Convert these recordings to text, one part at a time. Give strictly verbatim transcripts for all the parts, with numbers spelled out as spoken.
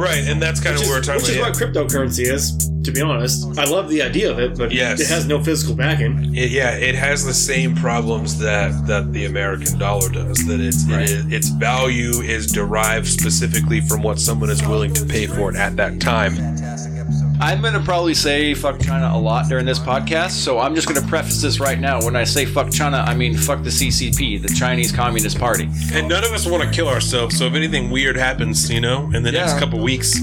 Right, and that's kind which of is, where we're talking which about. Which is what cryptocurrency is, to be honest. I love the idea of it, but yes. It has no physical backing. It, yeah, it has the same problems that, that the American dollar does, that it's, right. it, its value is derived specifically from what someone is willing to pay for it at that time. I'm going to probably say fuck China a lot during this podcast, so I'm just going to preface this right now. When I say fuck China, I mean fuck the C C P, the Chinese Communist Party. And none of us want to kill ourselves, so if anything weird happens, you know, in the yeah. next couple weeks...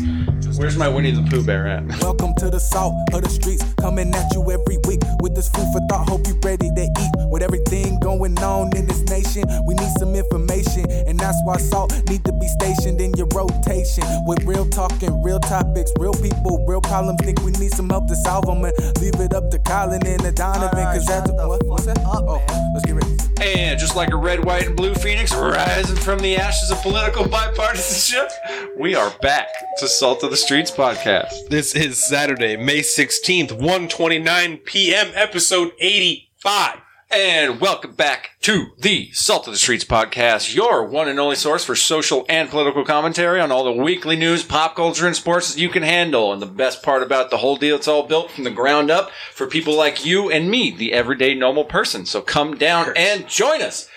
Where's my Winnie the Pooh bear at? Welcome to the Salt of the Streets, coming at you every week with this food for thought. Hope you're ready to eat. With everything going on in this nation, we need some information, and that's why Salt need to be stationed in your rotation. With real talking, real topics, real people, real problems. Think we need some help to solve them, and leave it up to Colin and the Donovan. Right, Cause that's the what? What's that? Up, oh, let's get ready. And just like a red, white, and blue phoenix rising from the ashes of political bipartisanship, we are back to Salt of the Streets Podcast. This is Saturday, May sixteenth, one twenty-nine p.m., episode eighty-five. And welcome back to the Salt of the Streets Podcast, your one and only source for social and political commentary on all the weekly news, pop culture, and sports that you can handle. And the best part about the whole deal, it's all built from the ground up for people like you and me, the everyday normal person. So come down and join us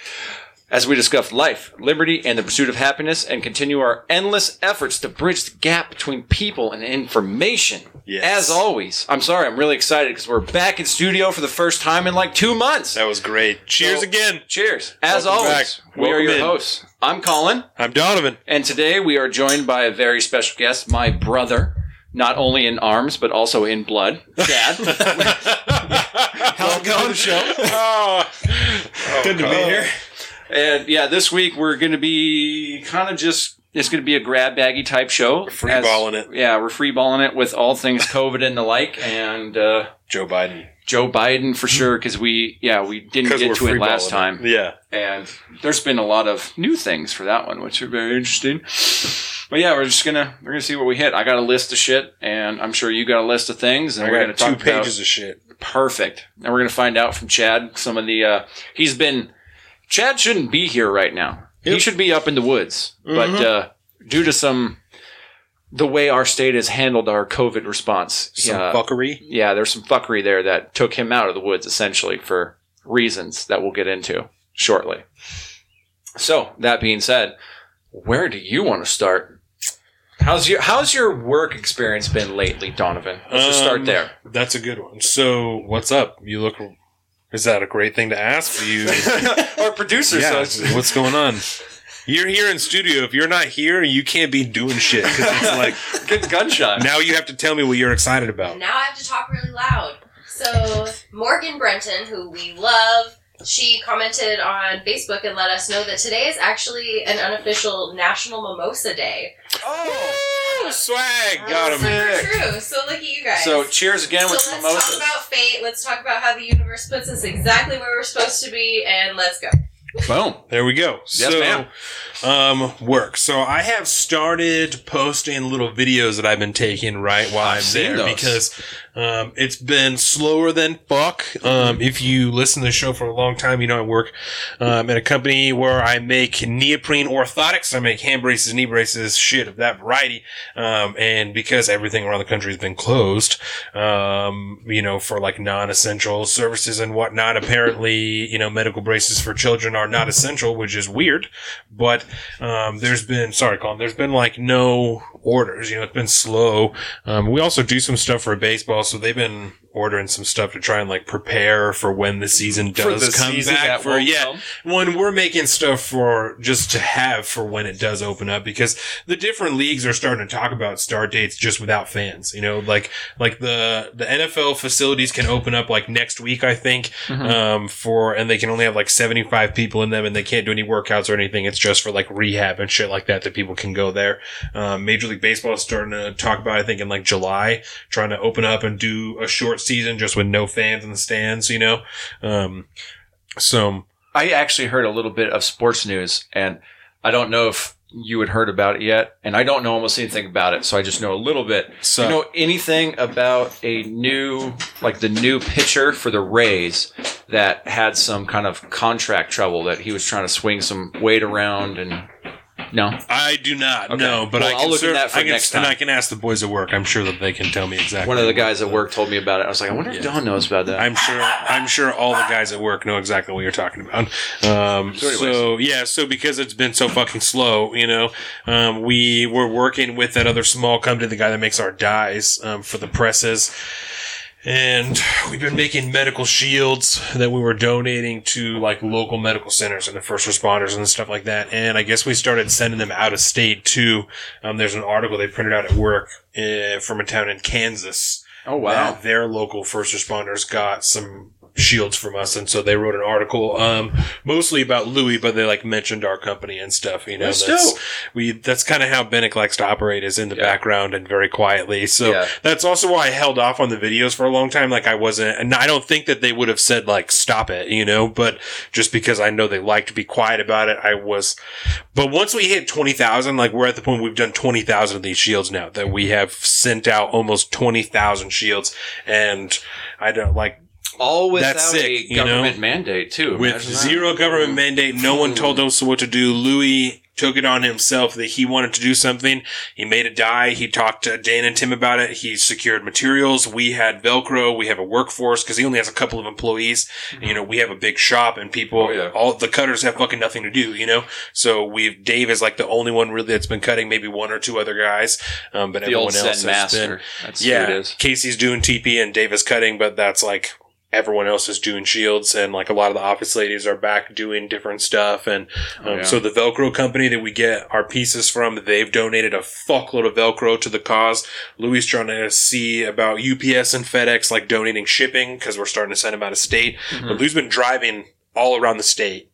as we discuss life, liberty, and the pursuit of happiness, and continue our endless efforts to bridge the gap between people and information. Yes. As always, I'm sorry, I'm really excited because we're back in studio for the first time in like two months. That was great. Cheers so, again. Cheers. As Welcome always, back. we Welcome are your in. hosts. I'm Colin. I'm Donovan. And today we are joined by a very special guest, my brother, not only in arms, but also in blood, Dad. How's it going? Oh. Oh, Good to God. be here. And yeah, this week we're going to be kind of just, it's going to be a grab baggy type show. We're free as, balling it. Yeah, we're free balling it with all things COVID and the like. And uh, Joe Biden. Joe Biden for sure, because we, yeah, we didn't get to it last time. It. Yeah. And there's been a lot of new things for that one, which are very interesting. But yeah, we're just going to, we're going to see what we hit. I got a list of shit, and I'm sure you got a list of things. And I we're got gonna two talk pages about, of shit. Perfect. And we're going to find out from Chad some of the, uh, he's been... Chad shouldn't be here right now. Yep. He should be up in the woods. Mm-hmm. But uh, due to some, the way our state has handled our COVID response. Some uh, fuckery? Yeah, there's some fuckery there that took him out of the woods, essentially, for reasons that we'll get into shortly. So, that being said, where do you want to start? How's your How's your work experience been lately, Donovan? Let's um, just start there. That's a good one. So, what's up? You look... Is that a great thing to ask for you? Our producer yeah, says. What's going on? You're here in studio. If you're not here, you can't be doing shit. Because it's like... Good gunshot. Now you have to tell me what you're excited about. Now I have to talk really loud. So Morgan Brenton, who we love, she commented on Facebook and let us know that today is actually an unofficial National Mimosa Day. Oh! Swag, got him. That's so true. So look at you guys. So cheers again so with let's mimosas. Let's talk about fate. Let's talk about how the universe puts us exactly where we're supposed to be, and let's go. Boom. There we go. Yes, so, ma'am. Um, work. So I have started posting little videos that I've been taking right while I've I'm there those. because um, it's been slower than fuck. Um, if you listen to the show for a long time, you know I work um, at a company where I make neoprene orthotics. I make hand braces, knee braces, shit of that variety. Um, and because everything around the country has been closed, um, you know, for like non-essential services and whatnot, apparently, you know, medical braces for children are not essential, which is weird, but um, there's been, sorry, Colin, there's been like no orders. You know, it's been slow. Um, we also do some stuff for baseball, so they've been ordering some stuff to try and like prepare for when the season does the come season back. For yeah, come. When we're making stuff for just to have for when it does open up, because the different leagues are starting to talk about start dates just without fans. You know, like like the the N F L facilities can open up like next week, I think, mm-hmm. um, for and they can only have like seventy-five people in them, and they can't do any workouts or anything. It's just for like rehab and shit like that that people can go there. Um, Major League Baseball is starting to talk about, I think, in like July, trying to open up and do a short season just with no fans in the stands, you know? Um, so I actually heard a little bit of sports news, and I don't know if you had heard about it yet, and I don't know almost anything about it, so I just know a little bit. So, do you know anything about a new, like the new pitcher for the Rays that had some kind of contract trouble that he was trying to swing some weight around and No? I do not, okay. no. But well, I can I'll look serve, at that for I can, next time. And I can ask the boys at work. I'm sure that they can tell me exactly. One of the guys at work told me about it. I was like, I wonder yeah. if Don knows about that. I'm sure I'm sure all the guys at work know exactly what you're talking about. Um, so, so, yeah, so because it's been so fucking slow, you know, um, we were working with that other small company, the guy that makes our dyes um, for the presses. And we've been making medical shields that we were donating to, like, local medical centers and the first responders and stuff like that. And I guess we started sending them out of state, too. Um, there's an article they printed out at work uh, from a town in Kansas. Oh, wow. That their local first responders got some shields from us, and so they wrote an article um mostly about Louis, but they like mentioned our company and stuff, you know. That's, that's we that's kind of how Benick likes to operate, is in the yeah. background and very quietly. So yeah. that's also why I held off on the videos for a long time. Like I wasn't, and I don't think that they would have said like stop it, you know, but just because I know they like to be quiet about it, I was. But once we hit twenty thousand, like we're at the point we've done twenty thousand of these shields now, that we have sent out almost twenty thousand shields, and I don't like all without That's sick, a government you know? mandate, too. With Imagine zero that. government mandate, no one told us what to do. Louis took it on himself that he wanted to do something. He made a die. He talked to Dan and Tim about it. He secured materials. We had Velcro. We have a workforce because he only has a couple of employees. Mm-hmm. You know, we have a big shop and people, oh, yeah. all the cutters have fucking nothing to do, you know? So we've, Dave is like the only one really that's been cutting, maybe one or two other guys. Um, but the everyone old Zen else master. has been. That's yeah, who it is. Casey's doing T P and Dave is cutting, but that's like, everyone else is doing shields, and like a lot of the office ladies are back doing different stuff. And um, oh, yeah. so the Velcro company that we get our pieces from, they've donated a fuckload of Velcro to the cause. Louis trying to see about U P S and FedEx, like donating shipping, because we're starting to send them out of state. Mm-hmm. But Lou's been driving all around the state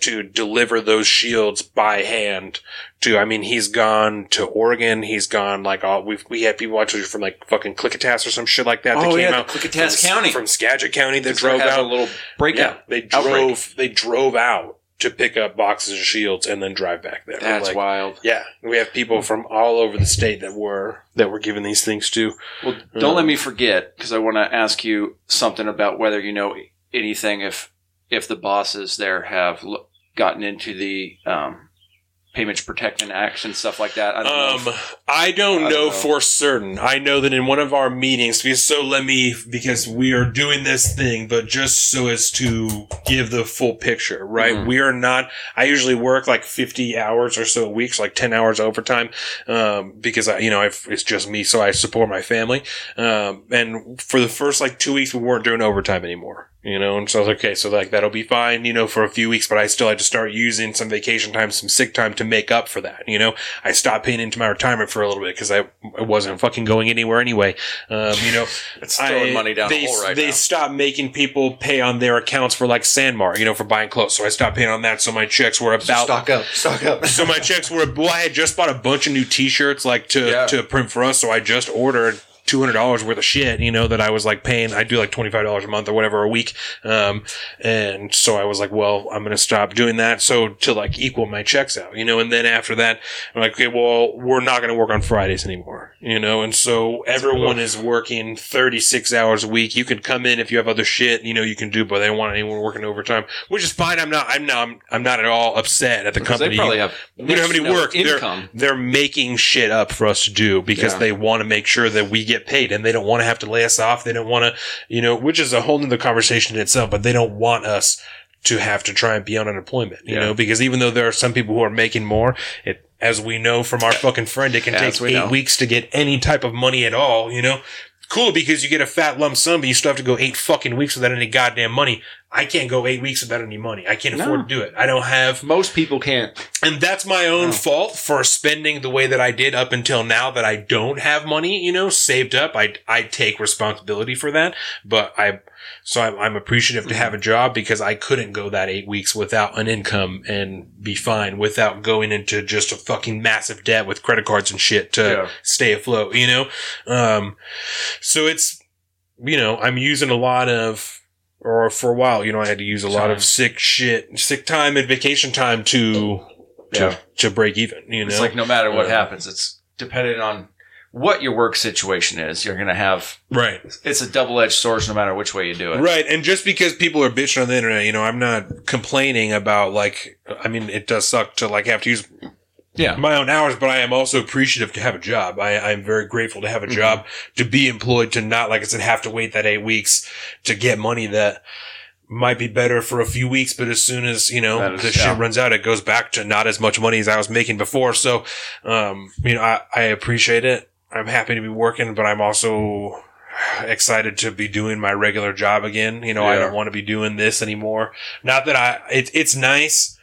to deliver those shields by hand to, I mean, he's gone to Oregon. He's gone like all, we've, we had people actually from like fucking Klickitat or some shit like that. Oh, that yeah, came out Klickitat County. From Skagit County. They drove out. A little breakout. Yeah, they drove, outbreak. they drove out to pick up boxes of shields and then drive back there. That's like, wild. Yeah. We have people from all over the state that were, that were giving these things to. Well, don't um, let me forget, because I want to ask you something about whether you know anything if, if the bosses there have l- gotten into the um, Payments Protection Act and stuff like that. I don't um, know, if, I don't I know, know for certain. I know that in one of our meetings, because, so let me, because we are doing this thing, but just so as to give the full picture, right? Mm-hmm. We are not, I usually work like fifty hours or so a week, so like ten hours overtime, um, because I, you know, I've, it's just me, so I support my family. Um, and for the first like two weeks, we weren't doing overtime anymore. You know, and so I was like, okay, so like that'll be fine, you know, for a few weeks, but I still had to start using some vacation time, some sick time to make up for that. You know, I stopped paying into my retirement for a little bit because I, I wasn't fucking going anywhere anyway. Um, you know, it's throwing I, money down they, the hole right they now. They stopped making people pay on their accounts for like Sanmar, you know, for buying clothes. So I stopped paying on that. So my checks were about so stock up, stock up. So my checks were, well, I had just bought a bunch of new t-shirts like to, yeah. to print for us. So I just ordered two hundred dollars worth of shit, you know, that I was like paying. I do like twenty-five dollars a month or whatever a week. Um, and so I was like, well, I'm going to stop doing that. So to like equal my checks out, you know, and then after that, I'm like, okay, well, we're not going to work on Fridays anymore, you know? And so everyone is working thirty-six hours a week. You can come in if you have other shit, you know, you can do, but they don't want anyone working overtime, which is fine. I'm not, I'm not, I'm not at all upset at the because company. They probably have, we don't have any no work. They're, they're making shit up for us to do because yeah. they want to make sure that we get paid, and they don't want to have to lay us off. They don't want to, you know, which is a whole nother conversation in itself, but they don't want us to have to try and be on unemployment, you yeah. know, because even though there are some people who are making more, it, as we know from our fucking friend, it can yeah, take eight know. weeks to get any type of money at all, you know. Cool, because you get a fat lump sum, but you still have to go eight fucking weeks without any goddamn money. I can't go eight weeks without any money. I can't no. afford to do it. I don't have... Most people can't. And that's my own no. fault for spending the way that I did up until now, that I don't have money, you know, saved up. I, I take responsibility for that, but I... So I'm, I'm appreciative to have a job because I couldn't go that eight weeks without an income and be fine without going into just a fucking massive debt with credit cards and shit to yeah. stay afloat, you know? Um, so it's, you know, I'm using a lot of, or for a while, you know, I had to use a lot of sick shit, sick time and vacation time to, yeah. to, to break even, you know? It's like no matter what um, happens, it's dependent on what your work situation is, you're going to have... Right. It's a double-edged sword no matter which way you do it. Right. And just because people are bitching on the internet, you know, I'm not complaining about, like... I mean, it does suck to, like, have to use... yeah. my own hours, but I am also appreciative to have a job. I, I'm very grateful to have a mm-hmm. job, to be employed, to not, like I said, have to wait that eight weeks to get money that might be better for a few weeks, but as soon as, you know, the shit runs out, it goes back to not as much money as I was making before. So, um, you know, I, I appreciate it. I'm happy to be working, but I'm also excited to be doing my regular job again. You know, yeah. I don't want to be doing this anymore. Not that I, it, it's nice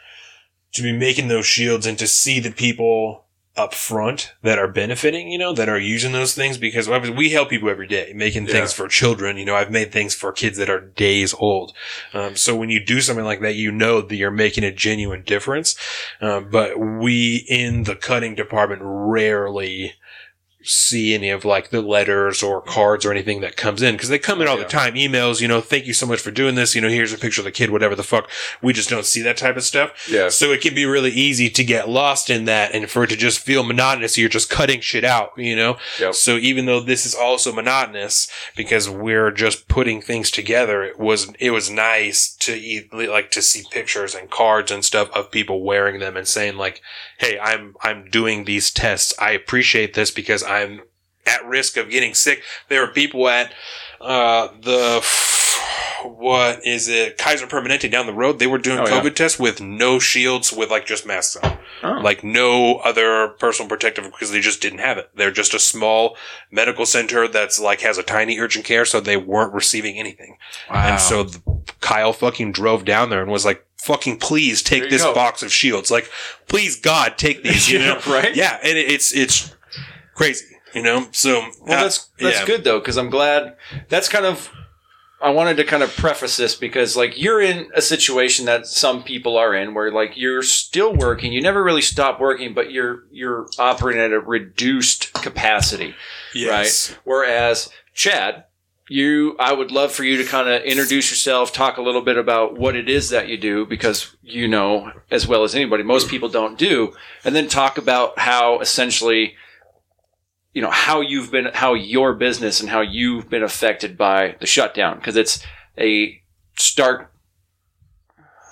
to be making those shields and to see the people up front that are benefiting, you know, that are using those things, because we help people every day making yeah. things for children. You know, I've made things for kids that are days old. Um, so when you do something like that, you know that you're making a genuine difference. Um, but we in the cutting department rarely see any of like the letters or cards or anything that comes in, because they come in all yeah. the time. Emails, you know, thank you so much for doing this. You know, here's a picture of the kid, whatever the fuck. We just don't see that type of stuff. Yeah. So it can be really easy to get lost in that and for it to just feel monotonous. You're just cutting shit out, you know? Yep. So even though this is also monotonous because we're just putting things together, it was, it was nice to eat, like to see pictures and cards and stuff of people wearing them and saying like, hey, I'm, I'm doing these tests. I appreciate this because I I'm at risk of getting sick. There were people at uh, the, what is it, Kaiser Permanente down the road. They were doing oh, COVID yeah. tests with no shields, with like just masks on. Oh. Like no other personal protective, because they just didn't have it. They're just a small medical center that's like has a tiny urgent care, so they weren't receiving anything. Wow. And so the, Kyle fucking drove down there and was like, fucking please take this go. box of shields. Like, please God, take these. You know? Right? Yeah. And it, it's, it's, crazy, you know? So, well, that's, that's yeah. good though, because I'm glad that's kind of, I wanted to kind of preface this because, like, you're in a situation that some people are in where, like, you're still working, you never really stop working, but you're, you're operating at a reduced capacity, yes. right? Whereas, Chad, you, I would love for you to kind of introduce yourself, talk a little bit about what it is that you do, because you know as well as anybody, most people don't do, and then talk about how essentially, you know, how you've been, how your business and how you've been affected by the shutdown. Because it's a stark,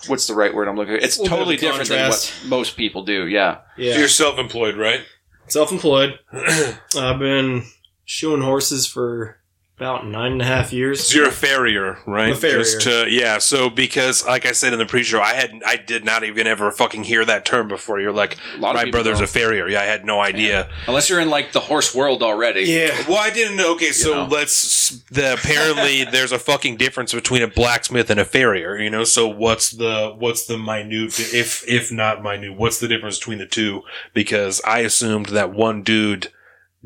what's the right word I'm looking at? It's totally different than what most people do. Yeah. yeah. So you're self-employed, right? Self-employed. I've been shoeing horses for about nine and a half years. So you're a farrier, right? I'm a farrier. Just to, yeah. So because, like I said in the pre-show, I had I did not even ever fucking hear that term before. You're like, my brother's don't. a farrier. Yeah, I had no idea. Yeah. Unless you're in like the horse world already. Yeah. Well, I didn't know. Okay, so you know. let's. The, apparently, there's a fucking difference between a blacksmith and a farrier. You know. So what's the what's the minute, if if not minute, what's the difference between the two? Because I assumed that one dude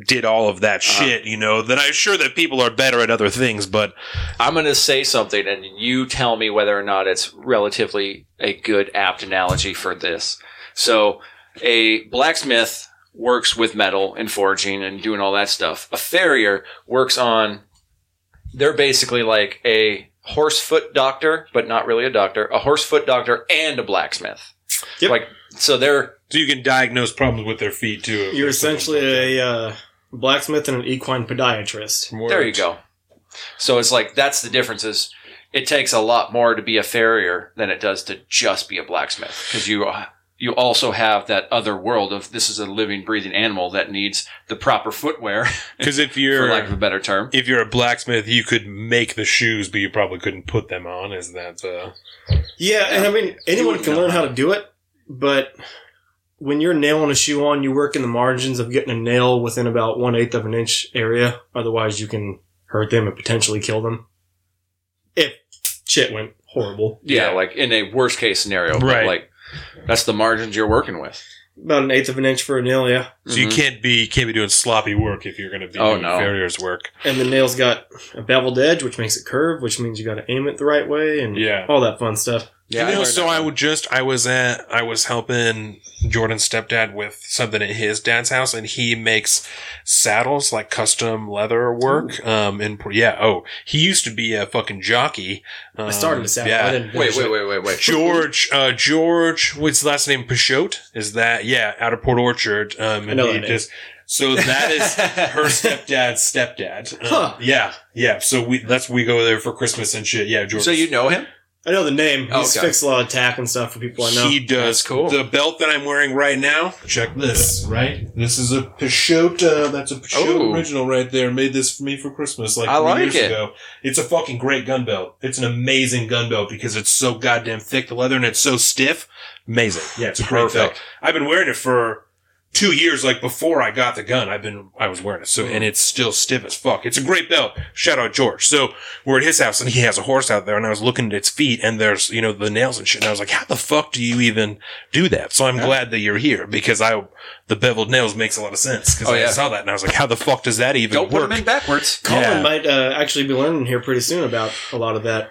did all of that shit, uh-huh. you know, then I'm sure that people are better at other things, but I'm going to say something and you tell me whether or not it's relatively a good apt analogy for this. So a blacksmith works with metal and forging and doing all that stuff. A farrier works on, they're basically like a horse foot doctor, but not really a doctor, a horse foot doctor and a blacksmith. Yep. Like, so they're, so you can diagnose problems with their feet too. You're essentially like a, uh, blacksmith and an equine podiatrist. Word. There you go. So it's like, that's the difference, is it takes a lot more to be a farrier than it does to just be a blacksmith, because you you also have that other world of this is a living, breathing animal that needs the proper footwear. Because if you're, for lack of a better term, if you're a blacksmith, you could make the shoes, but you probably couldn't put them on. Is that? Uh, yeah, and I mean anyone can learn how to do it, but when you're nailing a shoe on, you work in the margins of getting a nail within about one-eighth of an inch area. Otherwise, you can hurt them and potentially kill them. If shit went horrible. Yeah, yeah. Like in a worst-case scenario. Right. Like, that's the margins you're working with. About an eighth of an inch for a nail, yeah. So mm-hmm. you can't be can't be doing sloppy work if you're going to be oh, doing no. farrier's work. And the nail's got a beveled edge, which makes it curve, which means you got to aim it the right way and yeah. all that fun stuff. Yeah, you know, I so I would just I was at I was helping Jordan's stepdad with something at his dad's house, and he makes saddles, like custom leather work. Ooh. Um, and yeah, oh, he used to be a fucking jockey. Um, I started a saddle. Yeah. I didn't wait, wait, wait, wait, wait. George, uh, George, what's his last name? Pishotta? Is that yeah? Out of Port Orchard. Um, and I know he that just, name. So that is her stepdad's stepdad. Um, huh. Yeah, yeah. So we that's we go there for Christmas and shit. Yeah, George. So you know him. I know the name. He's okay. fixed a lot of tack and stuff for people I know. He does. Cool. The belt that I'm wearing right now, check this, right? This is a Pishotta. That's a Pishotta Ooh. original right there. Made this for me for Christmas like I three like years it. ago. It's a fucking great gun belt. It's an amazing gun belt because it's so goddamn thick, the leather, and it's so stiff. Amazing. Yeah, it's a great Perfect. belt. I've been wearing it for two years, like before I got the gun. I've been, I was wearing it. So, and it's still stiff as fuck. It's a great belt. Shout out George. So we're at his house and he has a horse out there and I was looking at its feet and there's, you know, the nails and shit. And I was like, how the fuck do you even do that? So I'm yeah. glad that you're here because I, the beveled nails makes a lot of sense because oh, I yeah. saw that and I was like, how the fuck does that even Don't work? Don't put them in backwards. Colin yeah. might uh, actually be learning here pretty soon about a lot of that.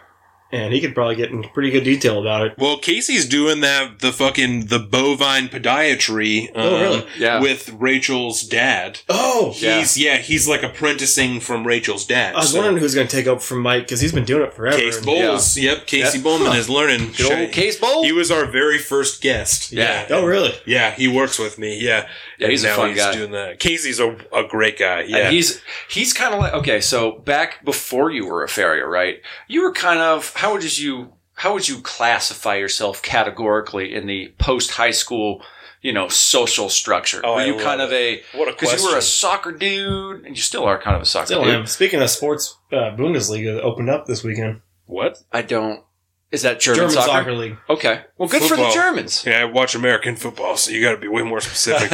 And he could probably get in pretty good detail about it. Well, Casey's doing that, the fucking, the bovine podiatry. Oh, um, really? Yeah. With Rachel's dad. Oh! He's, yeah. yeah, he's like apprenticing from Rachel's dad. I was so. wondering who's going to take up from Mike, because he's been doing it forever. Casey Bowles. Yeah. Yep, Casey yeah. Bowman huh. is learning. Good old Casey Bowles? He was our very first guest. Yeah. yeah. Oh, really? Yeah, he works with me, yeah. Yeah, he's and a fun he's guy. Doing that. Casey's a, a great guy, yeah. And he's he's kind of like, okay, so back before you were a farrier, right? You were kind of... How would you how would you classify yourself categorically in the post high school, you know, social structure? Oh, were you kind of a what a because you were a soccer dude and you still are kind of a soccer still dude. Am. Speaking of sports, uh, Bundesliga opened up this weekend. What I don't is that German, German soccer? soccer league. Okay, well, good football. For the Germans. Yeah, I watch American football, so you got to be way more specific.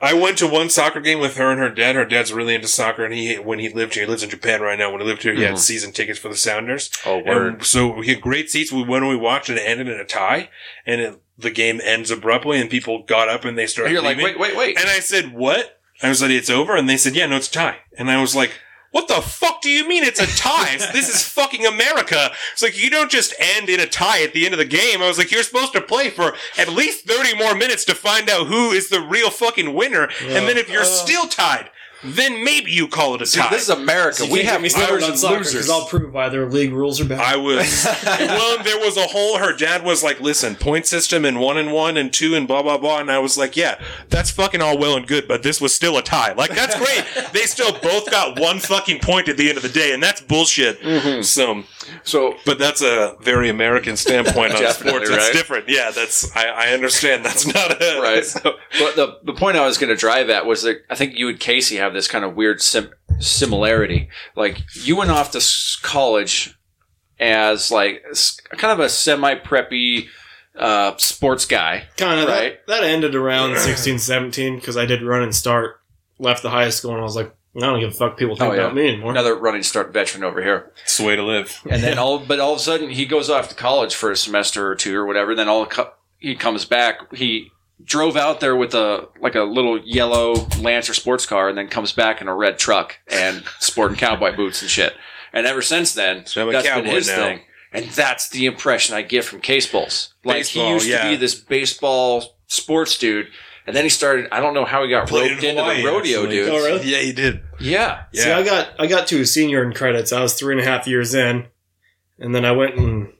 I went to one soccer game with her and her dad. Her dad's really into soccer, and he when he lived here, he lives in Japan right now. When he lived here, he mm-hmm. had season tickets for the Sounders. Oh, word! And so we had great seats. We went and we watched, and it ended in a tie, and it, the game ends abruptly, and people got up and they started. And you're leaving. Like, wait, wait, wait! And I said, what? I was like, it's over, and they said, yeah, no, it's a tie. And I was like, what the fuck do you mean it's a tie? This is fucking America. It's like, you don't just end in a tie at the end of the game. I was like, you're supposed to play for at least thirty more minutes to find out who is the real fucking winner. Yeah. And then if you're uh, still tied, then maybe you call it a tie. See, this is America. So we have winners and soccer, losers. I'll prove either league rules are bad. I was... well, there was a whole... Her dad was like, listen, point system and one and one and two and blah, blah, blah. And I was like, yeah, that's fucking all well and good, but this was still a tie. Like, that's great. They still both got one fucking point at the end of the day, and that's bullshit. Mm-hmm. So, so, but that's a very American standpoint on sports. Right? It's different. Yeah, that's... I, I understand that's not it. Right. So. But the, the point I was going to drive at was that I think you and Casey have this kind of weird sim- similarity. Like, you went off to college as like kind of a semi-preppy uh, sports guy. Kind of, right? That, that ended around sixteen, seventeen because I did run and start, left the high school, and I was like, I don't give a fuck people think oh, yeah. about me anymore. Another running start veteran over here. It's the way to live. And then all, but all of a sudden, he goes off to college for a semester or two or whatever, then all he comes back, he... drove out there with a like a little yellow Lancer sports car and then comes back in a red truck and sporting cowboy boots and shit. And ever since then, so that's been his now. thing. And that's the impression I get from Casey Bowles. Like, baseball, he used yeah. to be this baseball sports dude. And then he started, I don't know how he got Played roped in Hawaii, into the rodeo, actually. dude. Oh, really? Yeah, he did. Yeah. yeah. See, I got, I got to a senior in credits. I was three and a half years in. And then I went and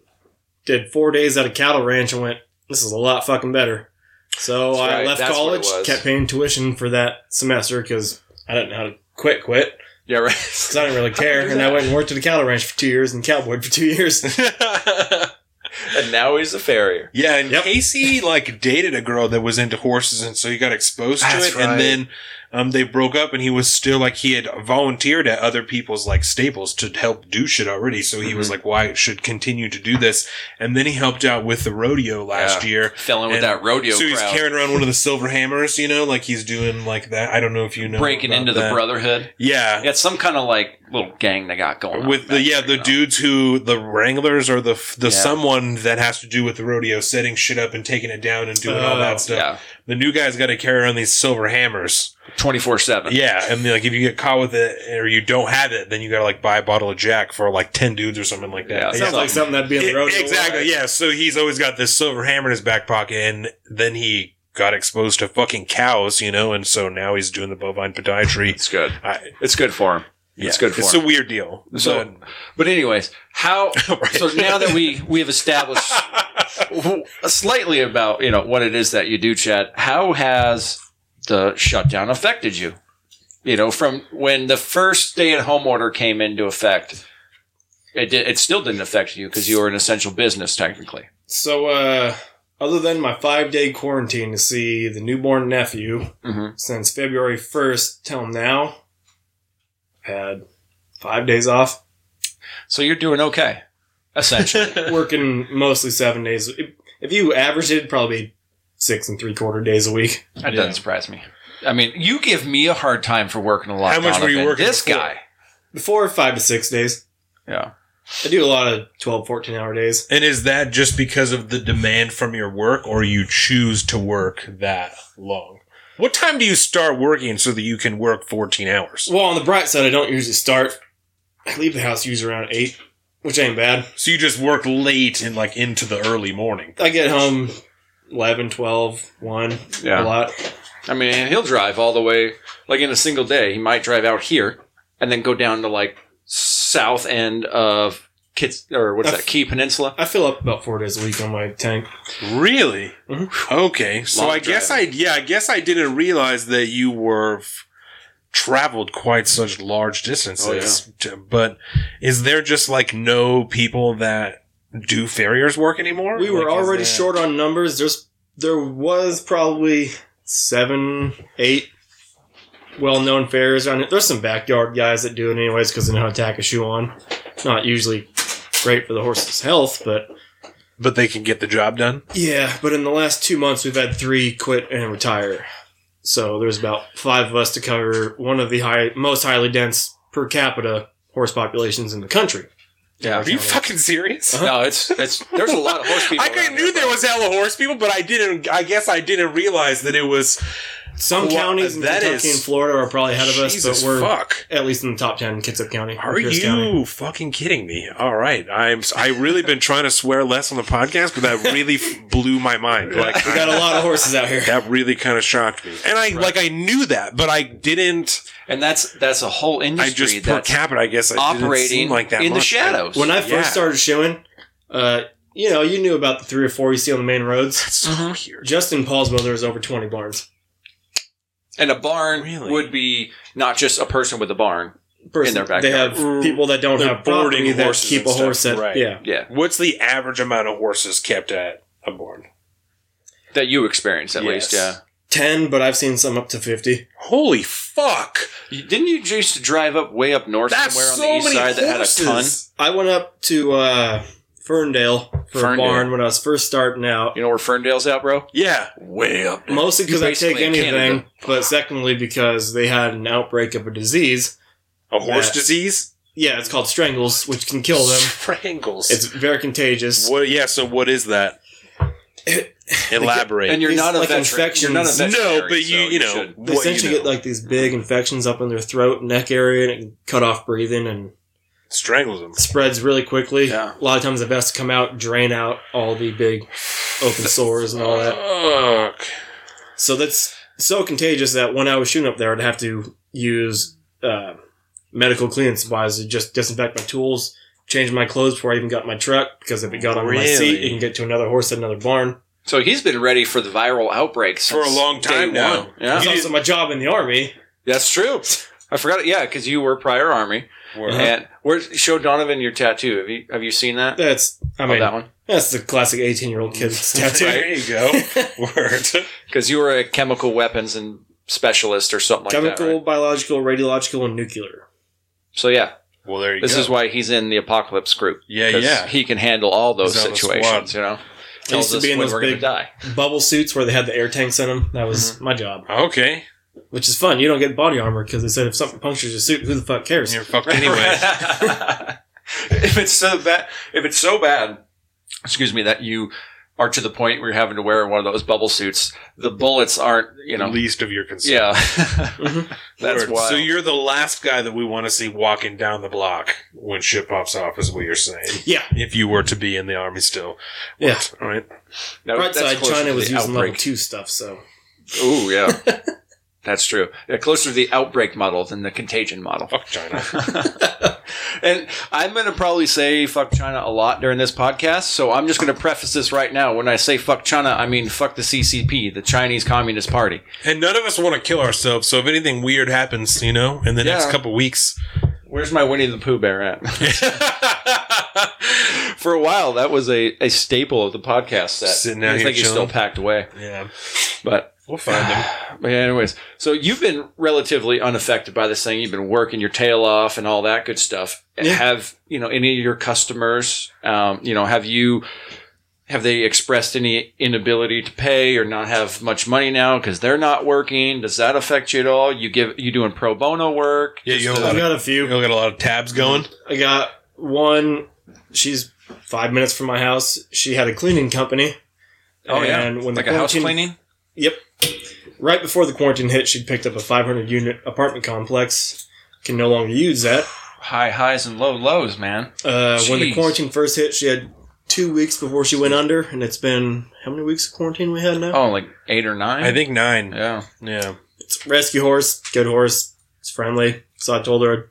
did four days at a cattle ranch and went, this is a lot fucking better. So right. I left That's college, kept paying tuition for that semester because I didn't know how to quit, quit. Yeah, right. Because I didn't really care. And I went and worked at a cattle ranch for two years and cowboyed for two years. And now he's a farrier. Yeah, and yep. Casey, like, dated a girl that was into horses, and so he got exposed That's to it. Right. And then um, they broke up, and he was still, like, he had volunteered at other people's, like, stables to help do shit already. So he mm-hmm. was like, well, I should continue to do this. And then he helped out with the rodeo last yeah. year. Fell in with that rodeo So he's crowd. carrying around one of the silver hammers, you know? Like, he's doing, like, that. I don't know if you know Breaking into that. the brotherhood. Yeah. It's some kind of, like, little gang they got going with the yeah there, the you know? dudes who the wranglers or the the yeah. someone that has to do with the rodeo, setting shit up and taking it down and doing oh, all that stuff. Yeah. The new guy's got to carry around these silver hammers twenty-four seven. Yeah, and like if you get caught with it or you don't have it, then you got to like buy a bottle of Jack for like ten dudes or something like that. Yeah, it sounds yeah. like something that'd be in the rodeo. Exactly. Right? Yeah. So he's always got this silver hammer in his back pocket, and then he got exposed to fucking cows, you know, and so now he's doing the bovine podiatry. It's good. I, it's good for him. Yeah, it's good for It's him. a weird deal. So, but, but anyways, how right. so now that we, we have established slightly about, you know, what it is that you do, Chad, how has the shutdown affected you? You know, from when the first stay-at-home order came into effect It did, it still didn't affect you because you were an essential business technically. So, uh, other than my five-day quarantine to see the newborn nephew mm-hmm. since February first till now, I had five days off. So you're doing okay, essentially. Working mostly seven days. If you averaged it, it'd probably be six and three-quarter days a week. That yeah. doesn't surprise me. I mean, you give me a hard time for working a lot. How much were you working? This before, guy. Before five to six days. Yeah. I do a lot of twelve, fourteen-hour days. And is that just because of the demand from your work, or you choose to work that long? What time do you start working so that you can work fourteen hours? Well, on the bright side, I don't usually start. I leave the house usually around eight, which ain't bad. So you just work late and, like, into the early morning. I get home eleven, twelve, one, yeah. a lot. I mean, he'll drive all the way, like, in a single day. He might drive out here and then go down to, like, south end of Kits or what's I that f- Key Peninsula. I fill up about four days a week on my tank. Really? Mm-hmm. Okay. So Long I driving. guess I yeah I guess I didn't realize that you were f- traveled quite such large distances. Oh, yeah. to, but is there just like no people that do farriers work anymore? We were like, already that- short on numbers. There's there was probably seven, eight. Well-known fairs. I mean, there's some backyard guys that do it anyways because they know how to tack a shoe on. Not usually great for the horse's health, but... But they can get the job done? Yeah, but in the last two months, we've had three quit and retire. So there's about five of us to cover one of the high, most highly dense per capita horse populations in the country. Yeah, are you fucking serious? Uh-huh. No, it's it's. There's a lot of horse people. I knew there, there was hella horse people, but I didn't. I guess I didn't realize that it was. Some well, counties in Kentucky is, and Florida are probably ahead of us, Jesus but we're fuck. at least in the top ten in Kitsap County. Are you County. fucking kidding me? All right. I'm, I really been trying to swear less on the podcast, but that really blew my mind. Like, we got I, a lot of horses out here. That really kind of shocked me. And I right. like I knew that, but I didn't. And that's that's a whole industry. I just per capita, I guess, I operating didn't seem like that in much. The shadows. When I first yeah. started shoeing, uh, you know, you knew about the three or four you see on the main roads. That's so weird. Justin Paul's mother is over twenty barns. And a barn really? would be not just a person with a barn person, in their backyard. They have people that don't They're have boarding horses keep a horse at. Right. Yeah. yeah. What's the average amount of horses kept at a barn? That you experience, at yes. least, yeah. ten, but I've seen some up to fifty. Holy fuck! You, didn't you used to drive up way up north That's somewhere so on the east side horses. that had a ton? I went up to... Uh, Ferndale for Ferndale. a barn when I was first starting out. You know where Ferndale's at, bro? Yeah. Way up. Mostly because I take anything, Canada. But secondly because they had an outbreak of a disease. A horse that, disease? Yeah, it's called strangles, which can kill them. Strangles. It's very contagious. What? Yeah, so what is that? It, Elaborate. And you're not, like infections. you're not a veterinarian. No, but you, so you know. You they essentially you know. get like these big infections up in their throat and neck area, and it can cut off breathing and... Strangles them. Spreads really quickly. Yeah. A lot of times the vets come out, drain out all the big open sores and all that. Fuck. So that's so contagious that when I was shooting up there, I'd have to use uh, medical cleaning supplies to just disinfect my tools, change my clothes before I even got in my truck, because if it got on really? my seat, it can get to another horse at another barn. So he's been ready for the viral outbreak since for a long time now. Yeah. It's also my job in the Army. That's true. I forgot it. Yeah, because you were prior Army. Were. Uh-huh. And where show Donovan your tattoo. Have you have you seen that? That's I mean oh, that one. That's the classic eighteen-year-old kid's tattoo. There you go. Word. Because you were a chemical weapons and specialist or something chemical, like that. Chemical, right? Biological, radiological, and nuclear. So yeah. Well, there you this go. This is why he's in the apocalypse group. Yeah, yeah. He can handle all those situations. You know. He used to be in those big die. bubble suits where they had the air tanks in them. That was mm-hmm. my job. Okay. Which is fun. You don't get body armor because they said if something punctures your suit, who the fuck cares? You're fucked anyway. if it's so bad, if it's so bad, excuse me, that you are to the point where you're having to wear one of those bubble suits, the bullets aren't, you know, the least of your concern. Yeah, mm-hmm. That's why. So you're the last guy that we want to see walking down the block when shit pops off, is what you're saying. Yeah. If you were to be in the Army still, what? yeah, all right. Now, right side, China was using outbreak. level two stuff, so. Ooh, yeah. That's true. Yeah, closer to the outbreak model than the contagion model. Fuck China. And I'm going to probably say fuck China a lot during this podcast, so I'm just going to preface this right now. When I say fuck China, I mean fuck the C C P, the Chinese Communist Party. And none of us want to kill ourselves, so if anything weird happens, you know, in the yeah. next couple weeks. Where's my Winnie the Pooh bear at? For a while, that was a, a staple of the podcast set. Sitting down I here think he's still packed away. Yeah. But we'll find him. But anyways, so you've been relatively unaffected by this thing. You've been working your tail off and all that good stuff. Yeah. Have, you know, any of your customers, um, you know, have you... Have they expressed any inability to pay or not have much money now because they're not working? Does that affect you at all? You give you doing pro bono work? Yeah, you got, I've got a few. You got a lot of tabs going. I got one. She's five minutes from my house. She had a cleaning company. Oh and yeah, when like the a house cleaning. Yep. Right before the quarantine hit, she picked up a five hundred unit apartment complex. Can no longer use that. High highs and low lows, man. Uh, when the quarantine first hit, she had. Two weeks before she went under, and it's been how many weeks of quarantine we had now? Oh, like eight or nine? I think nine. Yeah. Yeah. It's a rescue horse, good horse, it's friendly. So I told her I'd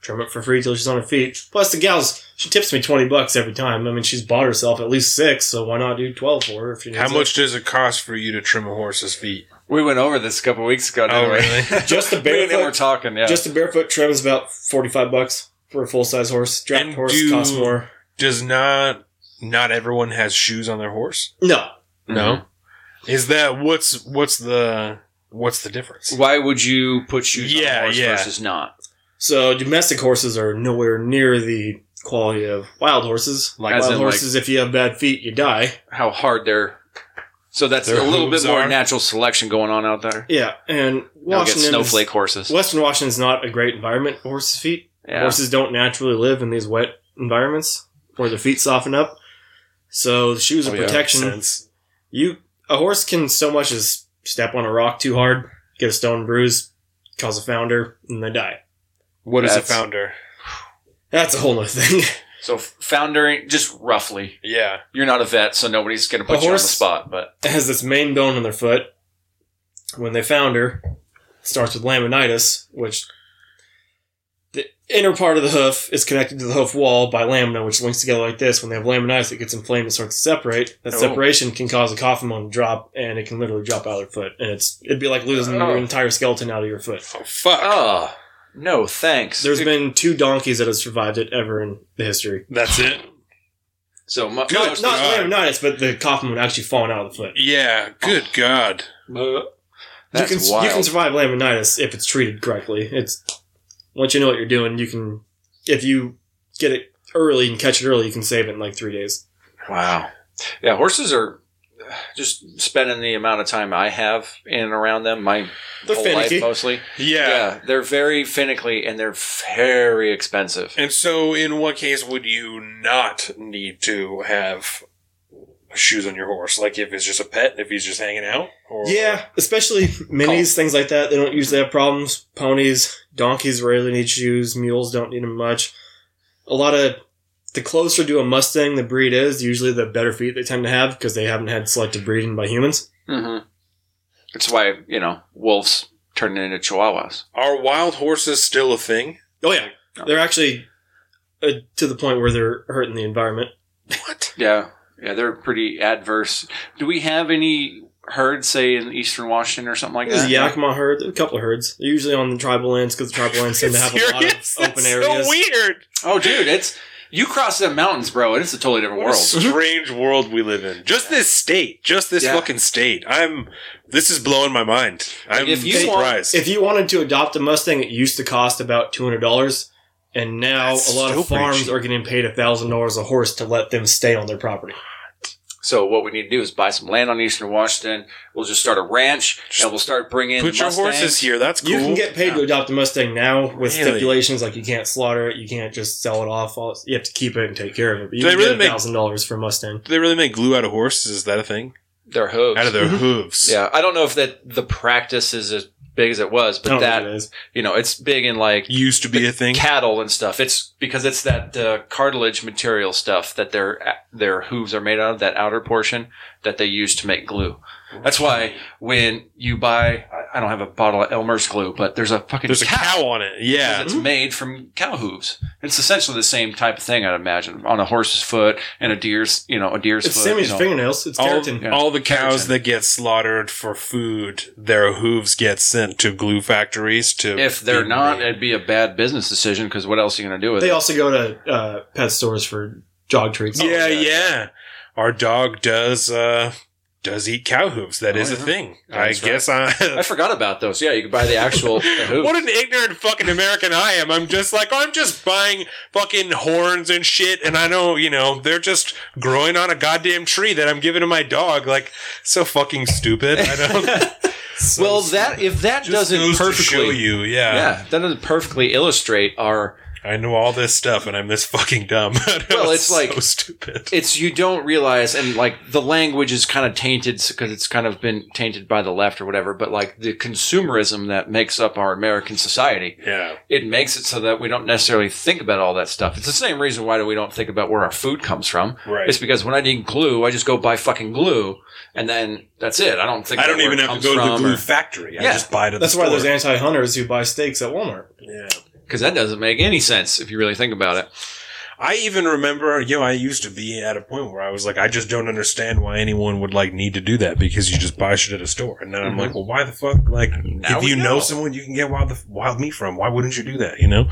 trim it for free till she's on her feet. Plus the gals, she tips me twenty bucks every time. I mean, she's bought herself at least six, so why not do twelve for her if she needs it? How much does it cost for you to trim a horse's feet? We went over this a couple weeks ago, didn't oh, we? Really? Just the barefoot we were talking, yeah. Just the barefoot trim is about forty five bucks for a full size horse. Draft horse do, costs more. Does not Not everyone has shoes on their horse? No. No? Is that what's what's the what's the difference? Why would you put shoes yeah, on a horse yeah. versus not? So domestic horses are nowhere near the quality of wild horses. Like As wild horses, like, if you have bad feet, you die. How hard they're so that's their a little bit more are. natural selection going on out there. Yeah, and Washington get snowflake is, horses. Western Washington's not a great environment for horses' feet. Yeah. Horses don't naturally live in these wet environments where their feet soften up. So the shoes are oh, protection. Yeah, you a horse can so much as step on a rock too hard, get a stone bruise, cause a founder, and they die. What that's, is a founder? That's a whole other thing. So foundering, just roughly. Yeah, you're not a vet, so nobody's gonna put a you horse on the spot. But it has this main bone in their foot. When they founder, it starts with laminitis, which inner part of the hoof is connected to the hoof wall by lamina, which links together like this. When they have laminitis, it gets inflamed and starts to separate. That oh. separation can cause a coffin bone to drop, and it can literally drop out of your foot. And it's it'd be like losing oh. your entire skeleton out of your foot. Oh, fuck. Oh, no, thanks. There's Dude. been two donkeys that have survived it ever in the history. That's it? So my, no, Not laminitis, but the coffin bone actually falling out of the foot. Yeah, good oh. God. Uh, that's you can, wild. You can survive laminitis if it's treated correctly. It's... Once you know what you're doing, you can, if you get it early and catch it early, you can save it in like three days. Wow. Yeah, horses are just spending the amount of time I have in and around them, my they're whole finicky. life mostly. Yeah. Yeah, they're very finicky and they're very expensive. And so in what case would you not need to have shoes on your horse? Like if it's just a pet, if he's just hanging out? Or yeah, especially minis, oh. things like that. They don't usually have problems. Ponies, donkeys rarely need shoes. Mules don't need them much. A lot of the closer to a Mustang the breed is, usually the better feet they tend to have because they haven't had selective breeding by humans. Mm-hmm. That's why, you know, wolves turn into chihuahuas. Are wild horses still a thing? Oh, yeah. No. They're actually uh, to the point where they're hurting the environment. What? Yeah. Yeah, they're pretty adverse. Do we have any herds, say, in eastern Washington or something like There's that? There's a Yakima herd. A couple of herds. They're usually on the tribal lands because the tribal lands tend to have serious? a lot of That's open so areas. so weird. Oh, dude, it's you cross them mountains, bro, and it's a totally different what world. A strange world we live in. Just this state. Just this yeah. fucking state. I'm. This is blowing my mind. I'm if you surprised. Want, if you wanted to adopt a Mustang, it used to cost about two hundred dollars. And now That's a lot of farms cheap. are getting paid one thousand dollars a horse to let them stay on their property. So what we need to do is buy some land on eastern Washington. We'll just start a ranch, and we'll start bringing Put Mustangs. Your horses here. That's cool. You can get paid yeah. to adopt a Mustang now with really? stipulations like you can't slaughter it, you can't just sell it off. You have to keep it and take care of it. But you do can really get one thousand dollars for a Mustang. Do they really make glue out of horses? Is that a thing? Their hooves. Out of their hooves. Yeah. I don't know if that the practice is a... big as it was, but that is. you know, it's big in like used to be a thing cattle and stuff. It's because it's that uh, cartilage material stuff that their their hooves are made out of, that outer portion that they use to make glue. That's why when you buy, I don't have a bottle of Elmer's glue, but there's a fucking there's cow. There's a cow on it, yeah. It's mm-hmm. made from cow hooves. It's essentially the same type of thing, I'd imagine, on a horse's foot and a deer's, you know, a deer's it's foot. It's the same as you know. fingernails. It's all, keratin. Yeah. All the cows keratin. that get slaughtered for food, their hooves get sent to glue factories to... If they're not, made. It'd be a bad business decision, because what else are you going to do with they it? They also go to uh, pet stores for dog treats. Yeah, yeah. yeah. Our dog does... Uh, Does eat cow hooves? That oh, is yeah. a thing. Yeah, I guess right. I. I forgot about those. Yeah, you can buy the actual the hooves. What an ignorant fucking American I am! I'm just like I'm just buying fucking horns and shit, and I know you know they're just growing on a goddamn tree that I'm giving to my dog. Like so fucking stupid. I don't. so well, that if that doesn't perfectly you, yeah, yeah, that doesn't perfectly illustrate our. I know all this stuff, and I'm this fucking dumb. Well, it's so like stupid. It's you don't realize, and like the language is kind of tainted because it's kind of been tainted by the left or whatever. But like the consumerism that makes up our American society, yeah, it makes it so that we don't necessarily think about all that stuff. It's the same reason why we don't think about where our food comes from. Right. It's because when I need glue, I just go buy fucking glue, and then that's it. I don't think I don't even have to go to the glue or, factory. I yeah. just buy it. At that's the why store. There's anti-hunters who buy steaks at Walmart. Yeah. Because that doesn't make any sense if you really think about it. I even remember, you know, I used to be at a point where I was like, I just don't understand why anyone would, like, need to do that because you just buy shit at a store. And then mm-hmm. I'm like, well, why the fuck? Like, now if you know. know someone you can get wild wild meat from, why wouldn't you do that, you know?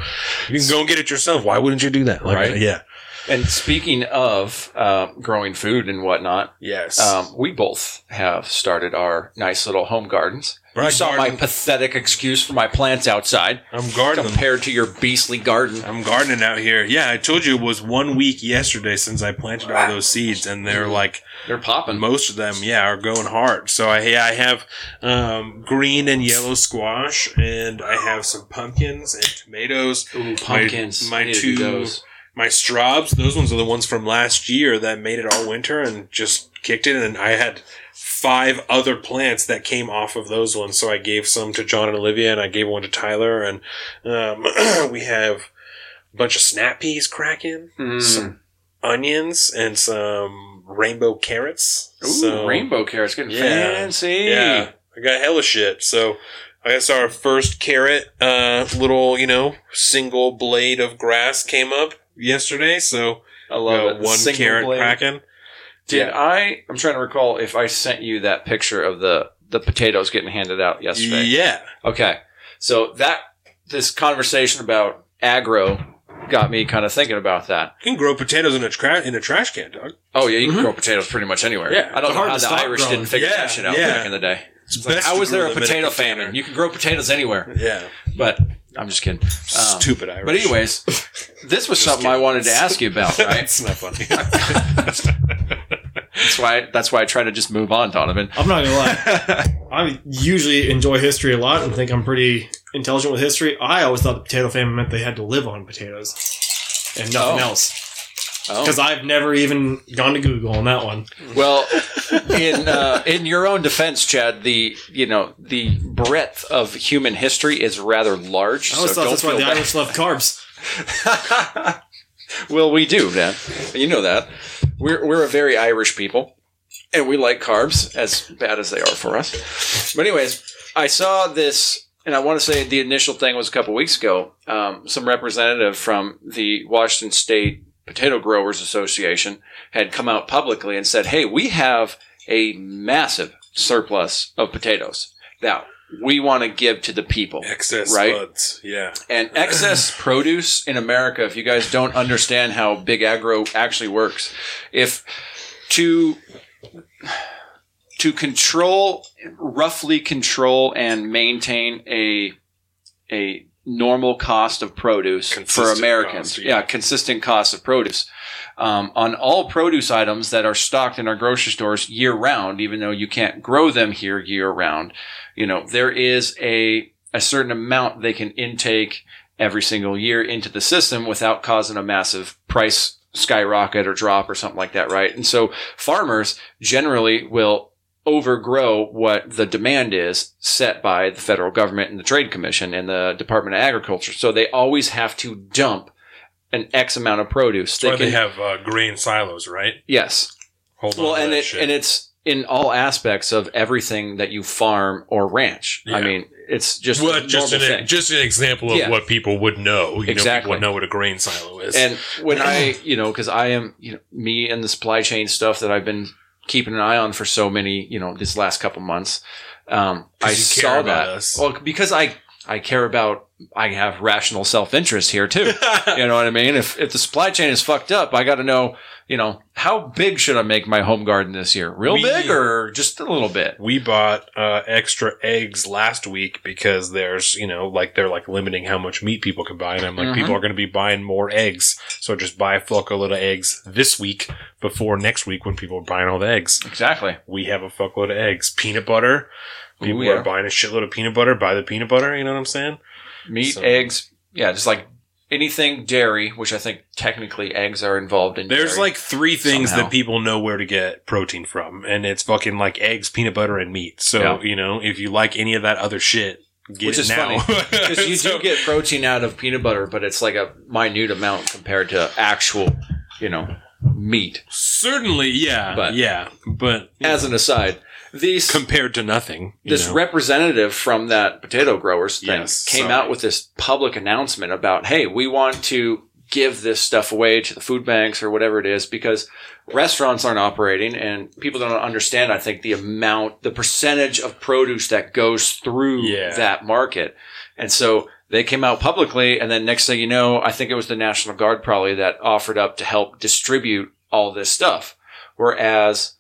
You can go and get it yourself. Why wouldn't you do that? Like, right. Yeah. And speaking of uh, growing food and whatnot, yes, um, we both have started our nice little home gardens. But you I saw garden. my pathetic excuse for my plants outside. I'm gardening. Compared to your beastly garden. I'm gardening out here. Yeah, I told you it was one week yesterday since I planted all those seeds, and they're like... They're popping. Most of them, yeah, are going hard. So I, I have um, green and yellow squash, and I have some pumpkins and tomatoes. Ooh, pumpkins. My, my two... Those. My straws, those ones are the ones from last year that made it all winter and just kicked it. And I had five other plants that came off of those ones. So I gave some to John and Olivia, and I gave one to Tyler. And um, we have a bunch of snap peas cracking, mm. some onions, and some rainbow carrots. Ooh, so, rainbow carrots. Getting yeah, fancy. Yeah, I got hella shit. So... I guess our first carrot, uh, little, you know, single blade of grass came up yesterday. So I love uh, it. One single carrot blade. Cracking. Did yeah. I? I'm trying to recall if I sent you that picture of the the potatoes getting handed out yesterday. Yeah. Okay. So that this conversation about agro got me kind of thinking about that. You can grow potatoes in a tra- in a trash can, dog. Oh yeah, you can mm-hmm. grow potatoes pretty much anywhere. Yeah. I don't know how the Irish growing. didn't figure yeah, that shit out yeah. back in the day. It's like, how is there a potato famine? You can grow potatoes anywhere. Yeah. But I'm just kidding. Um, Stupid Irish. But anyways, this was something kidding. I wanted to ask you about, right? That's not funny. that's why that's why I try to just move on, Donovan. I'm not going to lie. I usually enjoy history a lot and think I'm pretty intelligent with history. I always thought the potato famine meant they had to live on potatoes and nothing oh. else. Because oh. I've never even gone to Google on that one. Well, in uh, in your own defense, Chad, the you know the breadth of human history is rather large. I always so thought that's why the Irish love carbs. Well, we do, Dan. You know that we're we're a very Irish people, and we like carbs as bad as they are for us. But anyways, I saw this. And I want to say the initial thing was a couple weeks ago. Um, some representative from the Washington State Potato Growers Association had come out publicly and said, hey, we have a massive surplus of potatoes that we want to give to the people. Excess right? floods, yeah. And excess produce in America, if you guys don't understand how big agro actually works, if to... To control, roughly control and maintain a a normal cost of produce consistent for Americans. Cost, yeah. yeah, consistent cost of produce. Um, on all produce items that are stocked in our grocery stores year-round, even though you can't grow them here year-round, you know, there is a a certain amount they can intake every single year into the system without causing a massive price skyrocket or drop or something like that, right? And so farmers generally will overgrow what the demand is set by the federal government and the Trade Commission and the Department of Agriculture. So they always have to dump an X amount of produce. That's they why can, they have uh, grain silos, right? Yes. Hold on well, and it shit. and it's in all aspects of everything that you farm or ranch. Yeah. I mean, it's just well, just, an, just an example of yeah. what people would know. You exactly. know, people know what a grain silo is. And when I, you know, because I am, you know, me and the supply chain stuff that I've been keeping an eye on for so many, you know, this last couple months, um, I saw that. Us. Well, because I, I care about, I have rational self-interest here too. You know what I mean? If if the supply chain is fucked up, I got to know, you know, how big should I make my home garden this year? Real we, big or just a little bit? We bought uh, extra eggs last week because there's, you know, like they're like limiting how much meat people can buy. And I'm like, mm-hmm. people are going to be buying more eggs. So just buy a fuckload of eggs this week before next week when people are buying all the eggs. Exactly. We have a fuckload of eggs. Peanut butter. People Ooh, yeah. are buying a shitload of peanut butter. Buy the peanut butter. You know what I'm saying? Meat, so. Eggs. Yeah, just like anything dairy, which I think technically eggs are involved in. There's like three things somehow. That people know where to get protein from. And it's fucking like eggs, peanut butter, and meat. So, yeah. you know, if you like any of that other shit, get which it is now. Funny, because you so. do get protein out of peanut butter, but it's like a minute amount compared to actual, you know, meat. Certainly, yeah. But, yeah, but as know. an aside. These, compared to nothing. This know. representative from that potato growers thing yes, came sorry. out with this public announcement about, hey, we want to give this stuff away to the food banks or whatever it is because restaurants aren't operating and people don't understand, I think, the amount, the percentage of produce that goes through yeah. that market. And so they came out publicly and then next thing you know, I think it was the National Guard probably that offered up to help distribute all this stuff. Whereas...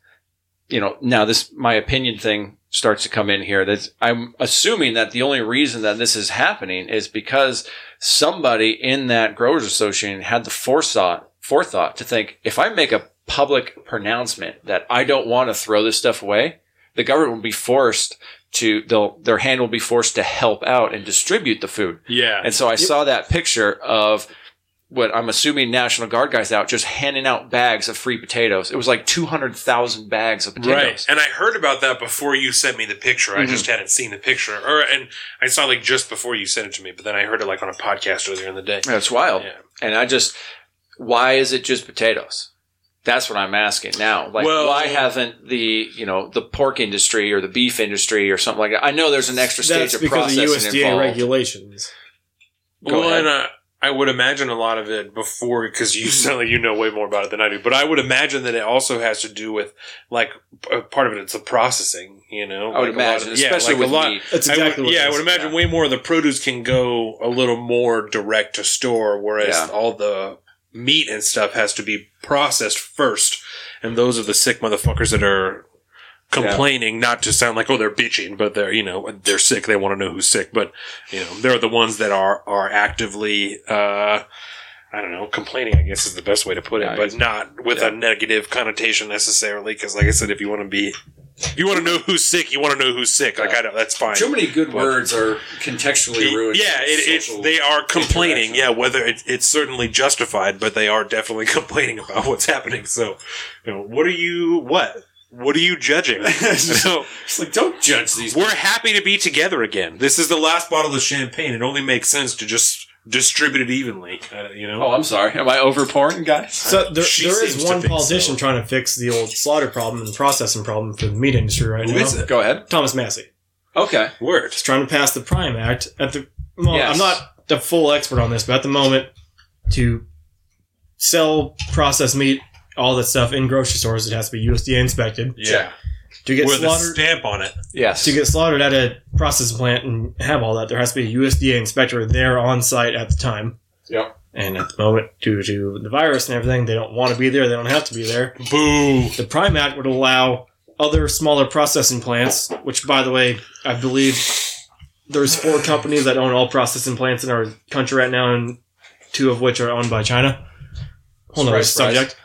You know, now this, my opinion thing starts to come in here. That's, I'm assuming that the only reason that this is happening is because somebody in that growers association had the forethought, forethought to think, if I make a public pronouncement that I don't want to throw this stuff away, the government will be forced to, they'll, their hand will be forced to help out and distribute the food. Yeah. And so I saw that picture of what I'm assuming National Guard guys out just handing out bags of free potatoes. It was like two hundred thousand bags of potatoes. Right. And I heard about that before you sent me the picture. Mm-hmm. I just hadn't seen the picture. Or and I saw like just before you sent it to me, but then I heard it like on a podcast earlier in the day. That's wild. Yeah. And I just – why is it just potatoes? That's what I'm asking now. Like, well, why haven't the, you know, the pork industry or the beef industry or something like that? I know there's an extra stage of processing involved. That's because of U S D A regulations. Go well, ahead. And, uh, I would imagine a lot of it before, because you sound like you know way more about it than I do, but I would imagine that it also has to do with, like, part of it, it's the processing, you know? I would like imagine, a lot of, yeah, especially like with a lot, meat. That's exactly I would, what yeah, it is. Yeah, I would imagine yeah. way more of the produce can go a little more direct to store, whereas yeah. all the meat and stuff has to be processed first, and those are the sick motherfuckers that are... complaining, yeah. not to sound like, oh, they're bitching, but they're, you know, they're sick. They want to know who's sick. But, you know, they're the ones that are, are actively, uh, I don't know, complaining, I guess is the best way to put it, yeah, but not with yeah. a negative connotation necessarily. Because, like I said, if you want to be, if you want to know who's sick, you want to know who's sick. Yeah. Like, I don't, that's fine. Too many good but, words are contextually ruined. Yeah, it, it, they are complaining. Yeah, whether it, it's certainly justified, but they are definitely complaining about what's happening. So, you know, what are you, what? What are you judging? So, it's like, don't judge these people. We're happy to be together again. This is the last bottle of champagne. It only makes sense to just distribute it evenly. Uh, you know? Oh, I'm sorry. Am I overpouring, guys? So there, there is one politician so. trying to fix the old slaughter problem and processing problem for the meat industry right Who now. Who is it? Go ahead. Thomas Massey. Okay. Word. He's trying to pass the Prime Act. At the moment, yes. I'm not the full expert on this, but at the moment, to sell processed meat, all that stuff in grocery stores, it has to be U S D A inspected. Yeah. To get With slaughtered, a stamp on it. Yes. To get slaughtered at a processing plant and have all that, there has to be a U S D A inspector there on site at the time. Yep. And at the moment, due to the virus and everything, they don't want to be there. They don't have to be there. Boo. The Prime Act would allow other smaller processing plants, which, by the way, I believe there's four companies that own all processing plants in our country right now, and two of which are owned by China. Whole nother subject.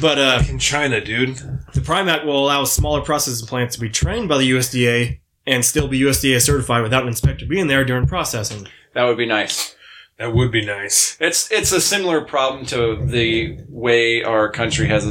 But uh, in China, dude, the Prime Act will allow smaller processing plants to be trained by the U S D A and still be U S D A certified without an inspector being there during processing. That would be nice. That would be nice. It's it's a similar problem to the way our country has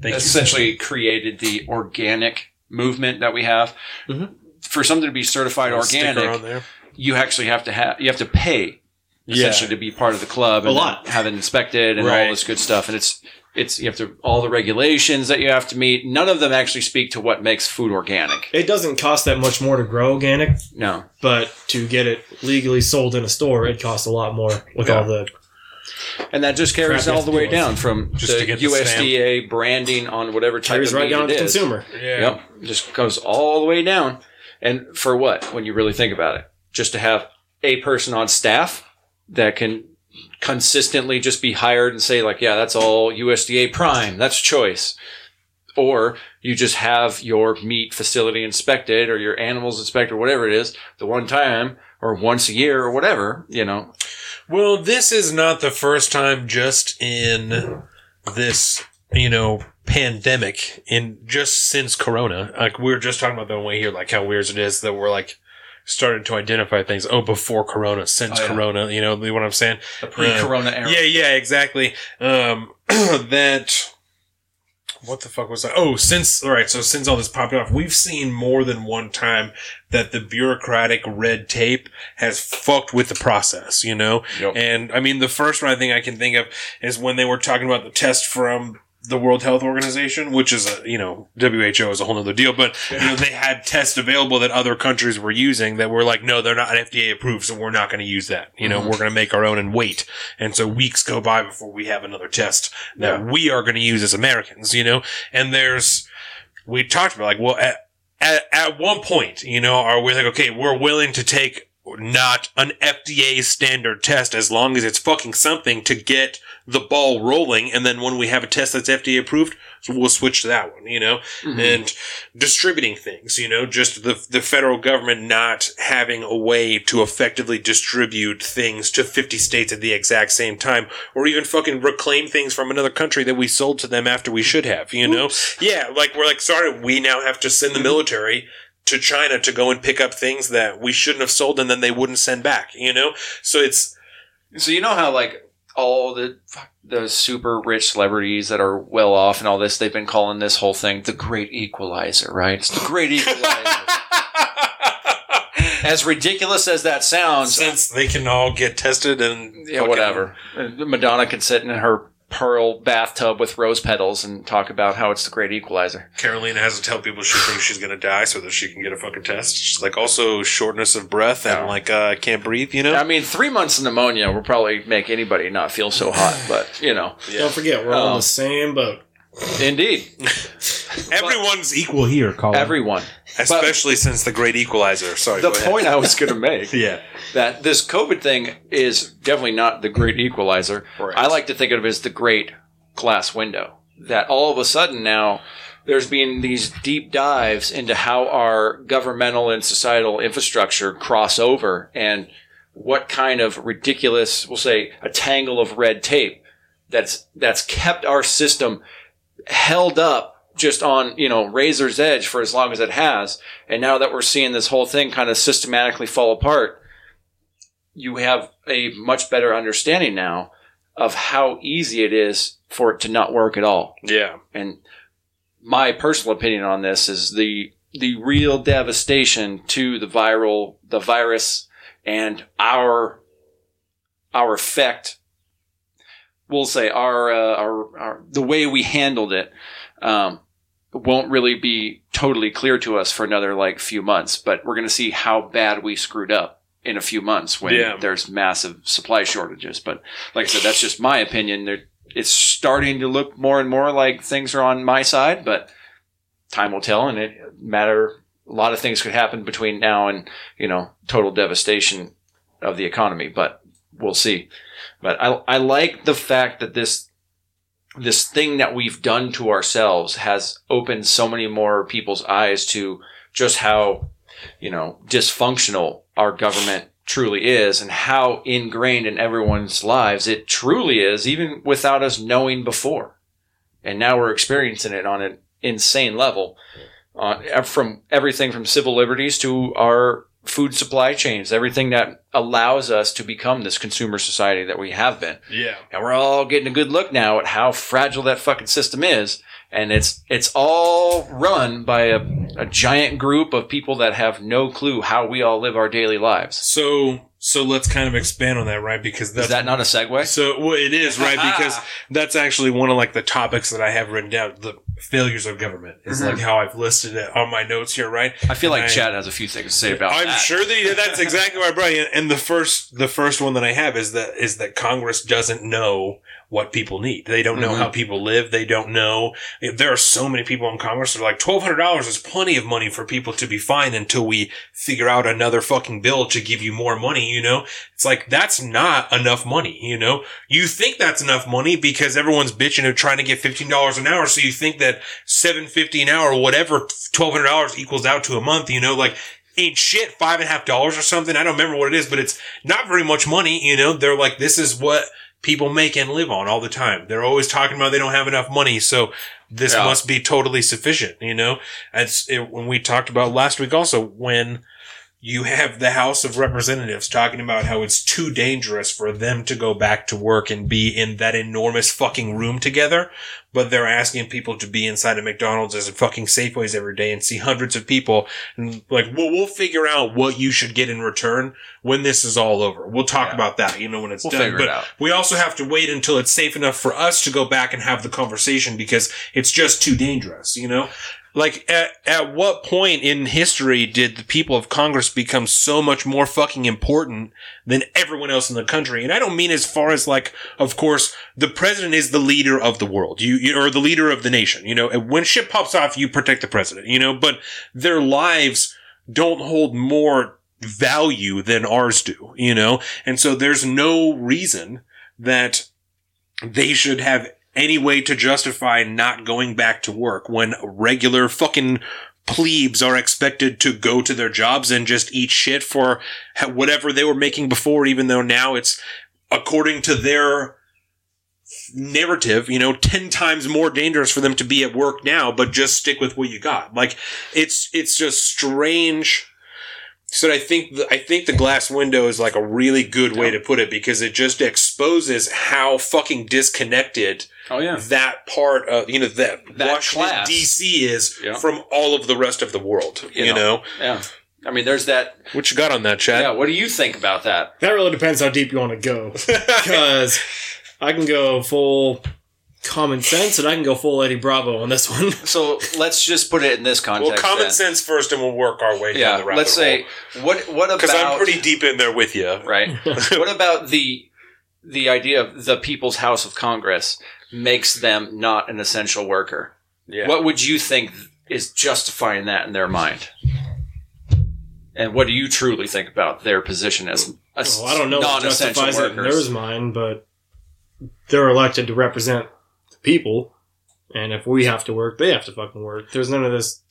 Thank essentially you. created the organic movement that we have. Mm-hmm. For something to be certified organic, you actually have to have you have to pay essentially yeah. to be part of the club and have it inspected and right. all this good stuff, and it's. It's you have to all the regulations that you have to meet. None of them actually speak to what makes food organic. It doesn't cost that much more to grow organic. No, but to get it legally sold in a store, it costs a lot more with yeah. all the. And that just carries all the way down from just the U S D A branding on whatever type of meat it is. Carries right down to the consumer. Yeah. Yep, just goes all the way down. And for what? When you really think about it, just to have a person on staff that can consistently just be hired and say like, yeah, that's all U S D A prime. That's choice. Or you just have your meat facility inspected or your animals inspected or whatever it is the one time or once a year or whatever, you know. Well, this is not the first time just in this, you know, pandemic in just since Corona. Like we were just talking about the way here, like how weird it is that we're like started to identify things. Oh, before Corona, since oh, yeah. Corona, you know what I'm saying? The pre-Corona uh, era. Yeah, yeah, exactly. Um, that. What the fuck was that? Oh, since, all right, so since all this popped off, we've seen more than one time that the bureaucratic red tape has fucked with the process, you know? Yep. And, I mean, the first one I think I can think of is when they were talking about the test from the World Health Organization, which is, a, you know, W H O is a whole other deal, but, yeah. you know, they had tests available that other countries were using that were like, no, they're not F D A approved, so we're not going to use that. You know, mm-hmm. we're going to make our own and wait. And so weeks go by before we have another test that yeah. we are going to use as Americans, you know? And there's, we talked about like, well, at, at, at one point, you know, are we like, okay, we're willing to take not an F D A standard test as long as it's fucking something to get the ball rolling, and then when we have a test that's F D A approved, we'll switch to that one, you know? Mm-hmm. And distributing things, you know, just the the federal government not having a way to effectively distribute things to fifty states at the exact same time, or even fucking reclaim things from another country that we sold to them after we should have, you know? Oops. Yeah, like, we're like, sorry, we now have to send the military to China to go and pick up things that we shouldn't have sold and then they wouldn't send back, you know? So it's... So you know how, like, all the the super rich celebrities that are well off and all this, they've been calling this whole thing the great equalizer, right? It's the great equalizer. As ridiculous as that sounds... Since they can all get tested and... Yeah, whatever. Them. Madonna can sit in her pearl bathtub with rose petals and talk about how it's the great equalizer. Carolina has to tell people she thinks she's going to die so that she can get a fucking test. She's like, also shortness of breath and like, I uh, can't breathe, you know? I mean, three months of pneumonia will probably make anybody not feel so hot, but, you know. Yeah. Don't forget, we're um, on the same boat. Indeed. Everyone's equal here, Colin. Everyone. Especially but since the great equalizer. Sorry, The point I was going to make yeah. that this COVID thing is definitely not the great equalizer. Right. I like to think of it as the great glass window. That all of a sudden now there's been these deep dives into how our governmental and societal infrastructure cross over and what kind of ridiculous, we'll say, a tangle of red tape that's that's kept our system held up just on, you know, razor's edge for as long as it has. And now that we're seeing this whole thing kind of systematically fall apart, you have a much better understanding now of how easy it is for it to not work at all. Yeah. And my personal opinion on this is the the real devastation to the viral the virus and our our effect, we'll say our uh, our, our the way we handled it Um, won't really be totally clear to us for another like few months, but we're going to see how bad we screwed up in a few months when yeah. there's massive supply shortages. But like I said, that's just my opinion. They're, it's starting to look more and more like things are on my side, but time will tell, and it matter. A lot of things could happen between now and, you know, total devastation of the economy, but we'll see. But I, I like the fact that this, this thing that we've done to ourselves has opened so many more people's eyes to just how, you know, dysfunctional our government truly is and how ingrained in everyone's lives it truly is, even without us knowing before. And now we're experiencing it on an insane level, uh, from everything from civil liberties to our food supply chains, everything that allows us to become this consumer society that we have been. Yeah. And we're all getting a good look now at how fragile that fucking system is. And it's it's all run by a, a giant group of people that have no clue how we all live our daily lives. So So let's kind of expand on that, right? Because that's, is that not a segue? So well, it is, right? Because that's actually one of like the topics that I have written down. The failures of government is mm-hmm. like how I've listed it on my notes here, right? I feel and like I, Chad has a few things to say about. I'm that. sure that that's exactly what I brought you. And the first, the first one that I have is that is that Congress doesn't know what people need. They don't know mm-hmm. how people live. They don't know. There are so many people in Congress that are like, twelve hundred dollars is plenty of money for people to be fine until we figure out another fucking bill to give you more money, you know? It's like, that's not enough money, you know? You think that's enough money because everyone's bitching and trying to get fifteen dollars an hour, so you think that seven fifty an hour, whatever twelve hundred dollars equals out to a month, you know? Like, ain't shit, five and a half dollars or something. I don't remember what it is, but it's not very much money, you know? They're like, this is what people make and live on all the time. They're always talking about they don't have enough money, so this yeah. must be totally sufficient, you know? It's, it, when we talked about last week also, when you have the House of Representatives talking about how it's too dangerous for them to go back to work and be in that enormous fucking room together, but they're asking people to be inside of McDonald's and fucking Safeways every day and see hundreds of people and like, well, we'll figure out what you should get in return when this is all over. We'll talk yeah. about that, you know, when it's we'll done. Figure but it out. We also have to wait until it's safe enough for us to go back and have the conversation because it's just too dangerous, you know? Like, at, at what point in history did the people of Congress become so much more fucking important than everyone else in the country? And I don't mean as far as, like, of course, the president is the leader of the world, you, you or the leader of the nation, you know? And when shit pops off, you protect the president, you know? But their lives don't hold more value than ours do, you know? And so there's no reason that they should have any way to justify not going back to work when regular fucking plebes are expected to go to their jobs and just eat shit for whatever they were making before, even though now it's, according to their narrative, you know, ten times more dangerous for them to be at work now, but just stick with what you got. Like, it's, it's just strange. So I think the, I think the glass window is like a really good way to put it because it just exposes how fucking disconnected oh, yeah. that part of, you know, that, that Washington D C is yeah. from all of the rest of the world, you, you know? know? Yeah. I mean, there's that. What you got on that, Chad? Yeah, what do you think about that? That really depends how deep you want to go because I can go full common sense, and I can go full Eddie Bravo on this one. So let's just put it in this context. Well, common then. sense first, and we'll work our way yeah, down the rabbit let's hole. Say, what what about... Because I'm pretty deep in there with you. Right. What about the the idea of the People's House of Congress makes them not an essential worker? Yeah. What would you think is justifying that in their mind? And what do you truly think about their position as a well, I don't know what justifies it in their mind, but they're elected to represent people, and if we have to work, they have to fucking work. There's none of this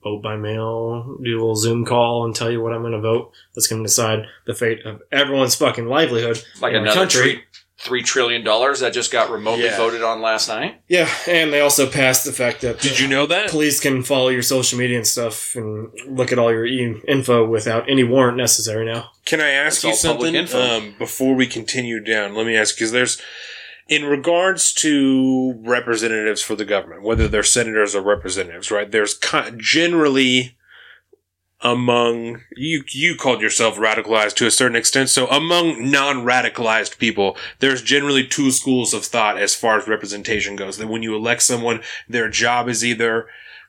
vote by mail, do a little Zoom call and tell you what I'm going to vote. That's going to decide the fate of everyone's fucking livelihood. Like in another country. Three, three trillion dollars that just got remotely yeah. voted on last night. Yeah, and they also passed the fact that did you know that police can follow your social media and stuff and look at all your e- info without any warrant necessary now. Can I ask That's you something um, before we continue down? Let me ask because there's. In regards to representatives for the government, whether they're senators or representatives, right? There's con- generally among you, you called yourself radicalized to a certain extent. So among non-radicalized people, there's generally two schools of thought as far as representation goes. That when you elect someone, their job is either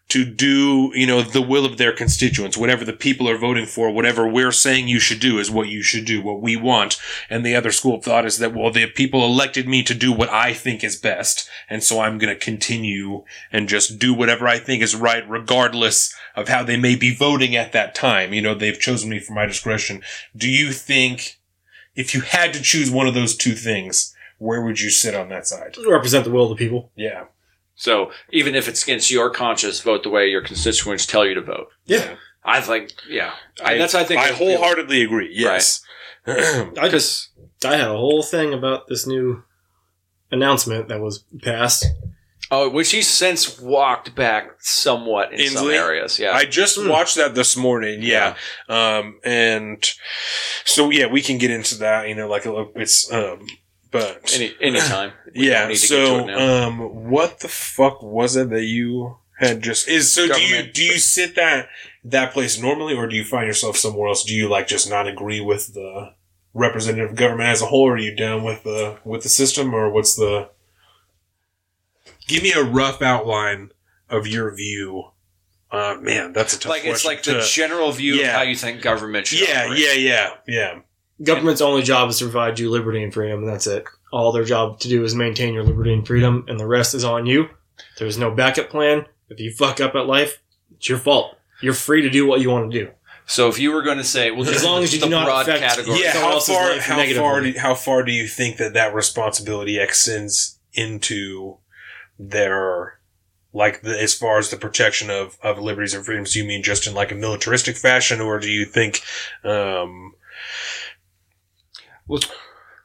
to do, you know, the will of their constituents. Whatever the people are voting for, whatever we're saying you should do is what you should do, what we want. And the other school of thought is that, well, the people elected me to do what I think is best. And so I'm going to continue and just do whatever I think is right, regardless of how they may be voting at that time. You know, they've chosen me for my discretion. Do you think, if you had to choose one of those two things, where would you sit on that side? Represent the will of the people. Yeah. So even if it's against your conscience, vote the way your constituents tell you to vote. Yeah, I think. Yeah, I, I, that's. I think I wholeheartedly feel. agree. Yes, right. I just I had a whole thing about this new announcement that was passed. Oh, which he's since walked back somewhat in Inslee? some areas. Yeah, I just mm. watched that this morning. Yeah, yeah. Um, and so yeah, we can get into that. You know, like it's. Um, But any anytime, we yeah. Need to so, get to it now. um, what the fuck was it that you had just? Is so? Government. Do you do you sit that that place normally, or do you find yourself somewhere else? Do you like just not agree with the representative government as a whole? Or are you down with the with the system, or what's the? Give me a rough outline of your view. Uh, man, that's a tough like, question. It's like to, the general view yeah. of how you think government should yeah, operate. Yeah, yeah, yeah, yeah. Government's only job is to provide you liberty and freedom, and that's it. All their job to do is maintain your liberty and freedom, and the rest is on you. There's no backup plan. If you fuck up at life, it's your fault. You're free to do what you want to do. So if you were going to say, well, as long as you do not affect category, yeah, how far, how far, do, how far do you think that that responsibility extends into their, like, the, as far as the protection of, of liberties and freedoms? Do you mean just in like a militaristic fashion, or do you think, um, well,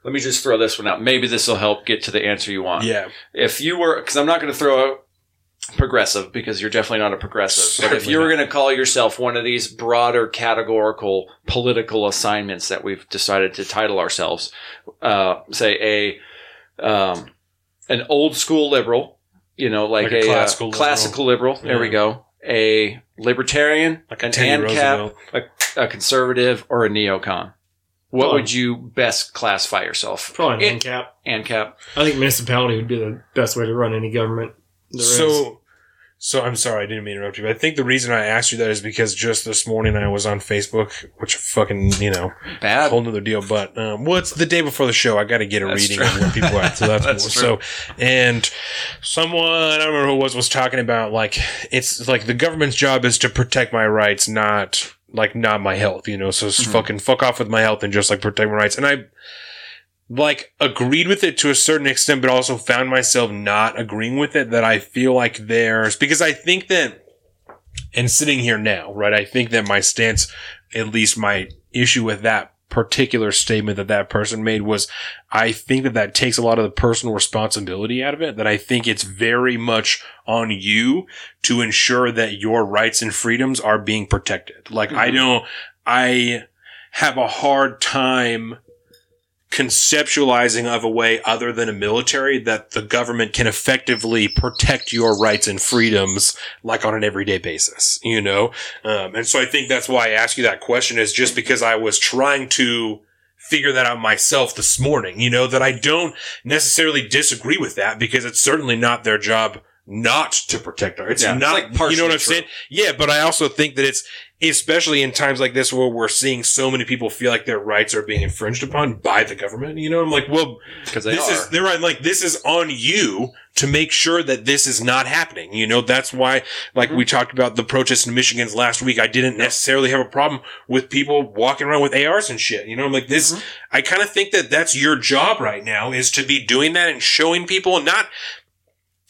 let me just throw this one out. Maybe this will help get to the answer you want. Yeah. If you were, because I'm not going to throw out progressive, because you're definitely not a progressive. Certainly but if you were going to call yourself one of these broader categorical political assignments that we've decided to title ourselves, uh, say a um, an old school liberal, you know, like, like a, a classical, uh, classical liberal. liberal. There yeah. we go. A libertarian, like a an ANCAP, a, a conservative, or a neocon. What Probably. would you best classify yourself? Probably an ANCAP. ANCAP. I think municipality would be the best way to run any government. There so, is. so I'm sorry, I didn't mean to interrupt you, but I think the reason I asked you that is because just this morning I was on Facebook, which fucking, you know, bad, whole nother deal. But um, well, it's the day before the show. I got to get a that's reading true. of where people are. So that's, that's more, true. So, and someone I don't remember who it was was talking about, like, it's like the government's job is to protect my rights, not like not my health, you know. So mm-hmm. fucking fuck off with my health and just like protect my rights. And I. Like, agreed with it to a certain extent, but also found myself not agreeing with it, that I feel like there's... Because I think that, and sitting here now, right, I think that my stance, at least my issue with that particular statement that that person made was, I think that that takes a lot of the personal responsibility out of it, that I think it's very much on you to ensure that your rights and freedoms are being protected. Like, mm-hmm. I don't... I have a hard time... conceptualizing of a way other than a military that the government can effectively protect your rights and freedoms like on an everyday basis, you know? Um, and so I think that's why I asked you that question, is just because I was trying to figure that out myself this morning, you know, that I don't necessarily disagree with that, because it's certainly not their job not to protect our, it's yeah, not, it's like partially, you know what I'm true. saying? Yeah. But I also think that it's, especially in times like this where we're seeing so many people feel like their rights are being infringed upon by the government, you know, I'm like, well, because they this are. Is, they're right. Like, this is on you to make sure that this is not happening. You know, that's why, like mm-hmm. we talked about the protests in Michigan last week, I didn't yeah. necessarily have a problem with people walking around with A Rs and shit. You know, I'm like this, mm-hmm. I kind of think that that's your job right now, is to be doing that and showing people, not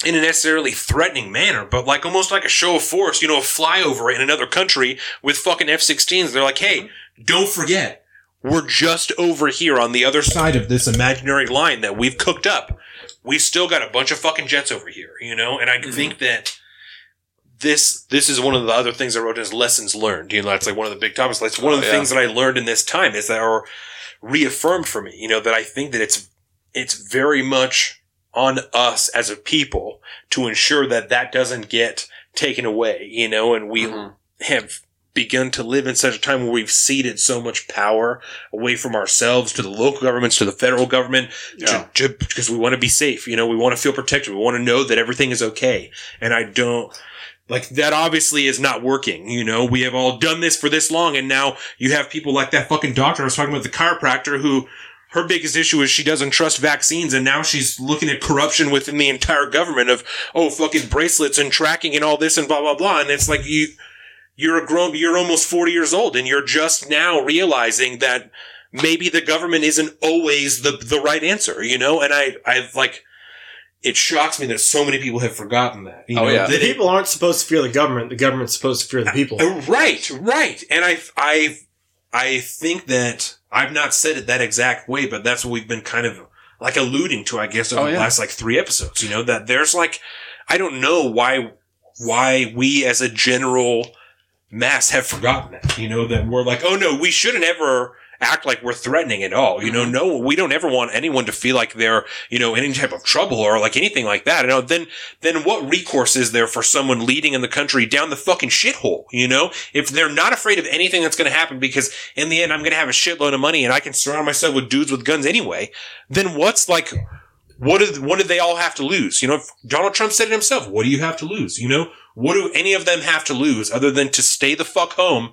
in a necessarily threatening manner, but like almost like a show of force, you know, a flyover in another country with fucking F sixteens. They're like, hey, don't forget, we're just over here on the other side of this imaginary line that we've cooked up. We still got a bunch of fucking jets over here, you know? And I mm-hmm. think that this this is one of the other things I wrote as lessons learned. You know, that's like one of the big topics. That's one of the oh, yeah. things that I learned in this time, is that are reaffirmed for me, you know, that I think that it's it's very much on us as a people to ensure that that doesn't get taken away, you know, and we mm-hmm. have begun to live in such a time where we've ceded so much power away from ourselves to the local governments, to the federal government, yeah. to, to, because we want to be safe, you know, we want to feel protected, we want to know that everything is okay. And I don't, like, that obviously is not working, you know, we have all done this for this long, and now you have people like that fucking doctor I was talking about, the chiropractor, who... her biggest issue is she doesn't trust vaccines, and now she's looking at corruption within the entire government of, oh, fucking bracelets and tracking and all this and blah, blah, blah. And it's like, you, you're a grown, you're almost forty years old, and you're just now realizing that maybe the government isn't always the, the right answer, you know? And I, I've like, it shocks me that so many people have forgotten that. You oh, know? yeah. The people aren't supposed to fear the government. The government's supposed to fear the people. Right, right. And I, I, I think that, I've not said it that exact way, but that's what we've been kind of like alluding to, I guess, over oh, yeah. the last like three episodes, you know, that there's like, I don't know why, why we as a general mass have forgotten that, you know, that we're like, oh no, we shouldn't ever act like we're threatening at all. You know, no, we don't ever want anyone to feel like they're, you know, in any type of trouble or like anything like that. You know, then, then what recourse is there for someone leading in the country down the fucking shithole? You know, if they're not afraid of anything that's going to happen, because in the end, I'm going to have a shitload of money and I can surround myself with dudes with guns anyway, then what's like, what do, what do they all have to lose? You know, Donald Trump said it himself. What do you have to lose? You know, what do any of them have to lose other than to stay the fuck home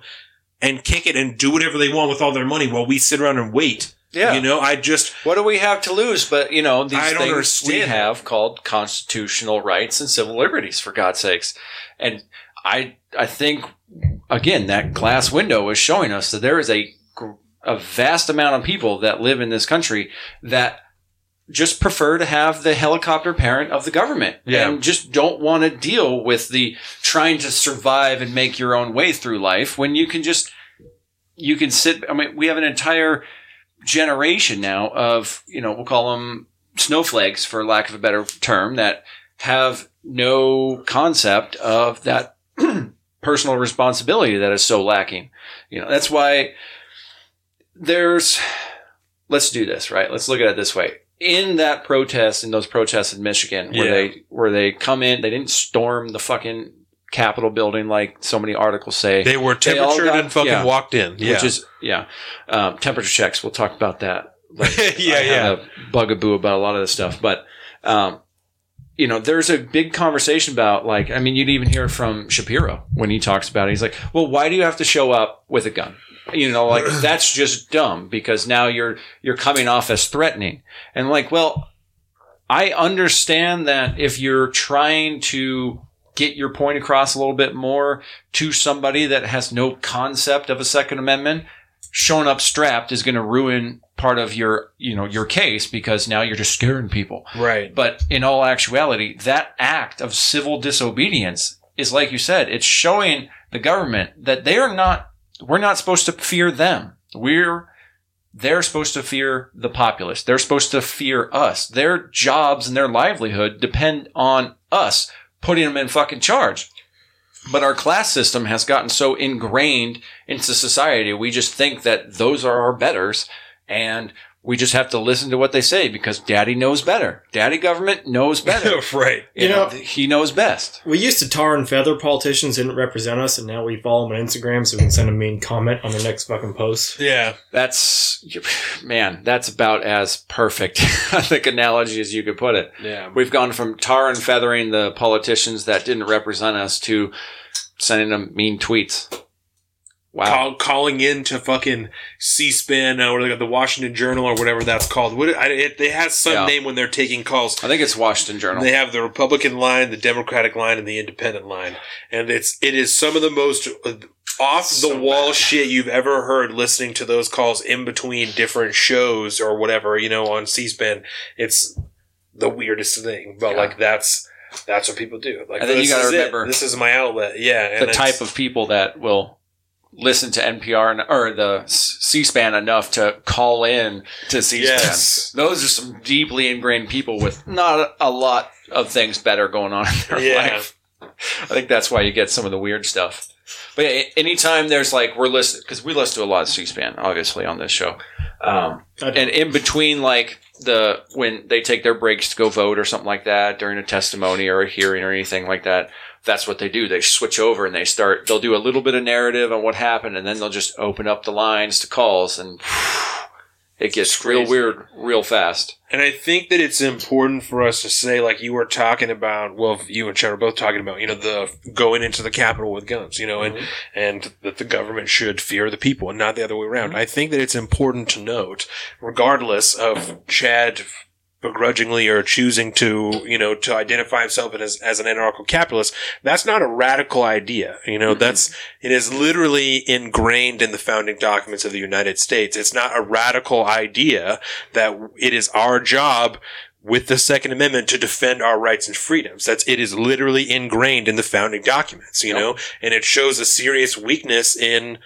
and kick it and do whatever they want with all their money while we sit around and wait? Yeah. You know, I just... What do we have to lose? But, you know, these things understand. We have called constitutional rights and civil liberties, for God's sakes. And I I think, again, that glass window is showing us that there is a, a vast amount of people that live in this country that just prefer to have the helicopter parent of the government, yeah, and just don't want to deal with the trying to survive and make your own way through life when you can just – you can sit – I mean, we have an entire generation now of, you know, we'll call them snowflakes for lack of a better term, that have no concept of that personal responsibility that is so lacking. You know, that's why there's – let's do this, right? Let's look at it this way. In that protest, in those protests in Michigan, where yeah. they where they come in, they didn't storm the fucking Capitol building like so many articles say. They were temperatured they got, and fucking yeah, walked in, yeah. Which is yeah, um, temperature checks. We'll talk about that. Like, yeah, I yeah. have a bugaboo about a lot of this stuff, but um, you know, there's a big conversation about like, I mean, you'd even hear from Shapiro when he talks about it. He's like, well, why do you have to show up with a gun? You know, like, that's just dumb because now you're you're coming off as threatening. And like, well, I understand that if you're trying to get your point across a little bit more to somebody that has no concept of a Second Amendment, showing up strapped is going to ruin part of your, you know, your case because now you're just scaring people. Right. But in all actuality, that act of civil disobedience is, like you said, it's showing the government that they are not – we're not supposed to fear them. We're, they're supposed to fear the populace. They're supposed to fear us. Their jobs and their livelihood depend on us putting them in fucking charge. But our class system has gotten so ingrained into society, we just think that those are our betters and we just have to listen to what they say because daddy knows better. Daddy government knows better. Right. You, you know, know, he knows best. We used to tar and feather politicians who didn't represent us, and now we follow them on Instagram so we can send a mean comment on their next fucking post. Yeah. That's, man, that's about as perfect, I think, analogy as you could put it. Yeah. We've gone from tar and feathering the politicians that didn't represent us to sending them mean tweets. Wow. Call, calling in to fucking C-SPAN or like the Washington Journal or whatever that's called. What I, it, they have some yeah. name when they're taking calls. I think it's Washington Journal. They have the Republican line, the Democratic line, and the Independent line, and it's it is some of the most off the wall so shit you've ever heard. Listening to those calls in between different shows or whatever, you know, on C-SPAN, it's the weirdest thing. But yeah. like that's that's what people do. Like, and then you got to remember, it. This is my outlet. Yeah, and the type of people that will listen to N P R or the C-SPAN enough to call in to C-SPAN. Yes. Those are some deeply ingrained people with not a lot of things better going on in their yeah. life. I think that's why you get some of the weird stuff. But yeah, anytime there's like we're listening, because we listen to a lot of C-SPAN, obviously, on this show. Um, and in between, like the when they take their breaks to go vote or something like that during a testimony or a hearing or anything like that. That's what they do. They switch over and they start – they'll do a little bit of narrative on what happened, and then they'll just open up the lines to calls, and it gets real weird real fast. And I think that it's important for us to say, like you were talking about – well, you and Chad were both talking about, you know, the going into the Capitol with guns, you know, and, mm-hmm. and that the government should fear the people and not the other way around. Mm-hmm. I think that it's important to note, regardless of Chad – begrudgingly or choosing to, you know, to identify himself as, as an anarcho-capitalist, that's not a radical idea. You know, mm-hmm. that's, it is literally ingrained in the founding documents of the United States. It's not a radical idea that it is our job with the Second Amendment to defend our rights and freedoms. That's, it is literally ingrained in the founding documents, you yep. know, and it shows a serious weakness in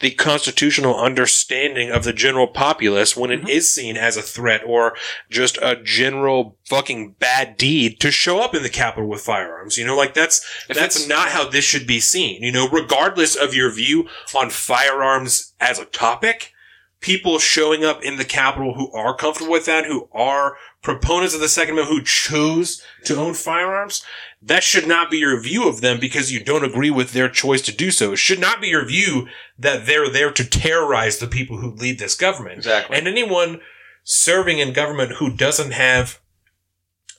the constitutional understanding of the general populace when it mm-hmm. is seen as a threat or just a general fucking bad deed to show up in the Capitol with firearms. You know, like that's, if that's not how this should be seen. You know, regardless of your view on firearms as a topic, people showing up in the Capitol who are comfortable with that, who are proponents of the Second Amendment, who chose to own firearms, that should not be your view of them because you don't agree with their choice to do so. It should not be your view that they're there to terrorize the people who lead this government. Exactly. And anyone serving in government who doesn't have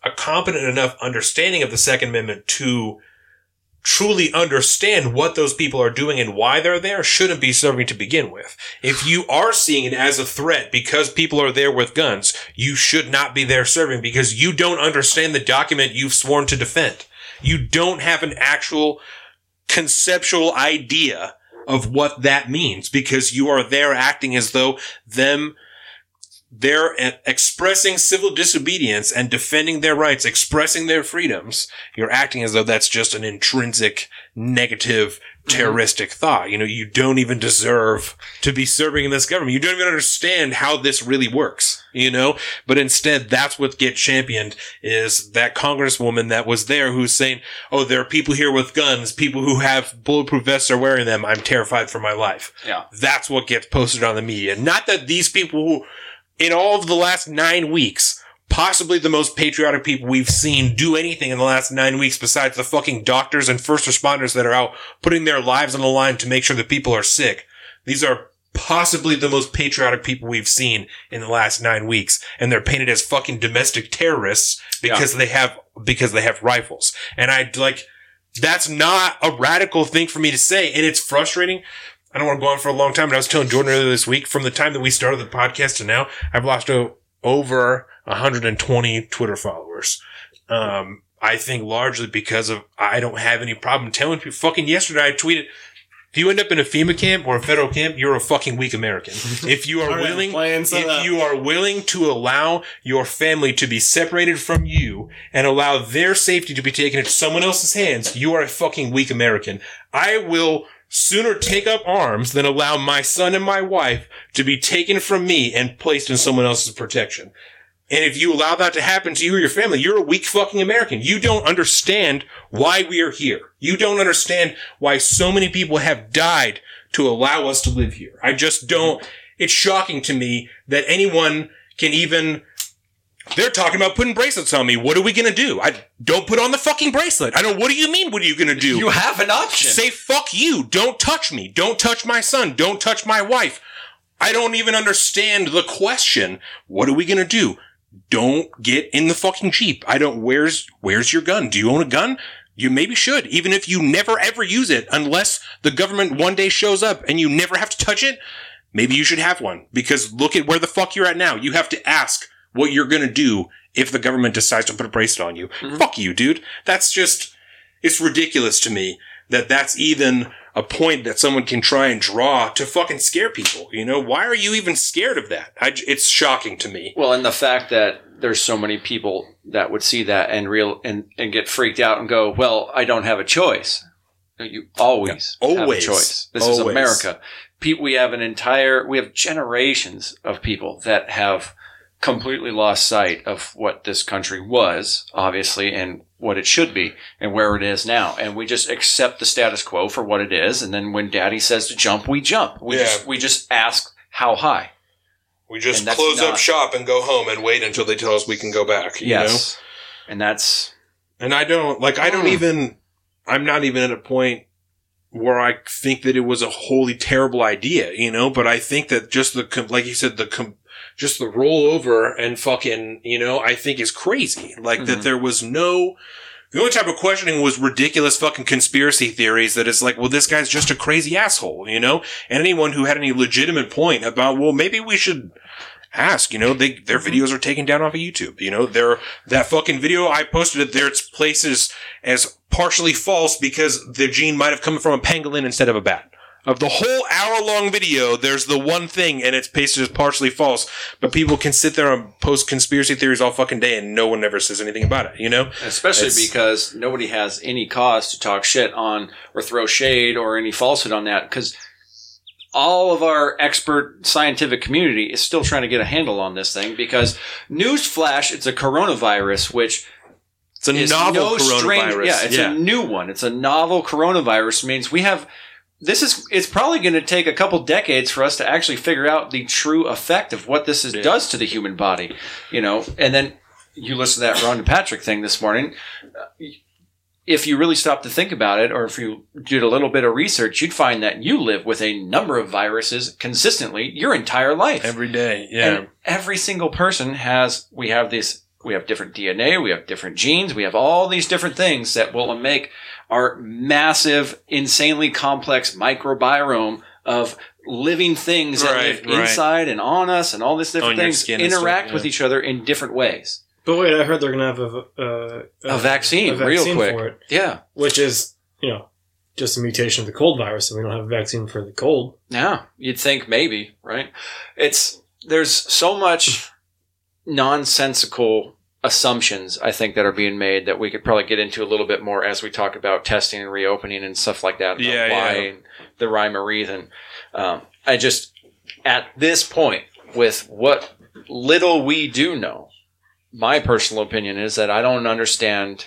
a competent enough understanding of the Second Amendment to truly understand what those people are doing and why they're there shouldn't be serving to begin with. If you are seeing it as a threat because people are there with guns, you should not be there serving because you don't understand the document you've sworn to defend. You don't have an actual conceptual idea of what that means because you are there acting as though them they're expressing civil disobedience and defending their rights, expressing their freedoms. You're acting as though that's just an intrinsic, negative, terroristic thought. You know, you don't even deserve to be serving in this government. You don't even understand how this really works, you know? But instead, that's what gets championed is that congresswoman that was there who's saying, oh, there are people here with guns, people who have bulletproof vests are wearing them. I'm terrified for my life. Yeah. That's what gets posted on the media. Not that these people who... In all of the last nine weeks, possibly the most patriotic people we've seen do anything in the last nine weeks besides the fucking doctors and first responders that are out putting their lives on the line to make sure that people are sick. These are possibly the most patriotic people we've seen in the last nine weeks. And they're painted as fucking domestic terrorists because yeah. they have, because they have rifles. And I like, that's not a radical thing for me to say. And it's frustrating. I don't want to go on for a long time, but I was telling Jordan earlier this week, from the time that we started the podcast to now, I've lost o- over one hundred twenty Twitter followers. Um, I think largely because of I don't have any problem telling people. Fucking yesterday I tweeted, if you end up in a FEMA camp or a federal camp, you're a fucking weak American. If you are willing, if you are willing to allow your family to be separated from you and allow their safety to be taken into someone else's hands, you are a fucking weak American. I will... sooner take up arms than allow my son and my wife to be taken from me and placed in someone else's protection. And if you allow that to happen to you or your family, you're a weak fucking American. You don't understand why we are here. You don't understand why so many people have died to allow us to live here. I just don't. It's shocking to me that anyone can even... They're talking about putting bracelets on me. What are we going to do? I don't put on the fucking bracelet. I don't. What do you mean? What are you going to do? You have an option. Say, fuck you. Don't touch me. Don't touch my son. Don't touch my wife. I don't even understand the question. What are we going to do? Don't get in the fucking Jeep. I don't. Where's, where's your gun? Do you own a gun? You maybe should, even if you never ever use it, unless the government one day shows up and you never have to touch it. Maybe you should have one because look at where the fuck you're at now. You have to ask what you're going to do if the government decides to put a bracelet on you. Mm-hmm. Fuck you, dude. That's just, it's ridiculous to me that that's even a point that someone can try and draw to fucking scare people. You know, why are you even scared of that? I, it's shocking to me. Well, and the fact that there's so many people that would see that and real and, and get freaked out and go, well, I don't have a choice. You always, yeah, always have a choice. This always. is America. People, we have an entire, we have generations of people that have completely lost sight of what this country was, obviously, and what it should be and where it is now. And we just accept the status quo for what it is. And then when daddy says to jump, we jump. We, yeah. just, we just ask how high. We just close not, up shop and go home and wait until they tell us we can go back. You yes. know? And that's... And I don't... Like, I don't mm. even... I'm not even at a point where I think that it was a wholly terrible idea, you know? But I think that just the... Like you said, the... Com- Just the rollover and fucking, you know, I think is crazy. Like, mm-hmm. that there was no... The only type of questioning was ridiculous fucking conspiracy theories that is like, well, this guy's just a crazy asshole, you know? And anyone who had any legitimate point about, well, maybe we should... Ask, you know, they, their videos are taken down off of YouTube. You know, their, that fucking video I posted at their places as partially false because the gene might have come from a pangolin instead of a bat. Of the whole hour-long video, there's the one thing, and it's pasted as partially false. But people can sit there and post conspiracy theories all fucking day, and no one ever says anything about it, you know? Especially it's, because nobody has any cause to talk shit on or throw shade or any falsehood on that. Because all of our expert scientific community is still trying to get a handle on this thing. Because newsflash, it's a coronavirus, which... It's a novel no coronavirus. Strange, yeah, it's yeah. a new one. It's a novel coronavirus. Means we have... this is it's probably going to take a couple decades for us to actually figure out the true effect of what this is, yeah. does to the human body, you know. And then you listen to that Ron DePatrick thing this morning. If you really stop to think about it, or if you did a little bit of research, you'd find that you live with a number of viruses consistently your entire life. Every day, yeah. And every single person has – we have this – we have different D N A, we have different genes, we have all these different things that will make our massive, insanely complex microbiome of living things that right, live right. inside and on us and all these different on things interact stuff, yeah. with each other in different ways. But wait, I heard they're going to have a, uh, a, a vaccine, a vaccine real quick. For it, yeah. Which is, you know, just a mutation of the cold virus, and we don't have a vaccine for the cold. Yeah, you'd think maybe, right? It's there's so much nonsensical assumptions, I think, that are being made that we could probably get into a little bit more as we talk about testing and reopening and stuff like that. About yeah, why yeah. And the rhyme or reason. Um, I just, at this point, with what little we do know, my personal opinion is that I don't understand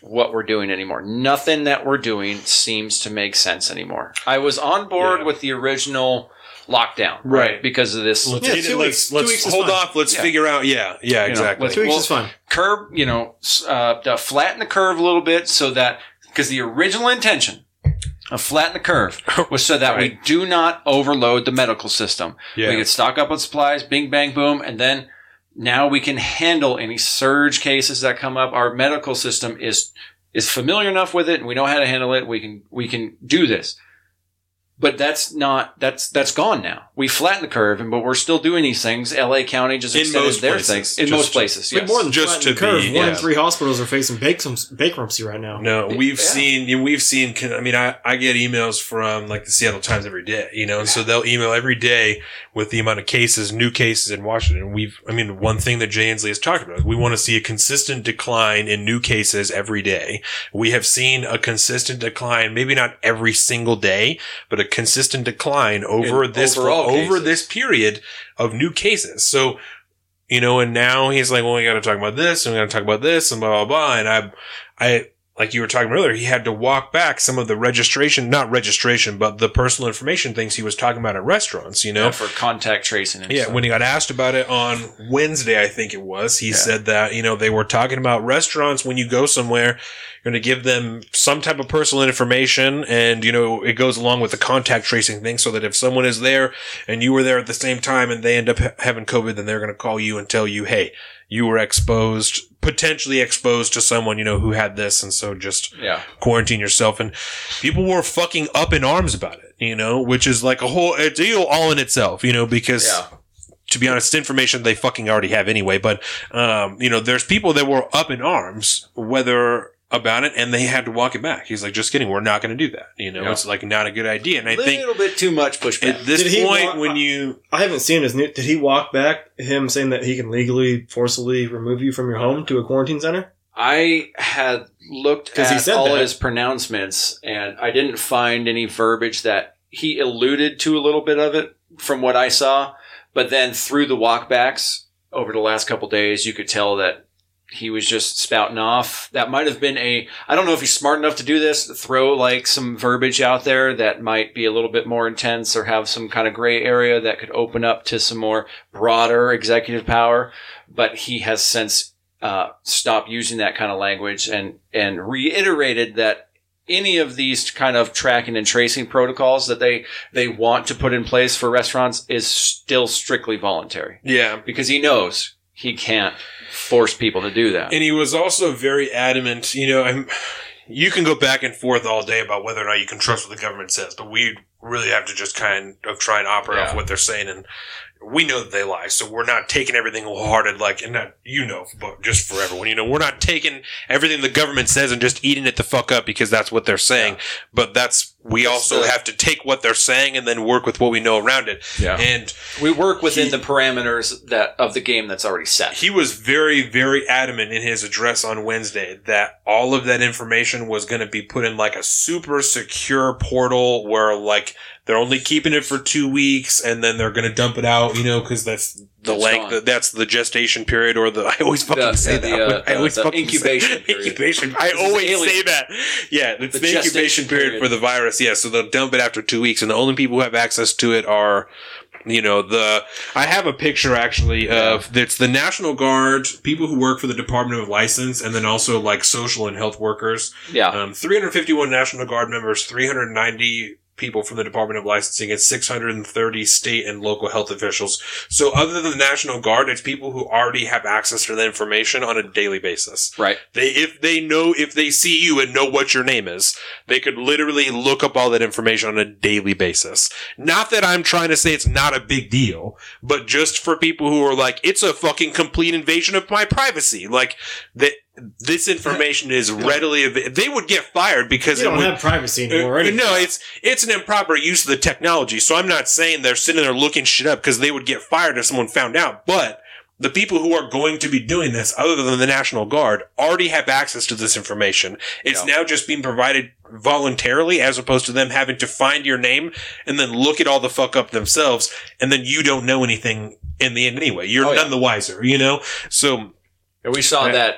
what we're doing anymore. Nothing that we're doing seems to make sense anymore. I was on board yeah. with the original lockdown, right? right? Because of this. Let's, yeah, two weeks, let's, let's two weeks hold off. Let's yeah. figure out. Yeah, yeah, you exactly. Know, two weeks well, is fine. Curb, you know, uh, flatten the curve a little bit so that – because the original intention of flatten the curve was so that right. we do not overload the medical system. Yeah. We could stock up on supplies, bing, bang, boom, and then – now we can handle any surge cases that come up. Our medical system is is familiar enough with it, and we know how to handle it. We can we can do this. But that's not that's that's gone now. We flattened the curve, and but we're still doing these things. L A County just extended their things in most places. Yes. More than just to the curve. Be, yeah. One in three hospitals are facing bankruptcy right now. No, we've yeah. seen we've seen. I mean, I, I get emails from like the Seattle Times every day, you know, and so they'll email every day with the amount of cases, new cases in Washington. We've, I mean, one thing that Jay Inslee has talked about is we want to see a consistent decline in new cases every day. We have seen a consistent decline, maybe not every single day, but a consistent decline over in this over this period of new cases. So, you know, and now he's like, well, we got to talk about this and we got to talk about this and blah, blah, blah. And I, I, like you were talking earlier, he had to walk back some of the registration, not registration, but the personal information things he was talking about at restaurants, you know, yeah, for contact tracing. And yeah. Stuff. When he got asked about it on Wednesday, I think it was, he yeah. said that, you know, they were talking about restaurants. When you go somewhere, you're going to give them some type of personal information. And, you know, it goes along with the contact tracing thing so that if someone is there and you were there at the same time and they end up ha- having COVID, then they're going to call you and tell you, hey, you were exposed, potentially exposed to someone, you know, who had this. And so just yeah. quarantine yourself. And people were fucking up in arms about it, you know, which is like a whole deal all in itself, you know, because yeah. to be honest, information they fucking already have anyway. But, um, you know, there's people that were up in arms, whether about it, and they had to walk it back. He's like, just kidding, we're not going to do that. You know, yeah. it's like not a good idea. And I little think a little bit too much pushback. At this point, walk, when you... I haven't seen his new... Did he walk back him saying that he can legally, forcibly remove you from your home to a quarantine center? I had looked at he said all that. His pronouncements, and I didn't find any verbiage that he alluded to a little bit of it from what I saw. But then through the walkbacks over the last couple of days, you could tell that he was just spouting off. That might have been a – I don't know if he's smart enough to do this, throw like some verbiage out there that might be a little bit more intense or have some kind of gray area that could open up to some more broader executive power. But he has since uh, stopped using that kind of language and, and reiterated that any of these kind of tracking and tracing protocols that they, they want to put in place for restaurants is still strictly voluntary. Yeah. Because he knows he can't force people to do that. And he was also very adamant, you know, I'm, you can go back and forth all day about whether or not you can trust what the government says, but we really have to just kind of try and operate yeah. off what they're saying. And we know that they lie, so we're not taking everything wholehearted like, and not, you know, but just for everyone, you know, we're not taking everything the government says and just eating it the fuck up because that's what they're saying. Yeah. But that's, we that's also the, have to take what they're saying and then work with what we know around it. Yeah. And we work within he, the parameters that of the game that's already set. He was very, very adamant in his address on Wednesday that all of that information was going to be put in like a super secure portal where like, they're only keeping it for two weeks, and then they're going to dump it out, you know, because that's The that's length gone. That's the gestation period, or the I always fucking the, say the, that. Uh, I always uh, fucking incubation say, period. Incubation. I always say that. Yeah, it's the, the incubation period, period for the virus. Yeah, so they'll dump it after two weeks, and the only people who have access to it are, you know, the. I have a picture actually of it's the National Guard, people who work for the Department of License, and then also like social and health workers. Yeah, um, three hundred fifty-one National Guard members, three hundred ninety people from the Department of Licensing, and six hundred thirty state and local health officials. So other than the National Guard, it's people who already have access to the information on a daily basis. Right. They, if they know, if they see you and know what your name is, they could literally look up all that information on a daily basis. Not that I'm trying to say it's not a big deal, but just for people who are like, it's a fucking complete invasion of my privacy. Like, that. This information is readily available. They would get fired because they don't it would, have privacy anymore. Right? No, it's it's an improper use of the technology. So I'm not saying they're sitting there looking shit up because they would get fired if someone found out. But the people who are going to be doing this, other than the National Guard, already have access to this information. It's yeah. now just being provided voluntarily, as opposed to them having to find your name and then look at all the fuck up themselves, and then you don't know anything in the end anyway. You're oh, none yeah. the wiser, you know. So and we saw I, that.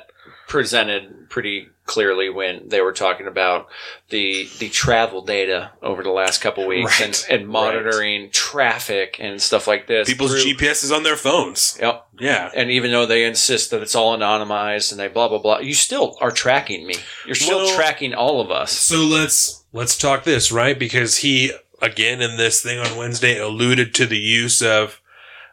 presented pretty clearly when they were talking about the the travel data over the last couple weeks right. and, and monitoring right. traffic and stuff like this. People's through, G P S is on their phones. Yep. Yeah. And even though they insist that it's all anonymized and they blah, blah, blah, you still are tracking me. You're still well, tracking all of us. So let's let's talk this, right? Because he, again, in this thing on Wednesday, alluded to the use of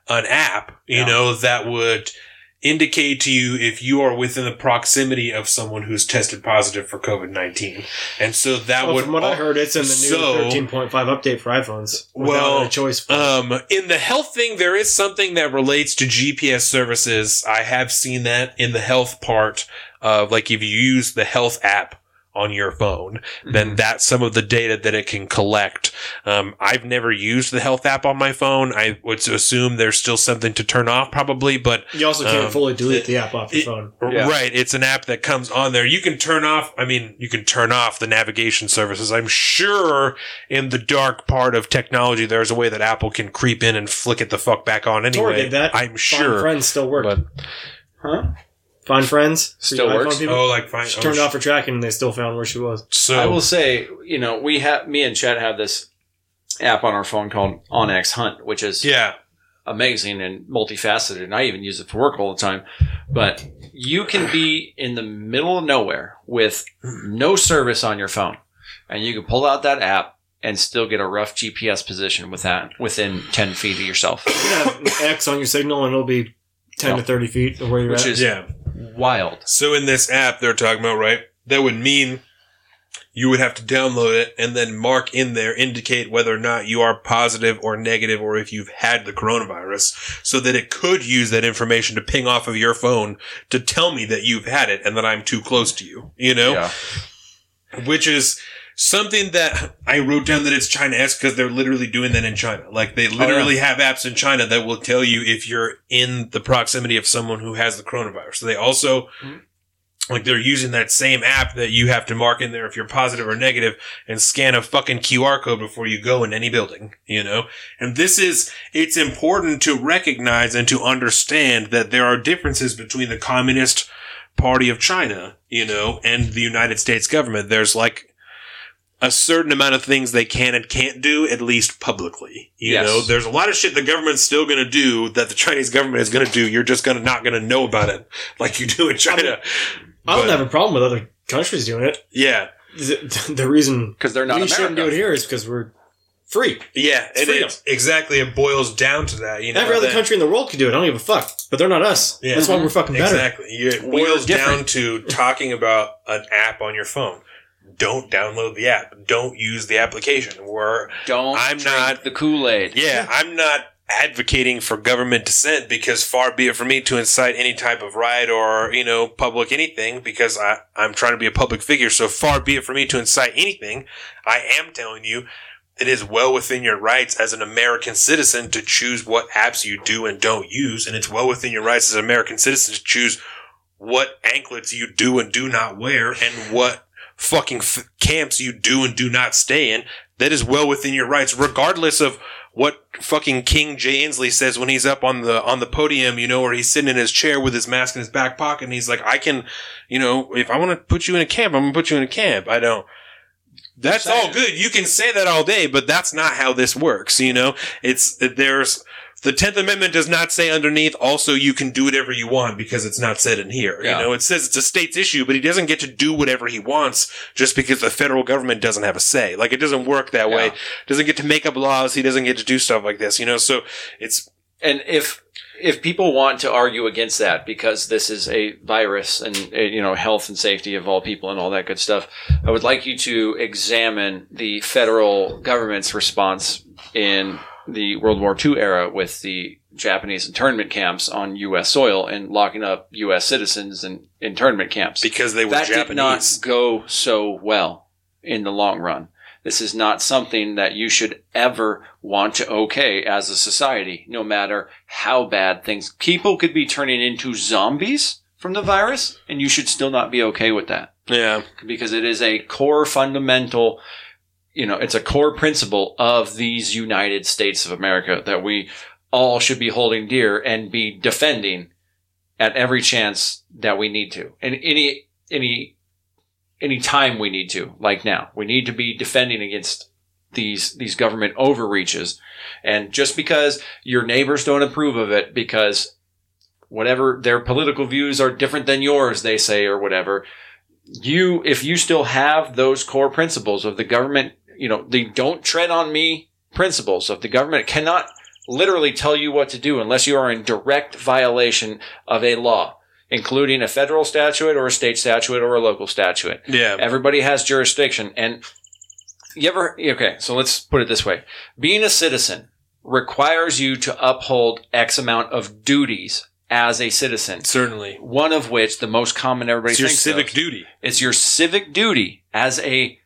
an app, you yeah. know, that would – indicate to you if you are within the proximity of someone who's tested positive for COVID nineteen. And so that well, would... From what all, I heard, it's in the new so, thirteen point five update for iPhones. Well, a choice um, in the health thing, there is something that relates to G P S services. I have seen that in the health part of, like, if you use the health app on your phone, mm-hmm. then that's some of the data that it can collect. Um, I've never used the health app on my phone. I would assume there's still something to turn off probably, but... You also can't um, fully delete it, the app off your it, phone. Yeah. Right. It's an app that comes on there. You can turn off... I mean, you can turn off the navigation services. I'm sure in the dark part of technology, there's a way that Apple can creep in and flick it the fuck back on anyway. That I'm sure. Find Friends still work. But, huh? Find Friends still works. Oh, like find, she turned oh, off her tracking, and they still found where she was. So I will say, you know, we have me and Chad have this app on our phone called Onyx Hunt, which is yeah. amazing and multifaceted, and I even use it for work all the time. But you can be in the middle of nowhere with no service on your phone, and you can pull out that app and still get a rough G P S position with that within ten feet of yourself. You can have an X on your signal, and it'll be ten no. to thirty feet of where you're which at. Is, yeah. Wild. So in this app they're talking about, right, that would mean you would have to download it and then mark in there, indicate whether or not you are positive or negative or if you've had the coronavirus, so that it could use that information to ping off of your phone to tell me that you've had it and that I'm too close to you, you know? Yeah. Which is something that I wrote down that it's China-esque because they're literally doing that in China. Like, they literally oh, yeah. have apps in China that will tell you if you're in the proximity of someone who has the coronavirus. So they also, mm-hmm. like, they're using that same app that you have to mark in there if you're positive or negative and scan a fucking Q R code before you go in any building, you know? And this is, it's important to recognize and to understand that there are differences between the Communist Party of China, you know, and the United States government. There's, like, a certain amount of things they can and can't do, at least publicly. You yes. know, there's a lot of shit the government's still going to do that the Chinese government is going to do. You're just gonna not going to know about it like you do in China. I, mean, I don't but, have a problem with other countries doing it. Yeah. The, the reason because they're not we America. Shouldn't do it here is because we're free. Yeah. And it, exactly. It boils down to that. You know, every other that, country in the world can do it. I don't give a fuck. But they're not us. Yeah. That's why we're fucking better. Exactly. It boils down to talking about an app on your phone. Don't download the app. Don't use the application. We're, Don't I'm drink not, the Kool-Aid. Yeah, I'm not advocating for government dissent because far be it from me to incite any type of riot or, you know, public anything because I, I'm trying to be a public figure. So far be it from me to incite anything. I am telling you it is well within your rights as an American citizen to choose what apps you do and don't use. And it's well within your rights as an American citizen to choose what anklets you do and do not wear and what fucking f- camps you do and do not stay in. That is well within your rights, regardless of what fucking King Jay Inslee says when he's up on the on the podium, you know, or he's sitting in his chair with his mask in his back pocket, and he's like, I can, you know, if I want to put you in a camp, I'm going to put you in a camp. I don't. That's all good. You can say that all day, but that's not how this works, you know? It's, there's, the tenth Amendment does not say underneath, also you can do whatever you want, because it's not said in here. Yeah. You know, it says it's a state's issue, but he doesn't get to do whatever he wants just because the federal government doesn't have a say. Like, it doesn't work that yeah. way. Doesn't get to make up laws. He doesn't get to do stuff like this, you know? So it's... And if, if people want to argue against that, because this is a virus and, you know, health and safety of all people and all that good stuff, I would like you to examine the federal government's response in the World War Two era with the Japanese internment camps on U S soil and locking up U S citizens in internment camps. Because they were Japanese. That did not go so well in the long run. This is not something that you should ever want to okay as a society, no matter how bad things. People could be turning into zombies from the virus, and you should still not be okay with that. Yeah. Because it is a core fundamental, you know, it's a core principle of these United States of America that we all should be holding dear and be defending at every chance that we need to. And any, any, Any time we need to, like now. We need to be defending against these these government overreaches. And just because your neighbors don't approve of it, because whatever their political views are different than yours, they say, or whatever, you, if you still have those core principles of the government, you know, the don't tread on me principles of the government cannot literally tell you what to do unless you are in direct violation of a law, including a federal statute or a state statute or a local statute. Yeah. Everybody has jurisdiction. And you ever, okay, so let's put it this way. Being a citizen requires you to uphold X amount of duties as a citizen. Certainly. One of which, the most common everybody it's thinks It's your civic of, duty. It's your civic duty as a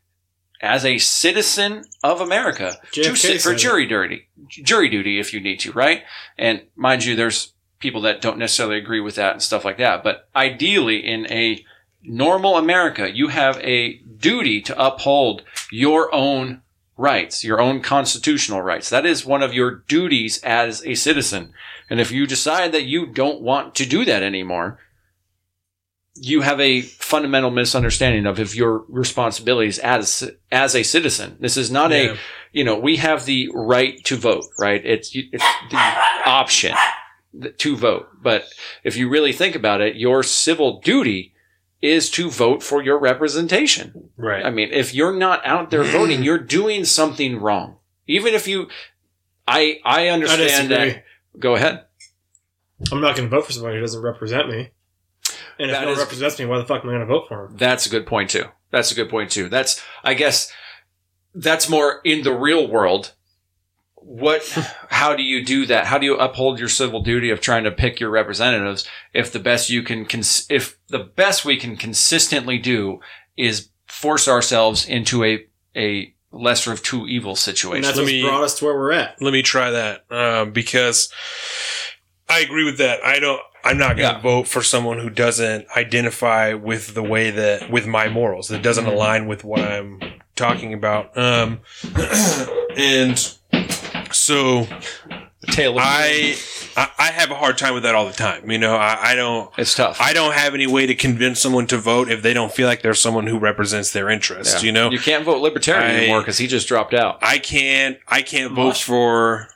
as a citizen of America J F K to sit for jury duty, jury duty if you need to, right? And mind you, there's people that don't necessarily agree with that and stuff like that. But ideally, in a normal America, you have a duty to uphold your own rights, your own constitutional rights. That is one of your duties as a citizen. And if you decide that you don't want to do that anymore, you have a fundamental misunderstanding of if your responsibilities as as a citizen. This is not yeah. a, you know, we have the right to vote, right? It's, it's the option to vote. But if you really think about it, your civil duty is to vote for your representation. Right. I mean, if you're not out there voting, you're doing something wrong. Even if you, I, I understand I that. Go ahead. I'm not going to vote for somebody who doesn't represent me. And if that no one represents me, why the fuck am I going to vote for him? That's a good point too. That's a good point too. That's, I guess that's more in the real world. What, how do you do that? How do you uphold your civil duty of trying to pick your representatives if the best you can, cons- if the best we can consistently do is force ourselves into a, a lesser of two evils situation? And that's what's brought us to where we're at. Let me try that. Um, because I agree with that. I don't, I'm not going to yeah. vote for someone who doesn't identify with the way that, with my morals, that doesn't mm-hmm. align with what I'm talking about. Um, and, So, I, I have a hard time with that all the time. You know, I, I don't. It's tough. I don't have any way to convince someone to vote if they don't feel like there's someone who represents their interests. Yeah. You know, you can't vote Libertarian I, anymore because he just dropped out. I can't. I can't vote for.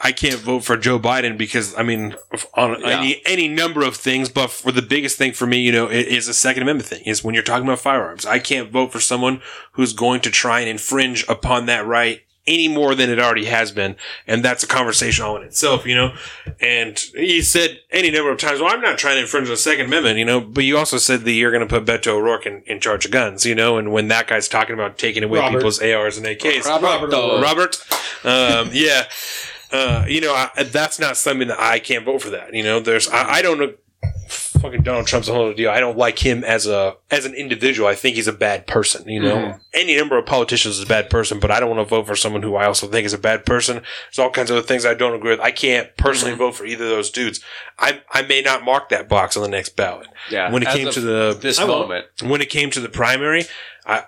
I can't vote for Joe Biden because, I mean, on yeah. any, any number of things, but for the biggest thing for me, you know, is a Second Amendment thing, is when you're talking about firearms. I can't vote for someone who's going to try and infringe upon that right any more than it already has been. And that's a conversation all in itself, you know? And you said any number of times, well, I'm not trying to infringe the Second Amendment, you know? But you also said that you're going to put Beto O'Rourke in, in charge of guns, you know? And when that guy's talking about taking away Robert. people's A Rs and A Ks. Robert. Robert. Um, yeah. Uh, you know, I, that's not something that I can't vote for that, you know? There's, I, I don't know. Fucking Donald Trump's a whole other deal. I don't like him as a as an individual. I think he's a bad person. You know, mm. any number of politicians is a bad person, but I don't want to vote for someone who I also think is a bad person. There's all kinds of other things I don't agree with. I can't personally mm-hmm. vote for either of those dudes. I I may not mark that box on the next ballot. Yeah. When it came to the this moment, when it came to the primary, I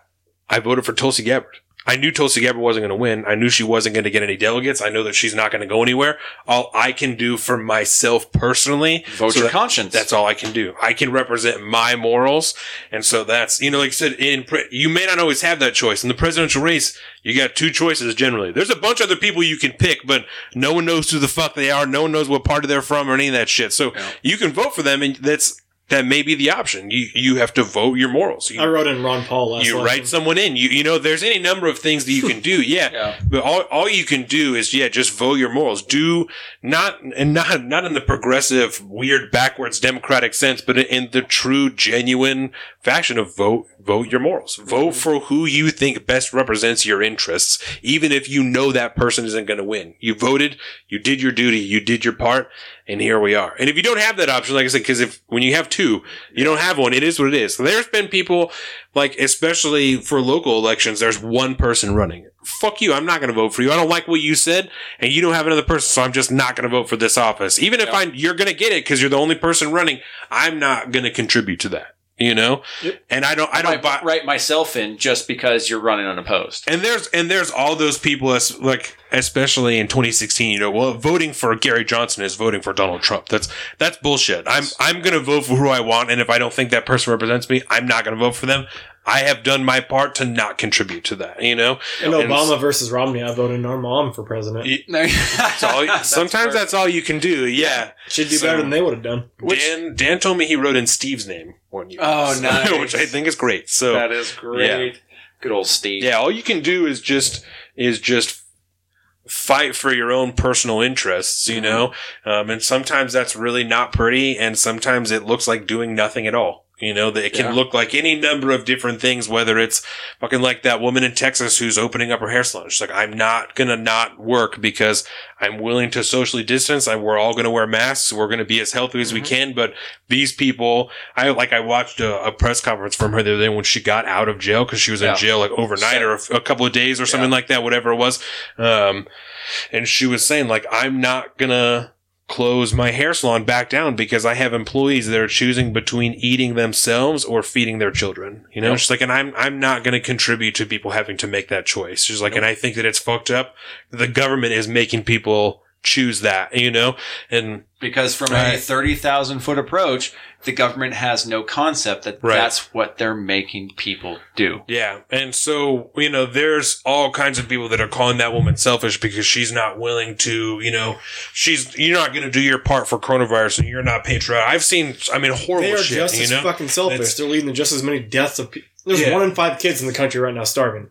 I voted for Tulsi Gabbard. I knew Tulsi Gabbard wasn't going to win. I knew she wasn't going to get any delegates. I know that she's not going to go anywhere. All I can do for myself personally. Vote so your that, conscience. That's all I can do. I can represent my morals. And so that's, you know, like I said, in pre- you may not always have that choice. In the presidential race, you got two choices generally. There's a bunch of other people you can pick, but no one knows who the fuck they are. No one knows what party they're from or any of that shit. So yeah. you can vote for them, and that's... That may be the option. You you have to vote your morals. You, I wrote in Ron Paul last night. You lesson. Write someone in. You you know, there's any number of things that you can do. Yeah. yeah. But all all you can do is, yeah, just vote your morals. Do not, and not, not in the progressive, weird, backwards Democratic sense, but in the true, genuine fashion of vote, vote your morals. Vote for who you think best represents your interests, even if you know that person isn't going to win. You voted. You did your duty. You did your part. And here we are. And if you don't have that option, like I said, because if when you have two, you don't have one, it is what it is. So there's been people, like, especially for local elections, there's one person running. Fuck you. I'm not going to vote for you. I don't like what you said, and you don't have another person, so I'm just not going to vote for this office. Even if yeah. I, you're going to get it because you're the only person running, I'm not going to contribute to that. You know, yep. and I don't, I don't I buy, write myself in just because you're running unopposed. And there's, and there's all those people as like, especially in twenty sixteen, you know, well, voting for Gary Johnson is voting for Donald Trump. That's, that's bullshit. I'm, I'm going to vote for who I want. And if I don't think that person represents me, I'm not going to vote for them. I have done my part to not contribute to that, you know? In Obama and, versus Romney, I voted our mom for president. You, that's all, that's sometimes fair. That's all you can do, yeah. Should do so, better than they would have done. Which, Dan, Dan told me he wrote in Steve's name one year. Oh, so, nice. Which I think is great. So that is great. Yeah. Good old Steve. Yeah, all you can do is just is just fight for your own personal interests, you mm-hmm. know? Um, and sometimes that's really not pretty, and sometimes it looks like doing nothing at all. You know, that it can yeah. look like any number of different things, whether it's fucking like that woman in Texas who's opening up her hair salon. She's like, I'm not going to not work because I'm willing to socially distance. I, we're all going to wear masks. We're going to be as healthy as mm-hmm. we can. But these people, I like, I watched a, a press conference from her the other day when she got out of jail because she was yeah. in jail like overnight or a, a couple of days or yeah. something like that, whatever it was. Um, and she was saying like, I'm not going to close my hair salon back down because I have employees that are choosing between eating themselves or feeding their children. You know, yep. she's like, and I'm I'm not going to contribute to people having to make that choice. She's like, yep. and I think that it's fucked up. The government is making people choose that, you know, and because from right. a thirty thousand foot approach, the government has no concept that right. that's what they're making people do. Yeah. And so, you know, there's all kinds of people that are calling that woman selfish because she's not willing to, you know, she's, you're not going to do your part for coronavirus and you're not patriotic. I've seen, I mean, horrible shit. They are shit, just you as know? fucking selfish. It's, they're leading to just as many deaths of people. There's yeah. one in five kids in the country right now starving.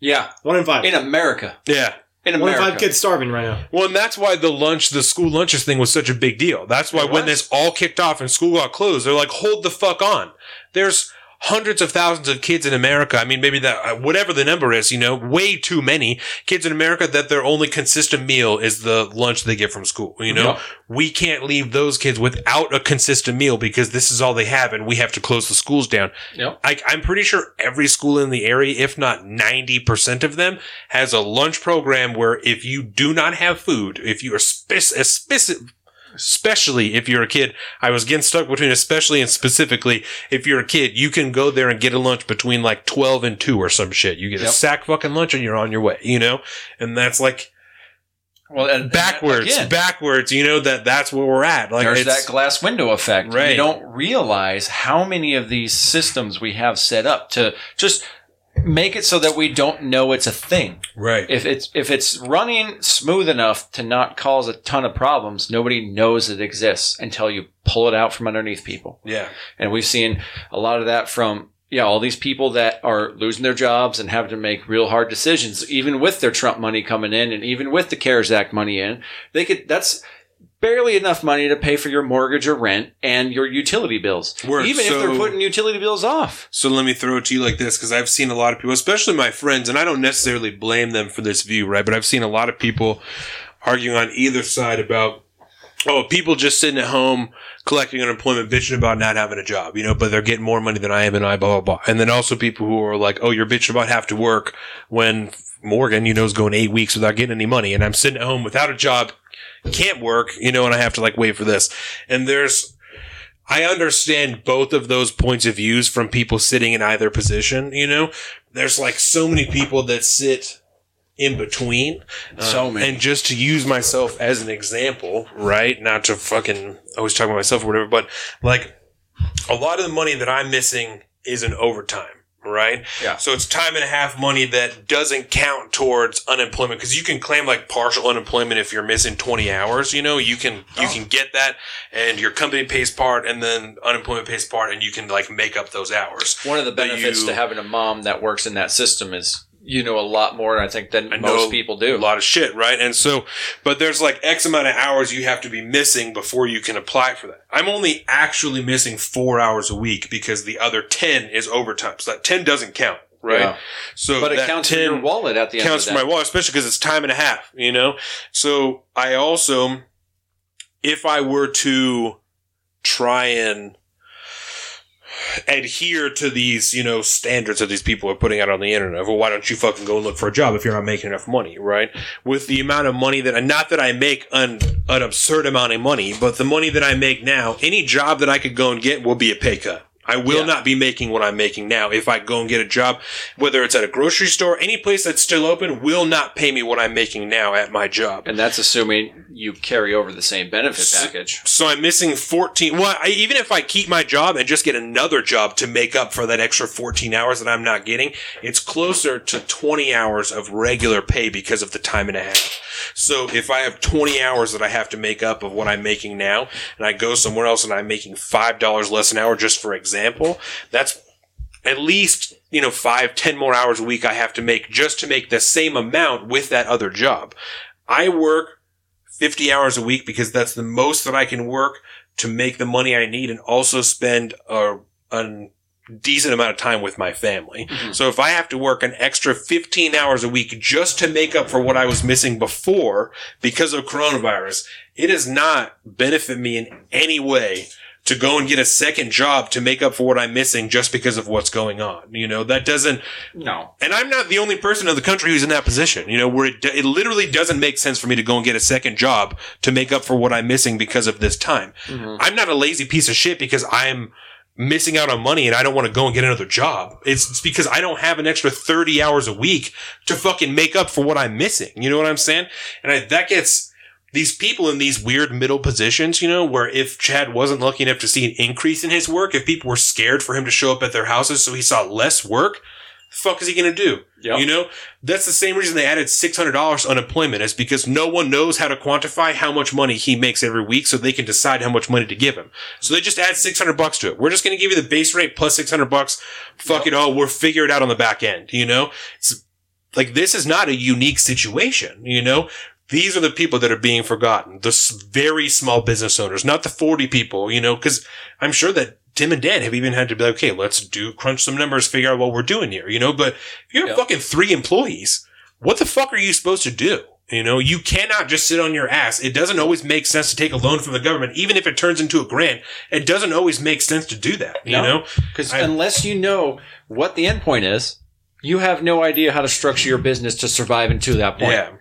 Yeah. One in five. In America. Yeah. In America. One in five kids starving right now. Well, and that's why the lunch, the school lunches thing was such a big deal. That's why when this all kicked off and school got closed, they're like, hold the fuck on. There's hundreds of thousands of kids in America. I mean, maybe that, whatever the number is, you know, way too many kids in America that their only consistent meal is the lunch they get from school. You know, yeah. we can't leave those kids without a consistent meal because this is all they have and we have to close the schools down. Yeah. I, I'm pretty sure every school in the area, if not ninety percent of them, has a lunch program where if you do not have food, if you are specific, spec- especially if you're a kid, I was getting stuck between especially and specifically. If you're a kid, you can go there and get a lunch between like twelve and two or some shit. You get yep. a sack fucking lunch and you're on your way, you know? And that's like, well, and, backwards, and again, backwards, you know, that that's where we're at. Like, there's that glass window effect. Right. You don't realize how many of these systems we have set up to just make it so that we don't know it's a thing. Right. If it's if it's running smooth enough to not cause a ton of problems, nobody knows it exists until you pull it out from underneath people. Yeah. And we've seen a lot of that from yeah, all these people that are losing their jobs and having to make real hard decisions, even with their Trump money coming in and even with the CARES Act money in. They could that's barely enough money to pay for your mortgage or rent and your utility bills. Work. Even so, if they're putting utility bills off. So let me throw it to you like this, because I've seen a lot of people, especially my friends, and I don't necessarily blame them for this view, right? But I've seen a lot of people arguing on either side about, oh, people just sitting at home collecting unemployment, bitching about not having a job, you know, but they're getting more money than I am and I blah, blah, blah. And then also people who are like, oh, you're bitching about have to work when Morgan, you know, is going eight weeks without getting any money and I'm sitting at home without a job, can't work, you know, and I have to like wait for this. And there's, I understand both of those points of views from people sitting in either position. You know, there's like so many people that sit in between. Uh, so many. And just to use myself as an example, right? Not to fucking always talk about myself or whatever, but like a lot of the money that I'm missing is in overtime. Right? Yeah. So it's time and a half money that doesn't count towards unemployment, because you can claim like partial unemployment if you're missing twenty hours, you know, you can, oh. you can get that, and your company pays part and then unemployment pays part, and you can like make up those hours. One of the benefits you, to having a mom that works in that system is you know a lot more, I think, than I most people do. A lot of shit, right? And so, but there's like X amount of hours you have to be missing before you can apply for that. I'm only actually missing four hours a week because the other ten is overtime. So that ten doesn't count, right? Yeah. So but it counts for your wallet at the end of the day. Counts for my wallet, especially because it's time and a half, you know? So I also, if I were to try and adhere to these, you know, standards that these people are putting out on the internet. Well, why don't you fucking go and look for a job if you're not making enough money, right? With the amount of money that, not that I make an, an absurd amount of money, but the money that I make now, any job that I could go and get will be a pay cut. I will yeah. not be making what I'm making now. If I go and get a job, whether it's at a grocery store, any place that's still open will not pay me what I'm making now at my job. And that's assuming you carry over the same benefit so, package. So I'm missing fourteen. Well, I, even if I keep my job and just get another job to make up for that extra fourteen hours that I'm not getting, it's closer to twenty hours of regular pay because of the time and a half. So if I have twenty hours that I have to make up of what I'm making now, and I go somewhere else and I'm making five dollars less an hour, just for example, that's at least, you know, five, ten more hours a week I have to make just to make the same amount with that other job. I work fifty hours a week because that's the most that I can work to make the money I need and also spend a, a decent amount of time with my family. Mm-hmm. So if I have to work an extra fifteen hours a week just to make up for what I was missing before because of coronavirus, it does not benefit me in any way to go and get a second job to make up for what I'm missing just because of what's going on. You know, that doesn't... No. And I'm not the only person in the country who's in that position, you know, where it, it literally doesn't make sense for me to go and get a second job to make up for what I'm missing because of this time. Mm-hmm. I'm not a lazy piece of shit because I'm missing out on money and I don't want to go and get another job. It's, it's because I don't have an extra thirty hours a week to fucking make up for what I'm missing. You know what I'm saying? And I, that gets... These people in these weird middle positions, you know, where if Chad wasn't lucky enough to see an increase in his work, if people were scared for him to show up at their houses so he saw less work, the fuck is he going to do? Yep. You know, that's the same reason they added six hundred dollars unemployment, is because no one knows how to quantify how much money he makes every week so they can decide how much money to give him. So they just add six hundred bucks to it. We're just going to give you the base rate plus six hundred bucks. Fuck yep. it all. We'll figure it out on the back end. You know, it's like, this is not a unique situation, you know? These are the people that are being forgotten, the very small business owners, not the forty people, you know, because I'm sure that Tim and Dan have even had to be like, okay, let's do crunch some numbers, figure out what we're doing here, you know. But if you have yep. fucking three employees, what the fuck are you supposed to do? You know, you cannot just sit on your ass. It doesn't always make sense to take a loan from the government, even if it turns into a grant. It doesn't always make sense to do that, you no, know, because unless you know what the end point is, you have no idea how to structure your business to survive until that point. Yeah.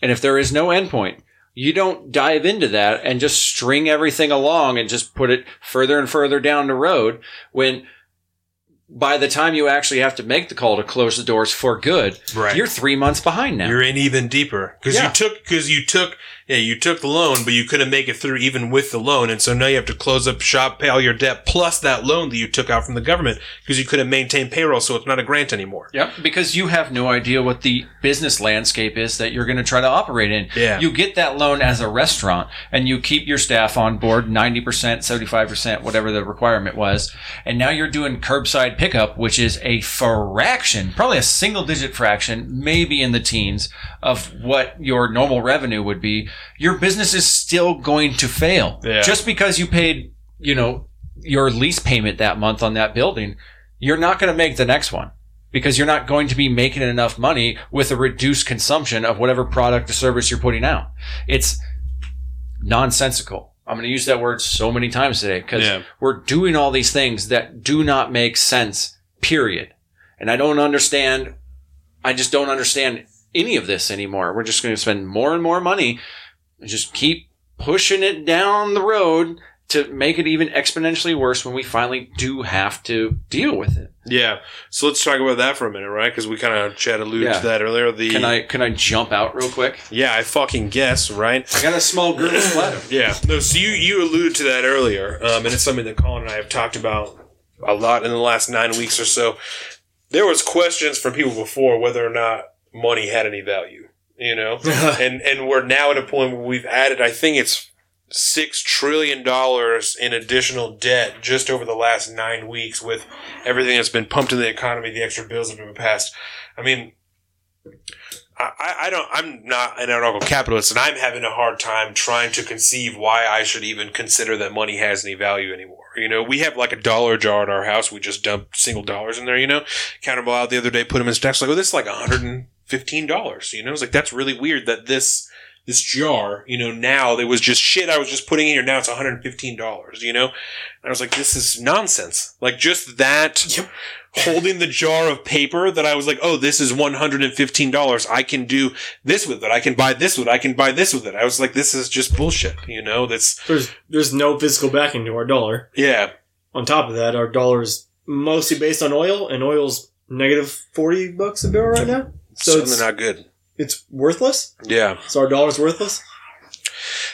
And if there is no endpoint, you don't dive into that and just string everything along and just put it further and further down the road, when by the time you actually have to make the call to close the doors for good, right. you're three months behind now. You're in even deeper. Because yeah. you took, because you took, yeah, you took the loan, but you couldn't make it through even with the loan. And so now you have to close up shop, pay all your debt, plus that loan that you took out from the government because you couldn't maintain payroll. So it's not a grant anymore. Yep. Because you have no idea what the business landscape is that you're going to try to operate in. Yeah. You get that loan as a restaurant and you keep your staff on board ninety percent, seventy-five percent, whatever the requirement was. And now you're doing curbside pickup, which is a fraction, probably a single digit fraction, maybe in the teens of what your normal revenue would be. Your business is still going to fail. Yeah. Just because you paid, you know, your lease payment that month on that building, you're not going to make the next one because you're not going to be making enough money with a reduced consumption of whatever product or service you're putting out. It's nonsensical. I'm going to use that word so many times today because yeah. we're doing all these things that do not make sense, period. And I don't understand. I just don't understand any of this anymore. We're just going to spend more and more money and just keep pushing it down the road to make it even exponentially worse when we finally do have to deal with it. Yeah. So let's talk about that for a minute, right? Because we kind of chatted alluded yeah. to that earlier. The Can I can I jump out real quick? Yeah, I fucking guess, right? I got a small group of letter. Yeah. No, so you, you alluded to that earlier, um, and it's something that Colin and I have talked about a lot in the last nine weeks or so. There was questions from people before whether or not money had any value, you know? and and we're now at a point where we've added, I think it's six trillion dollars in additional debt just over the last nine weeks with everything that's been pumped in the economy, the extra bills that have been passed. I mean, I, I don't, I'm not an anarcho capitalist, and I'm having a hard time trying to conceive why I should even consider that money has any value anymore. You know, we have like a dollar jar at our house. We just dump single dollars in there, you know, counted them out the other day, put them in stacks. Like, oh, this is like one hundred fifteen dollars, you know, it's like, that's really weird that this, this jar, you know, now there was just shit I was just putting in here. Now it's one hundred fifteen dollars, you know? And I was like, this is nonsense. Like, just that yep. holding the jar of paper that I was like, oh, this is one hundred fifteen dollars. I can do this with it. I can buy this with it. I can buy this with it. I was like, this is just bullshit, you know? That's There's, there's no physical backing to our dollar. Yeah. On top of that, our dollar is mostly based on oil, and oil's negative forty bucks a barrel right now. So certainly it's not good. It's worthless? Yeah. So our dollar's worthless?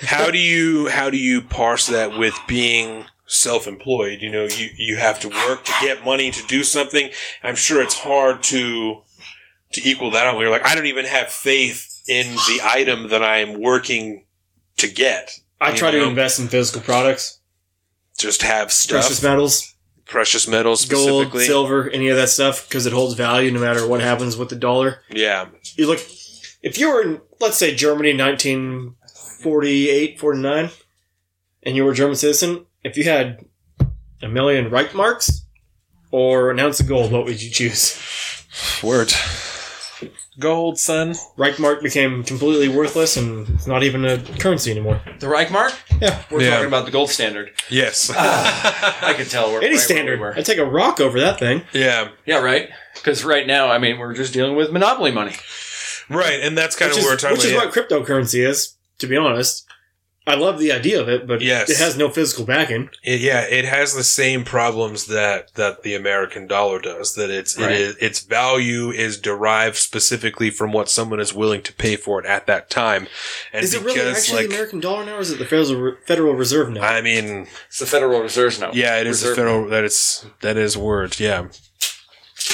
How do you how do you parse that with being self-employed? You know, you, you have to work to get money to do something. I'm sure it's hard to to equal that out. You're like, I don't even have faith in the item that I'm working to get. I try know? to invest in physical products. Just have stuff. Precious metals. Precious metals specifically. Gold, silver, any of that stuff, because it holds value no matter what happens with the dollar. Yeah. You look... If you were in, let's say, Germany in nineteen forty-eight, forty-nine, and you were a German citizen, if you had a million Reichsmarks or an ounce of gold, what would you choose? Word. Gold, son. Reichsmark became completely worthless, and it's not even a currency anymore. The Reichsmark? Yeah. We're yeah. talking about the gold standard. Yes. uh, I could tell. We're Any right standard. Where we were. I'd take a rock over that thing. Yeah. Yeah, right? Because right now, I mean, we're just dealing with monopoly money. Right, and that's kind which of where we're talking which about. Which is yeah. what cryptocurrency is, to be honest. I love the idea of it, but yes. it has no physical backing. It, yeah, it has the same problems that, that the American dollar does, that it's right. it is, its value is derived specifically from what someone is willing to pay for it at that time. And is it because, really actually like, the American dollar now, or is it the Federal Reserve now? I mean... It's the Federal Reserve now. Yeah, it Reserve is the Federal... That is, that is words, yeah.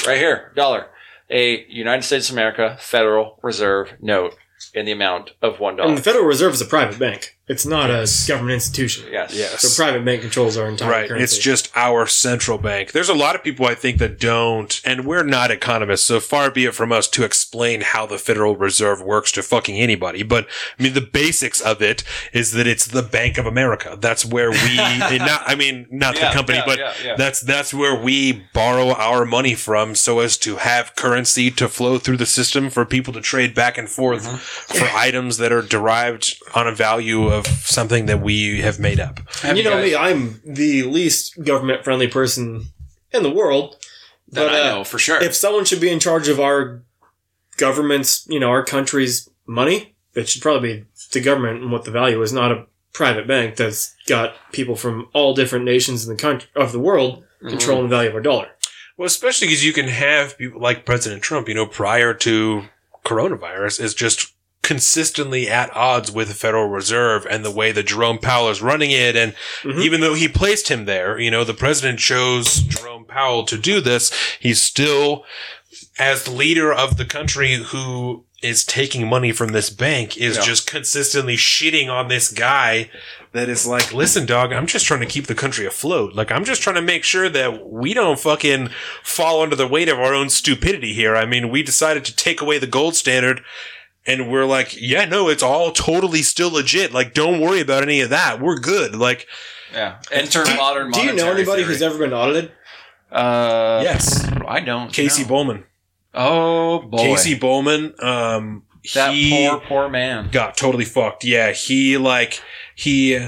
Right here, dollar. A United States of America Federal Reserve note in the amount of one dollar. And the Federal Reserve is a private bank. It's not yes. a government institution. Yes. yes. So private bank controls our entire right. currency. It's just our central bank. There's a lot of people, I think, that don't, and we're not economists, so far be it from us to explain how the Federal Reserve works to fucking anybody. But, I mean, the basics of it is that it's the Bank of America. That's where we, not, I mean, not yeah, the company, yeah, but yeah, yeah. that's that's where we borrow our money from so as to have currency to flow through the system for people to trade back and forth mm-hmm. for items that are derived on a value of something that we have made up. Have you know guys- me, I'm the least government-friendly person in the world. That but, I know, uh, for sure. If someone should be in charge of our government's, you know, our country's money, it should probably be the government and what the value is, not a private bank that's got people from all different nations in the country of the world controlling mm-hmm. the value of our dollar. Well, especially because you can have people like President Trump, you know, prior to coronavirus, is just consistently at odds with the Federal Reserve and the way that Jerome Powell is running it. And mm-hmm. even though he placed him there, you know, the president chose Jerome Powell to do this. He's still, as the leader of the country who is taking money from this bank, is yeah. just consistently shitting on this guy that is like, listen, dog, I'm just trying to keep the country afloat. Like, I'm just trying to make sure that we don't fucking fall under the weight of our own stupidity here. I mean, we decided to take away the gold standard. And we're like, yeah, no, it's all totally still legit. Like, don't worry about any of that. We're good. Like, yeah. Enter modern monetary. Do you know anybody theory. who's ever been audited? Uh, yes, I don't. Casey know. Bowman. Oh boy, Casey Bowman. Um, that he poor, poor man got totally fucked. Yeah, he like he.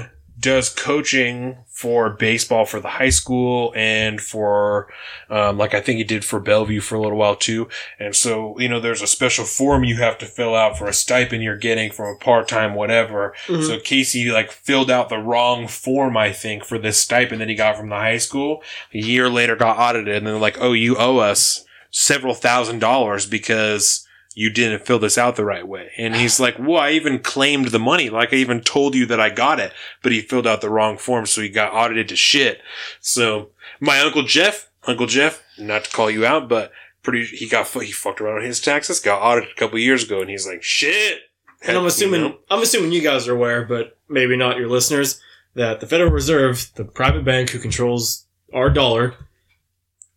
does coaching for baseball for the high school and for, um, like I think he did for Bellevue for a little while too. And so, you know, there's a special form you have to fill out for a stipend you're getting from a part-time whatever. Mm-hmm. So Casey like filled out the wrong form, I think, for this stipend that he got from the high school. A year later got audited and they're like, oh, you owe us several thousand dollars because you didn't fill this out the right way. And he's like, well, I even claimed the money. Like, I even told you that I got it. But he filled out the wrong form, so he got audited to shit. So, my Uncle Jeff, Uncle Jeff, not to call you out, but pretty, he got, he fucked around on his taxes, got audited a couple years ago, and he's like, shit. And I'm assuming, you know? I'm assuming you guys are aware, but maybe not your listeners, that the Federal Reserve, the private bank who controls our dollar,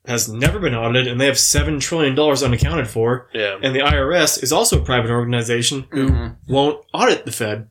has never been audited, and they have seven trillion dollars unaccounted for. Yeah. And the I R S is also a private organization who mm-hmm. won't audit the Fed.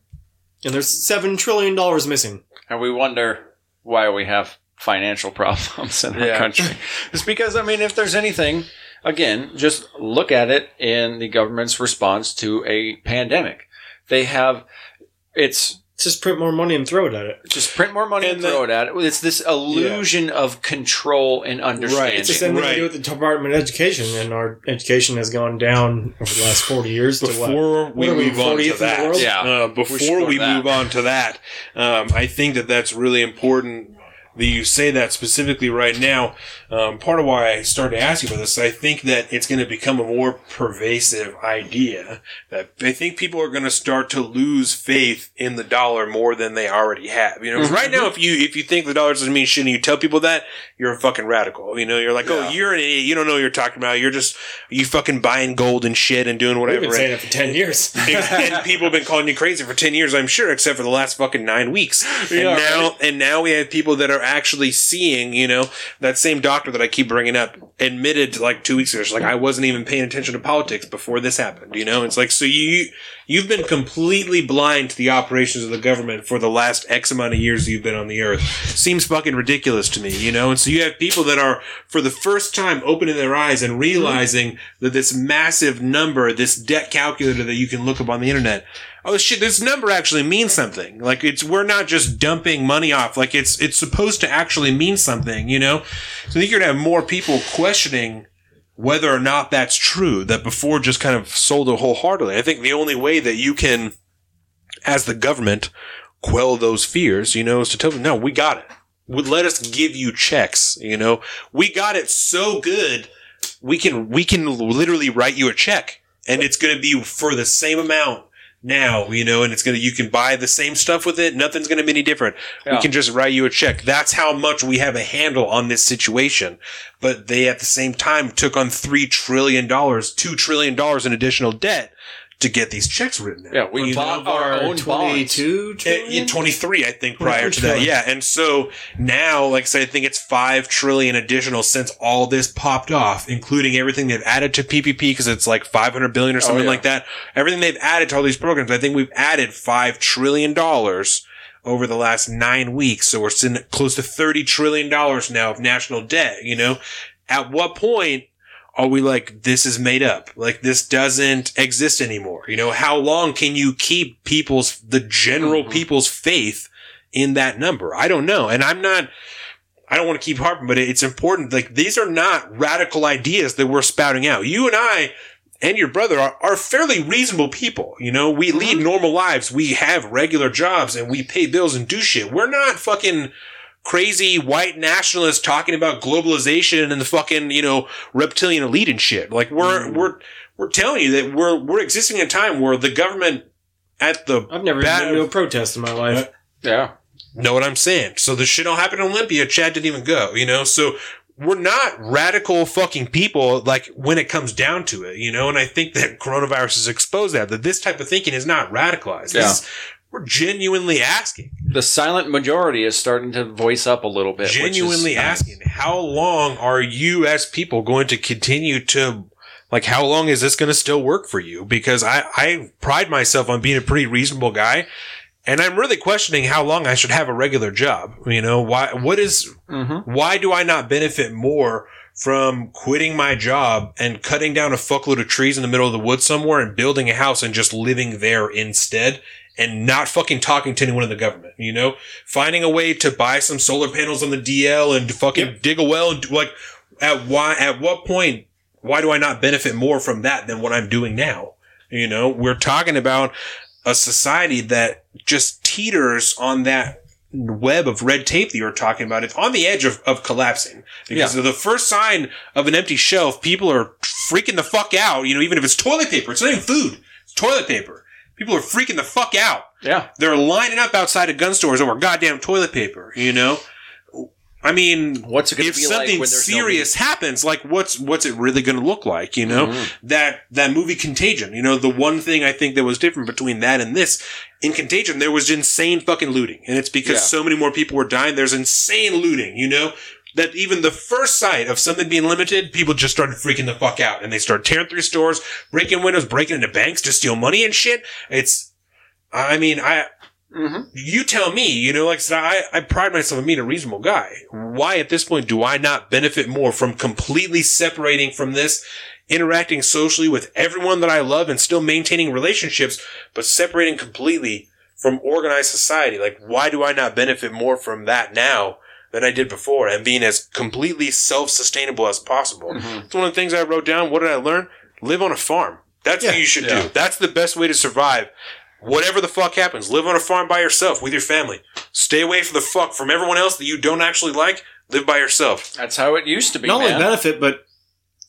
And there's seven trillion dollars missing. And we wonder why we have financial problems in yeah. our country. It's because, I mean, if there's anything, again, just look at it in the government's response to a pandemic. They have – it's – Just print more money and throw it at it. Just print more money and, and throw it at it. It's this illusion yeah. of control and understanding. Right. It's the same thing right. to do with the Department of Education, and our education has gone down over the last forty years. Before to we move on to that, yeah. Uh, before we move on to that, I think that that's really important that you say that specifically right now. Um, part of why I started asking for this, I think that it's going to become a more pervasive idea. That I think people are going to start to lose faith in the dollar more than they already have. You know, mm-hmm. right now, if you if you think the dollar doesn't mean shit, and you tell people that, you're a fucking radical. You know, you're like, yeah. oh, you're an idiot. You don't know what you're talking about. You're just you fucking buying gold and shit and doing whatever. We've been saying it for ten years, and people have been calling you crazy for ten years, I'm sure, except for the last fucking nine weeks. And yeah, now, right? and now we have people that are actually seeing. You know, that same doctor. Doctor that I keep bringing up admitted like two weeks ago, she's like, I wasn't even paying attention to politics before this happened. You know, it's like, so you you've been completely blind to the operations of the government for the last X amount of years you've been on the earth. Seems fucking ridiculous to me, you know. And so you have people that are for the first time opening their eyes and realizing that this massive number, this debt calculator that you can look up on the internet. Oh shit, this number actually means something. Like it's we're not just dumping money off. Like it's it's supposed to actually mean something, you know? So I think you're gonna have more people questioning whether or not that's true, that before just kind of sold it wholeheartedly. I think the only way that you can, as the government, quell those fears, you know, is to tell them, no, we got it. Would let us give you checks, you know. We got it so good we can we can literally write you a check. And it's gonna be for the same amount. Now, you know, and it's going to, you can buy the same stuff with it. Nothing's going to be any different. Yeah. We can just write you a check. That's how much we have a handle on this situation. But they at the same time took on three trillion dollars, two trillion dollars in additional debt to get these checks written out. Yeah, we bought know, our, our own twenty-two trillion? It, twenty-three, I think, prior to that. Yeah, and so now, like I said, I think it's five trillion dollars additional since all this popped off, including everything they've added to P P P, because it's like five hundred billion dollars or something oh, yeah. like that. Everything they've added to all these programs, I think we've added five trillion dollars over the last nine weeks. So we're sitting close to thirty trillion dollars now of national debt, you know? At what point are we like, this is made up? Like, this doesn't exist anymore. You know, how long can you keep people's, the general mm-hmm. people's faith in that number? I don't know. And I'm not, I don't want to keep harping, but it's important. Like, these are not radical ideas that we're spouting out. You and I and your brother are, are fairly reasonable people. You know, we mm-hmm. lead normal lives. We have regular jobs and we pay bills and do shit. We're not fucking crazy white nationalists talking about globalization and the fucking, you know, reptilian elite and shit. Like we're mm. we're we're telling you that we're we're existing in a time where the government at the I've never been to a protest in my life. Uh, yeah. Know what I'm saying? So this shit all happened in Olympia. Chad didn't even go, you know? So we're not radical fucking people, like, when it comes down to it, you know? And I think that coronavirus has exposed that, that this type of thinking is not radicalized. Yeah. This, We're genuinely asking. The silent majority is starting to voice up a little bit. Genuinely which is asking, nice. How long are you as people going to continue to, like, how long is this going to still work for you? Because I, I pride myself on being a pretty reasonable guy. And I'm really questioning how long I should have a regular job. You know, why, what is, mm-hmm. why do I not benefit more from quitting my job and cutting down a fuckload of trees in the middle of the woods somewhere and building a house and just living there instead? and not fucking talking to anyone in the government, you know, finding a way to buy some solar panels on the D L and fucking yep. dig a well and do, like at why, at what point, why do I not benefit more from that than what I'm doing now? You know, we're talking about a society that just teeters on that web of red tape that you're talking about. It's on the edge of, of collapsing because yeah. of the first sign of an empty shelf, people are freaking the fuck out. You know, even if it's toilet paper, it's not even food, it's toilet paper. People are freaking the fuck out. Yeah. They're lining up outside of gun stores over goddamn toilet paper, you know? I mean, what's it if be something like serious no happens, like what's what's it really going to look like, you know? Mm-hmm. That that movie Contagion, you know, the one thing I think that was different between that and this, in Contagion, there was insane fucking looting. And it's because yeah. so many more people were dying. There's insane looting, you know? That even the first sight of something being limited, people just started freaking the fuck out. And they started tearing through stores, breaking windows, breaking into banks to steal money and shit. It's, I mean, I, mm-hmm. you tell me, you know, like I said, I, I pride myself on being a reasonable guy. Why at this point do I not benefit more from completely separating from this, interacting socially with everyone that I love and still maintaining relationships, but separating completely from organized society? Like, why do I not benefit more from that now than I did before, and being as completely self-sustainable as possible? Mm-hmm. It's one of the things I wrote down. What did I learn? Live on a farm. That's yeah, what you should yeah. do. That's the best way to survive. Whatever the fuck happens, live on a farm by yourself with your family. Stay away from the fuck from everyone else that you don't actually like. Live by yourself. That's how it used to be. Not man. only benefit, but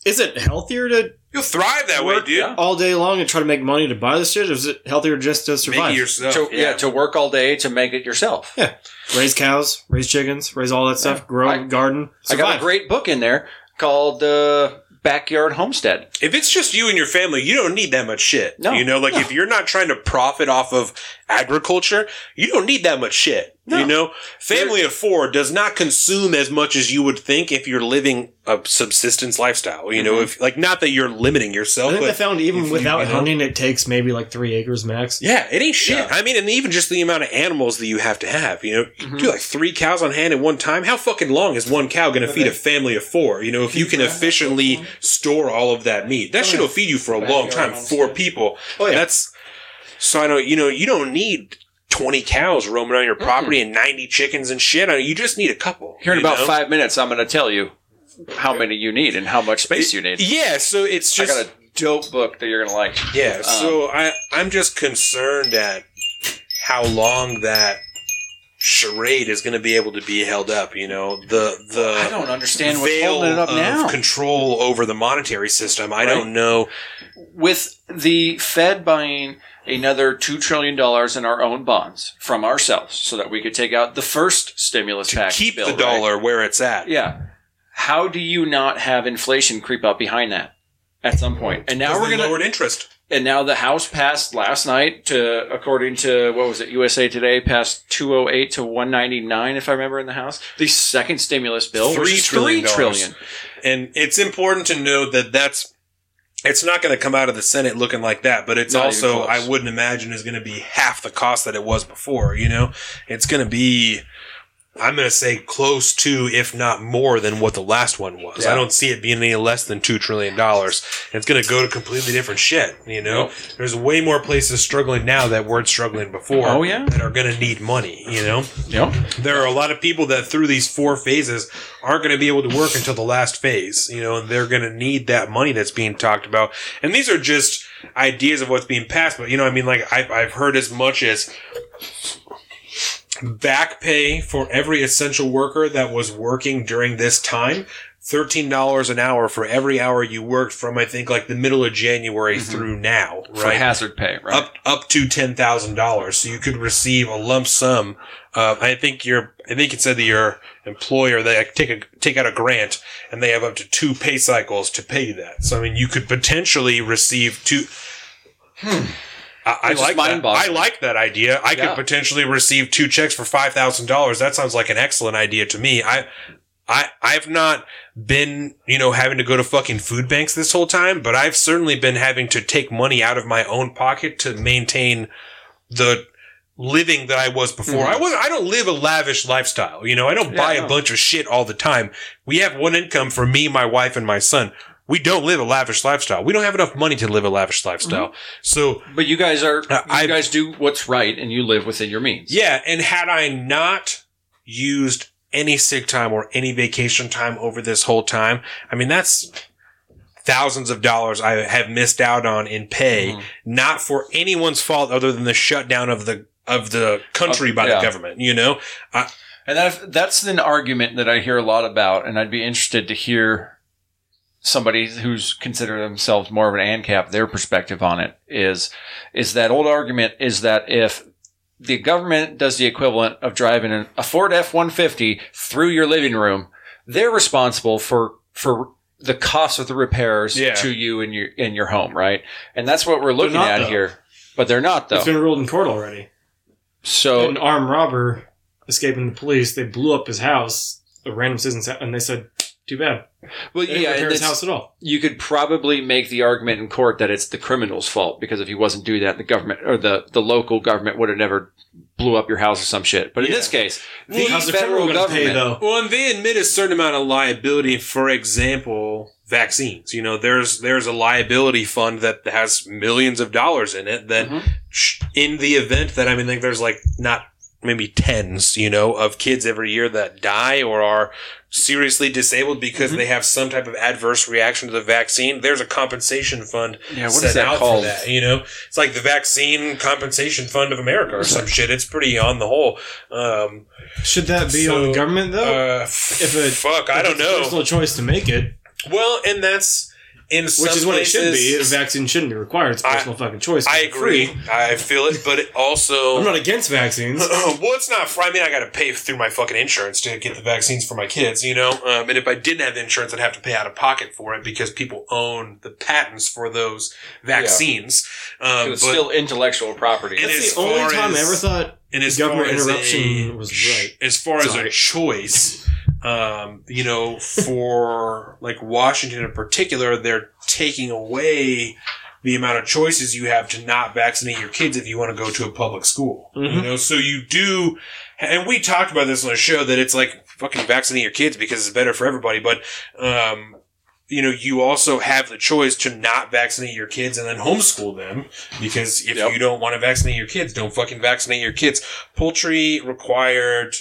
is it healthier to you'll thrive that way, dude? Yeah. All day long and try to make money to buy this shit. Or is it healthier just to survive? Make it yourself. To, yeah. yeah, to work all day to make it yourself. Yeah. Raise cows, raise chickens, raise all that stuff, yeah. grow, I, garden, survive. I got a great book in there called uh, Backyard Homestead. If it's just you and your family, you don't need that much shit. No. You know, like no. if you're not trying to profit off of agriculture, you don't need that much shit. No. You know, family you're, of four does not consume as much as you would think if you're living a subsistence lifestyle. You mm-hmm. know, if like not that you're limiting yourself. I think but I found even without hunting, it takes maybe like three acres max. Yeah, it ain't shit. Yeah. I mean, and even just the amount of animals that you have to have. You know, mm-hmm. you do like three cows on hand at one time. How fucking long is one cow going to feed a family of four? You know, if you can efficiently store all of that meat, that shit will feed you for a long time. Four people. Oh yeah. That's so I know. You know, you don't need twenty cows roaming on your property mm. and ninety chickens and shit. I mean, you just need a couple. Here in about know? five minutes, I'm going to tell you how many you need and how much space it, you need. Yeah, so it's just... I got a dope book that you're going to like. Yeah, um, so I, I'm just concerned at how long that charade is going to be able to be held up, you know? The, the I don't understand what's holding it up now. Of control over the monetary system. I right? don't know. With the Fed buying another two trillion dollars in our own bonds from ourselves so that we could take out the first stimulus package. To keep bill, the dollar right? where it's at. Yeah. How do you not have inflation creep up behind that at some point? And now we're going to lower interest. And now the House passed last night to, according to, what was it, U S A Today, passed two oh eight to one ninety-nine, if I remember, in the House. The second stimulus bill was three trillion dollars. And it's important to know that that's It's not going to come out of the Senate looking like that, but it's not also, I wouldn't imagine, is going to be half the cost that it was before, you know? It's going to be, I'm going to say, close to, if not more than what the last one was. Yeah. I don't see it being any less than two trillion dollars. It's going to go to completely different shit, you know? Yep. There's way more places struggling now that weren't struggling before oh, yeah? that are going to need money, you know? Yep. There are a lot of people that through these four phases aren't going to be able to work until the last phase, you know, and they're going to need that money that's being talked about. And these are just ideas of what's being passed, but, you know, I mean, like, I've, I've heard as much as back pay for every essential worker that was working during this time, thirteen dollars an hour for every hour you worked from, I think, like the middle of January mm-hmm. through now, right? For hazard pay, right? Up, up to ten thousand dollars. So you could receive a lump sum. Uh, I think your, I think it said that your employer, they take a, take out a grant and they have up to two pay cycles to pay that. So, I mean, you could potentially receive two. Hmm. I, I like that. I like that idea. I yeah. could potentially receive two checks for five thousand dollars. That sounds like an excellent idea to me. I, I, I've not been, you know, having to go to fucking food banks this whole time, but I've certainly been having to take money out of my own pocket to maintain the living that I was before. Mm-hmm. I was I don't live a lavish lifestyle. You know, I don't buy yeah, no. a bunch of shit all the time. We have one income for me, my wife, and my son. We don't live a lavish lifestyle. We don't have enough money to live a lavish lifestyle. Mm-hmm. So, but you guys are, you I, guys do what's right and you live within your means. Yeah. And had I not used any sick time or any vacation time over this whole time, I mean, that's thousands of dollars I have missed out on in pay, mm-hmm. not for anyone's fault other than the shutdown of the, of the country uh, by yeah. the government, you know? I, and that, that's an argument that I hear a lot about. And I'd be interested to hear somebody who's considered themselves more of an ANCAP, their perspective on it is, is that old argument is that if the government does the equivalent of driving a Ford F one fifty through your living room, they're responsible for, for the cost of the repairs yeah. to you in your, in your home. Right. And that's what we're looking at though. Here, but they're not though. It's been ruled in court already. So an armed robber escaping the police, they blew up his house, a random citizen's house, and they said, too bad. Well, they yeah, didn't his house at all. You could probably make the argument in court that it's the criminal's fault because if he wasn't doing that, the government or the, the local government would have never blew up your house or some shit. But yeah. in this case, the, well, the federal government. Pay, though? Well, and they admit a certain amount of liability. For example, vaccines. You know, there's there's a liability fund that has millions of dollars in it. That mm-hmm. in the event that I mean, like, there's like not. maybe tens, you know, of kids every year that die or are seriously disabled because mm-hmm. they have some type of adverse reaction to the vaccine. There's a compensation fund yeah, what set is that out called? For that, you know? It's like the Vaccine Compensation Fund of America or some shit. It's pretty on the whole. Um, Should that be so, on the government, though? Uh, if it, fuck, if I don't it's know. It's a personal choice to make it. Well, and that's... In Which some is what places, it should be. A vaccine shouldn't be required. It's a personal I, fucking choice. I agree. Free. I feel it, but it also... I'm not against vaccines. Well, it's not free. I mean, I got to pay through my fucking insurance to get the vaccines for my kids, you know? Um, and if I didn't have insurance, I'd have to pay out of pocket for it because people own the patents for those vaccines. Yeah. Um, it's but, still intellectual property. And That's the only time as, I ever thought and as government as interruption a, was right. As far Sorry. as a choice... Um, you know, for like Washington in particular, they're taking away the amount of choices you have to not vaccinate your kids if you want to go to a public school. Mm-hmm. You know, so you do, and we talked about this on the show that it's like fucking vaccinate your kids because it's better for everybody. But, um, you know, you also have the choice to not vaccinate your kids and then homeschool them because if yep. you don't want to vaccinate your kids, don't fucking vaccinate your kids. Poultry required.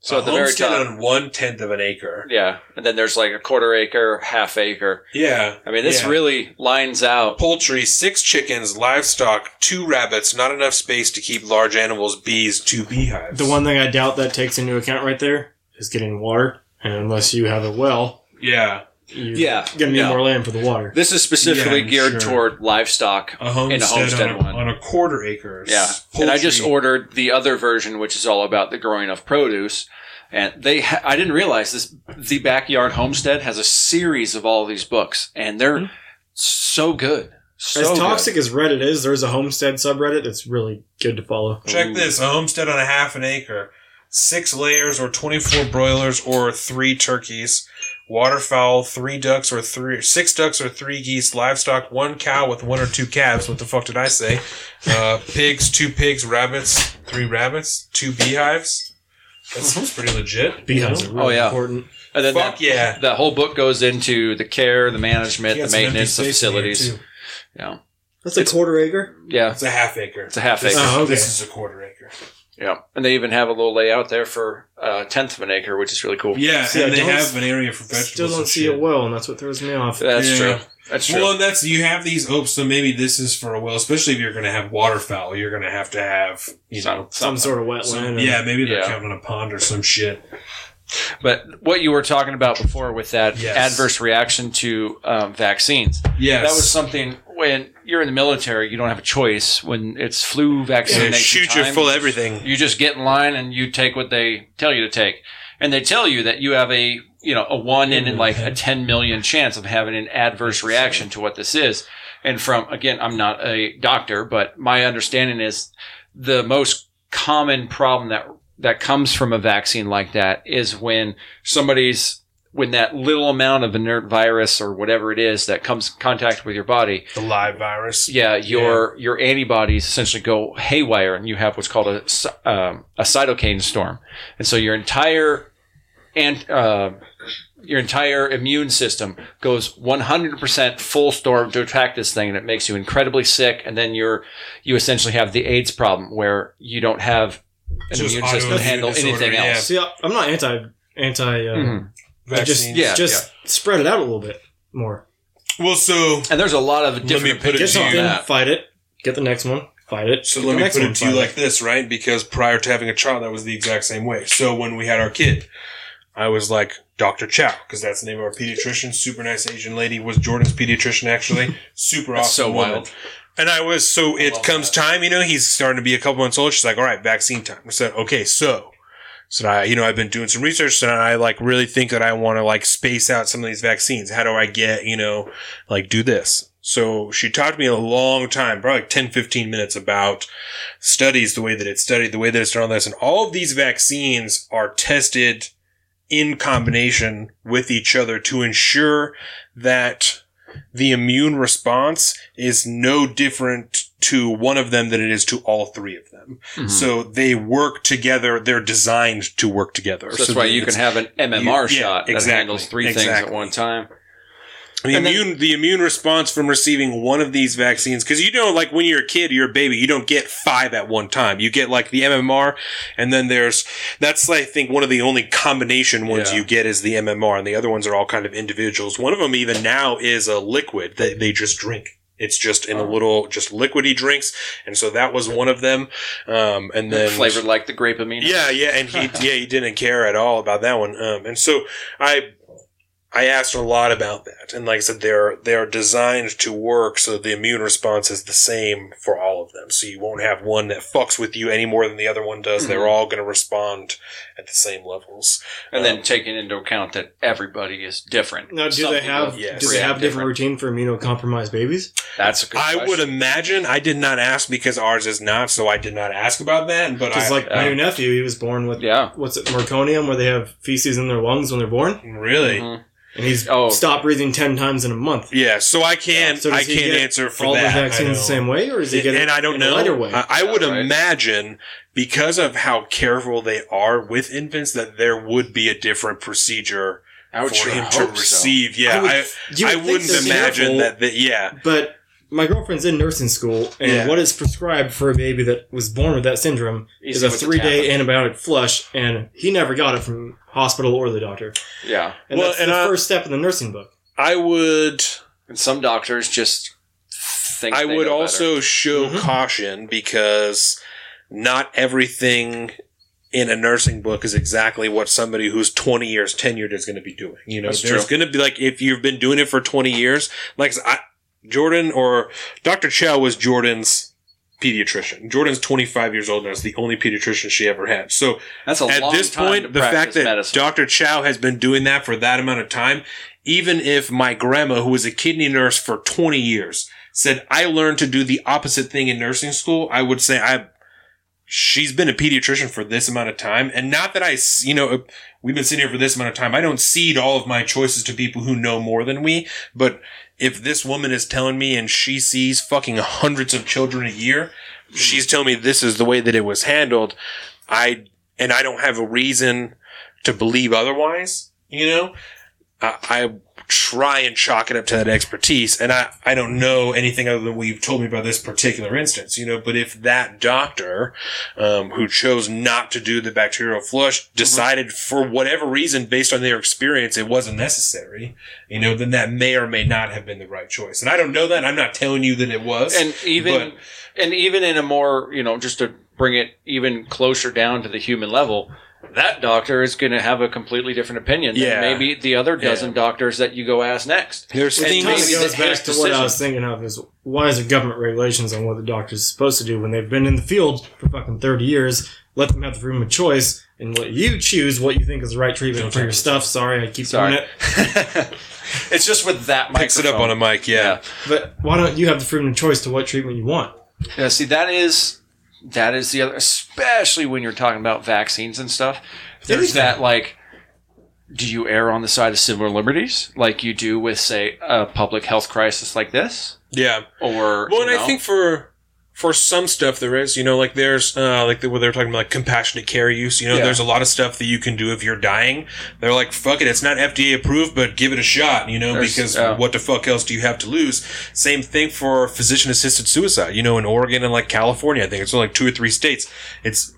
So a at the very top, on one tenth of an acre. Yeah, and then there's like a quarter acre, half acre. Yeah, I mean this yeah. really lines out poultry, six chickens, livestock, two rabbits, not enough space to keep large animals, bees, two beehives. The one thing I doubt that takes into account right there is getting water, and unless you have a well, yeah, you're yeah, gonna need no. more land for the water. This is specifically yeah, geared sure. toward livestock a homestead in a homestead on a, one on a quarter acre. Yeah, poultry. And I just ordered the other version, which is all about the growing of produce. And they, ha- I didn't realize this. The Backyard Homestead has a series of all these books, and they're mm-hmm. so good. So as toxic good. as Reddit is, there's a homestead subreddit that's really good to follow. Check Ooh. this: a homestead on a half an acre, six layers or twenty-four broilers or three turkeys, waterfowl, three ducks or three, six ducks or three geese, livestock, one cow with one or two calves. What the fuck did I say? Uh, pigs, two pigs, rabbits, three rabbits, two beehives. That sounds pretty legit. Beehives you know? are really oh, yeah. important. And then Fuck that, yeah. the whole book goes into the care, the management, the maintenance, the facilities. Yeah. You know. That's a it's, quarter acre? Yeah. It's a half acre. It's a half this, acre. Oh, okay. This is a quarter acre. Yeah. And they even have a little layout there for a tenth of an acre, which is really cool. Yeah, see, and I they have an area for vegetables. Still don't see shit. a well, and that's what throws me off. That's yeah. true. That's true. Well, and that's, you have these hopes, so maybe this is for a well, especially if you're going to have waterfowl. You're going to have to have, you some, know, some, some sort of wetland. Some, yeah, maybe they're yeah. counting on a pond or some shit. But what you were talking about before with that yes. adverse reaction to um, vaccines, yes. that was something when you're in the military, you don't have a choice. When it's flu vaccination yeah, shoot time, you full of everything. You just get in line and you take what they tell you to take. And they tell you that you have a, you know, a one in like a ten million chance of having an adverse reaction to what this is. And from, again, I'm not a doctor, but my understanding is the most common problem that, that comes from a vaccine like that is when somebody's, when that little amount of inert virus or whatever it is that comes in contact with your body. The live virus. Yeah. Your, yeah. your antibodies essentially go haywire and you have what's called a, um, a cytokine storm. And so your entire, and, uh, your entire immune system goes one hundred percent full storm to attack this thing, and it makes you incredibly sick. And then you're you essentially have the AIDS problem where you don't have an just immune system to handle disorder, anything yeah. else. See, I'm not anti anti uh, mm-hmm. vaccines. Just, yeah, just yeah. spread it out a little bit more. Well, so and there's a lot of different opinions. Get something, that. Fight it. Get the next one. Fight it. So let me put it to you like this, right? Because prior to having a child, that was the exact same way. So when we had our kid, I was like Doctor Chow, because that's the name of our pediatrician. Super nice Asian lady, was Jordan's pediatrician actually. Super that's awesome. So wild. Woman. And I was so it comes that. time, you know, he's starting to be a couple months old. She's like, all right, vaccine time. I said, okay, so. So I, you know, I've been doing some research and I like really think that I want to like space out some of these vaccines. How do I get, you know, like do this? So she talked to me a long time, probably like ten, fifteen minutes about studies, the way that it's studied, the way that it's done on this. And all of these vaccines are tested in combination with each other to ensure that the immune response is no different to one of them than it is to all three of them. Mm-hmm. So they work together. They're designed to work together. So that's so why that you can have an M M R you, shot yeah, that exactly, handles three exactly. things at one time. The and immune then, the immune response from receiving one of these vaccines, because you know, like when you're a kid, you're a baby, you don't get five at one time. You get like the M M R, and then there's that's I think one of the only combination ones yeah. you get is the M M R, and the other ones are all kind of individuals. One of them even now is a liquid that they just drink. It's just in a little, just liquidy drinks, and so that was one of them. Um, and then flavored like the grape amino. Yeah, yeah, and he yeah he didn't care at all about that one. Um, and so I. I asked a lot about that, and like I said, they're they're designed to work so the immune response is the same for all of them. So you won't have one that fucks with you any more than the other one does. Mm-hmm. They're all going to respond at the same levels, and um, then taking into account that everybody is different. Now, do Some they have yes. do they have different routine for immunocompromised babies? That's a good I question. would imagine. I did not ask because ours is not, so I did not ask about that. But I, like uh, my nephew, he was born with yeah. what's it, meconium, where they have feces in their lungs when they're born. Really. Mm-hmm. And he's oh. stopped breathing ten times in a month. Yeah, so I can't. Yeah. So I can't answer for all that. All the vaccines the same way, or is he getting? And I don't know. A lighter way? I, I yeah, would right. imagine because of how careful they are with infants that there would be a different procedure for sure him to receive. So. Yeah, I, would, I, would I wouldn't imagine careful, that, that. Yeah, but my girlfriend's in nursing school, and yeah. what is prescribed for a baby that was born with that syndrome Easy is a three-day antibiotic flush, and he never got it from hospital or the doctor. Yeah. And well, that's and the I, first step in the nursing book. I would... And some doctors just think I they would also better. show mm-hmm. caution, because not everything in a nursing book is exactly what somebody who's twenty years tenured is going to be doing. You know, that's there's going to be, like, if you've been doing it for twenty years, like, I... Jordan or Doctor Chow was Jordan's pediatrician. Jordan's twenty-five years old now. It's the only pediatrician she ever had. So that's a at this point, the fact that medicine. Doctor Chow has been doing that for that amount of time, even if my grandma, who was a kidney nurse for twenty years, said, I learned to do the opposite thing in nursing school, I would say I she's been a pediatrician for this amount of time. And not that I, you know, we've been sitting here for this amount of time. I don't cede all of my choices to people who know more than we, but if this woman is telling me and she sees fucking hundreds of children a year, she's telling me this is the way that it was handled. I, and I don't have a reason to believe otherwise, you know, I, I try and chalk it up to that expertise. And I, I don't know anything other than what you've told me about this particular instance, you know, but if that doctor, um, who chose not to do the bacterial flush decided for whatever reason, based on their experience, it wasn't necessary, you know, then that may or may not have been the right choice. And I don't know that. I'm not telling you that it was. And even, but, and even in a more, you know, just to bring it even closer down to the human level, that doctor is going to have a completely different opinion than yeah. maybe the other dozen yeah. doctors that you go ask next. There's and things that goes back to what I was thinking of is why is there government regulations on what the doctor's supposed to do when they've been in the field for fucking thirty years? Let them have the freedom of choice and let you choose what you think is the right treatment for your stuff. Sorry, I keep Sorry. doing it. It's just with that microphone. Picks it up on a mic, yeah. yeah. But why don't you have the freedom of choice to what treatment you want? Yeah, see, that is... That is the other, especially when you're talking about vaccines and stuff. There's that, like, do you err on the side of civil liberties, like you do with, say, a public health crisis like this? Yeah. Or well, and know? I think for for some stuff there is, you know, like there's, uh, like the, where they're talking about like compassionate care use, you know, yeah. there's a lot of stuff that you can do if you're dying. They're like, fuck it, it's not F D A approved, but give it a shot, you know, there's, because uh, what the fuck else do you have to lose? Same thing for physician assisted suicide, you know, in Oregon and like California, I think it's like two or three states. It's,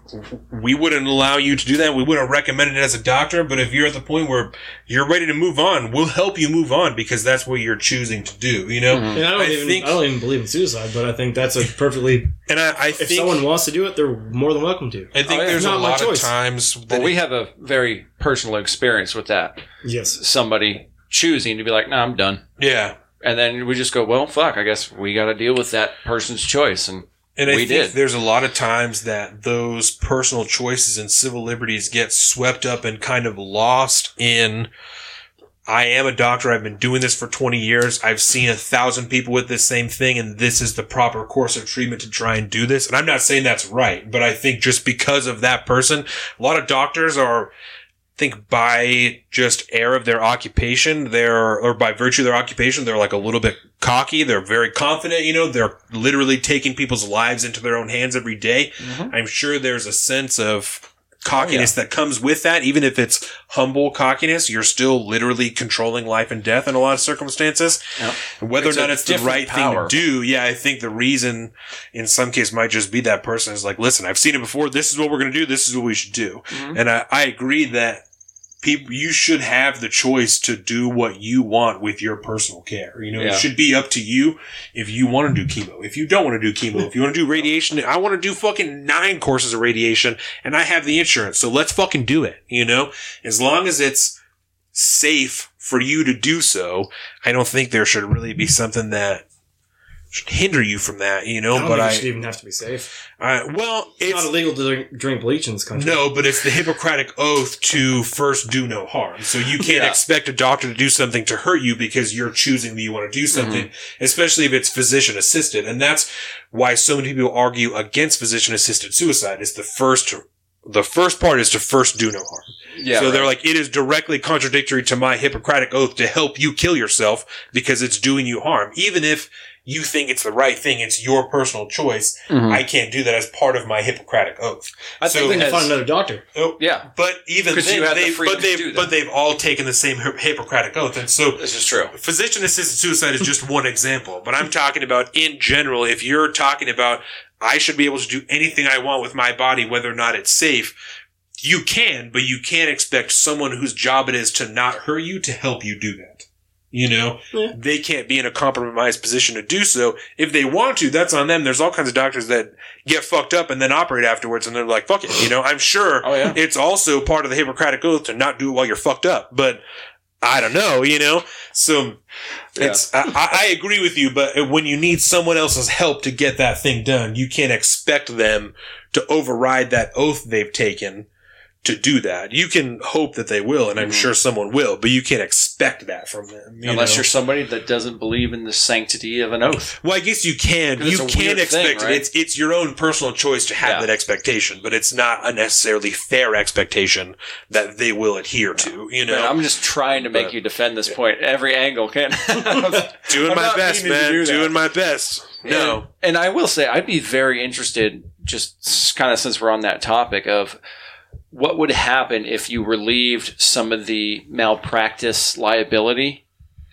we wouldn't allow you to do that. We wouldn't recommend it as a doctor, but if you're at the point where you're ready to move on, we'll help you move on because that's what you're choosing to do, you know? Mm-hmm. And I don't I even, think, I don't even believe in suicide, but I think that's a perfectly, and I, I if think, someone wants to do it, they're more than welcome to. I think oh, yeah, there's a lot of times. Well, we have a very personal experience with that. Yes. Somebody choosing to be like, no, nah, I'm done. Yeah. And then we just go, well, fuck, I guess we got to deal with that person's choice. And, and I we think did. There's a lot of times that those personal choices and civil liberties get swept up and kind of lost in... I am a doctor. I've been doing this for twenty years. I've seen a thousand people with this same thing, and this is the proper course of treatment to try and do this. And I'm not saying that's right, but I think just because of that person, a lot of doctors are, I think by just air of their occupation, they're, or by virtue of their occupation, they're like a little bit cocky. They're very confident, you know, they're literally taking people's lives into their own hands every day. Mm-hmm. I'm sure there's a sense of cockiness oh, yeah. that comes with that. Even if it's humble cockiness, you're still literally controlling life and death in a lot of circumstances. Yep. Whether it's or not it's the right power. thing to do, yeah, I think the reason in some case might just be that person is like, listen, I've seen it before. This is what we're going to do. This is what we should do. Mm-hmm. And I, I agree that people, you should have the choice to do what you want with your personal care. You know, yeah. it should be up to you if you want to do chemo, if you don't want to do chemo, if you want to do radiation. I want to do fucking nine courses of radiation and I have the insurance. So let's fucking do it. You know, as long as it's safe for you to do so, I don't think there should really be something that should hinder you from that, you know. I don't but think it should I, even have to be safe. I, well, it's, it's not illegal to drink, drink bleach in this country. No, but it's the Hippocratic oath to first do no harm. So you can't yeah. expect a doctor to do something to hurt you because you're choosing that you want to do something, mm-hmm. especially if it's physician assisted, and that's why so many people argue against physician assisted suicide. It's the first, the first part is to first do no harm. Yeah, so right. they're like, it is directly contradictory to my Hippocratic oath to help you kill yourself because it's doing you harm, even if you think it's the right thing. It's your personal choice. Mm-hmm. I can't do that as part of my Hippocratic oath. I so, think they can find another doctor. Oh, yeah. But even then, they, the but, they've, but they've all taken the same Hippocratic oath. And so this is true. Physician-assisted suicide is just one example. But I'm talking about in general, if you're talking about I should be able to do anything I want with my body, whether or not it's safe, you can, but you can't expect someone whose job it is to not hurt you to help you do that. You know, yeah. they can't be in a compromised position to do so. If they want to, that's on them. There's all kinds of doctors that get fucked up and then operate afterwards and they're like, fuck it. You know, I'm sure oh, yeah. it's also part of the Hippocratic oath to not do it while you're fucked up. But I don't know, you know, so yeah. it's, I, I agree with you. But when you need someone else's help to get that thing done, you can't expect them to override that oath they've taken to do that. You can hope that they will, and I'm mm-hmm. sure someone will, but you can't expect that from them. You Unless know? You're somebody that doesn't believe in the sanctity of an oath. Well, I guess you can. You can expect thing, right? it. It's, it's your own personal choice to have yeah. that expectation, but it's not a necessarily fair expectation that they will adhere yeah. to. You know, man, I'm just trying to make but, you defend this yeah. point. Every angle can. Doing I'm my best, man. Do Doing my best. No. And, and I will say, I'd be very interested, just kind of since we're on that topic of what would happen if you relieved some of the malpractice liability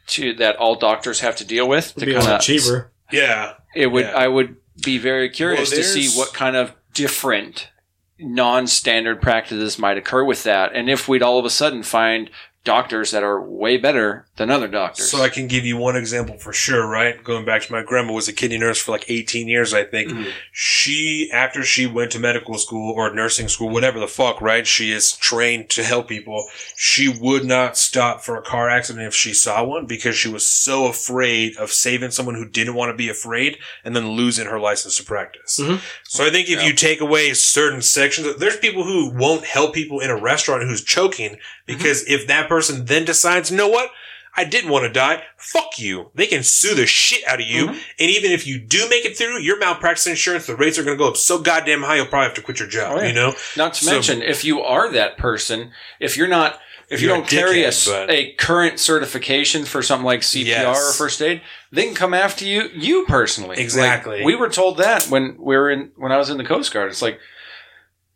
to that all doctors have to deal with? It'd be a lot cheaper. Yeah, it would. Yeah. I would be very curious well, to see what kind of different non-standard practices might occur with that, and if we'd all of a sudden find doctors that are way better than other doctors. So I can give you one example for sure, right? Going back to my grandma was a kidney nurse for like eighteen years, I think. Mm-hmm. She, after she went to medical school or nursing school, whatever the fuck, right? She is trained to help people. She would not stop for a car accident if she saw one because she was so afraid of saving someone who didn't want to be afraid and then losing her license to practice. Mm-hmm. So I think if yeah. you take away certain sections, there's people who won't help people in a restaurant who's choking because mm-hmm. if that person person then decides, you know what? I didn't want to die. Fuck you. They can sue the shit out of you. Mm-hmm. And even if you do make it through, your malpractice insurance, the rates are going to go up so goddamn high, you'll probably have to quit your job, oh, yeah. you know? Not to so, mention, if you are that person, if you're not if you don't carry a, a current certification for something like C P R yes. or first aid, they can come after you, you personally. Exactly. Like, we were told that when we were in, when I was in the Coast Guard. It's like,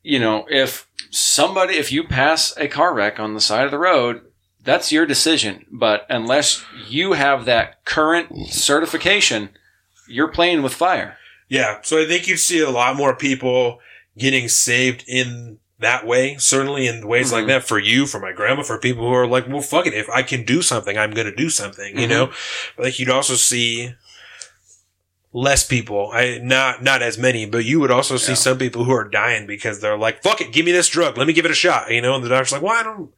you know, if somebody, if you pass a car wreck on the side of the road, that's your decision. But unless you have that current certification, you're playing with fire. Yeah. So I think you'd see a lot more people getting saved in that way, certainly in ways mm-hmm. like that, for you, for my grandma, for people who are like, well, fuck it. If I can do something, I'm going to do something, mm-hmm. you know? But like, you'd also see less people. I not not as many, but you would also see yeah. some people who are dying because they're like, fuck it, give me this drug. Let me give it a shot, you know? And the doctor's like, well, I don't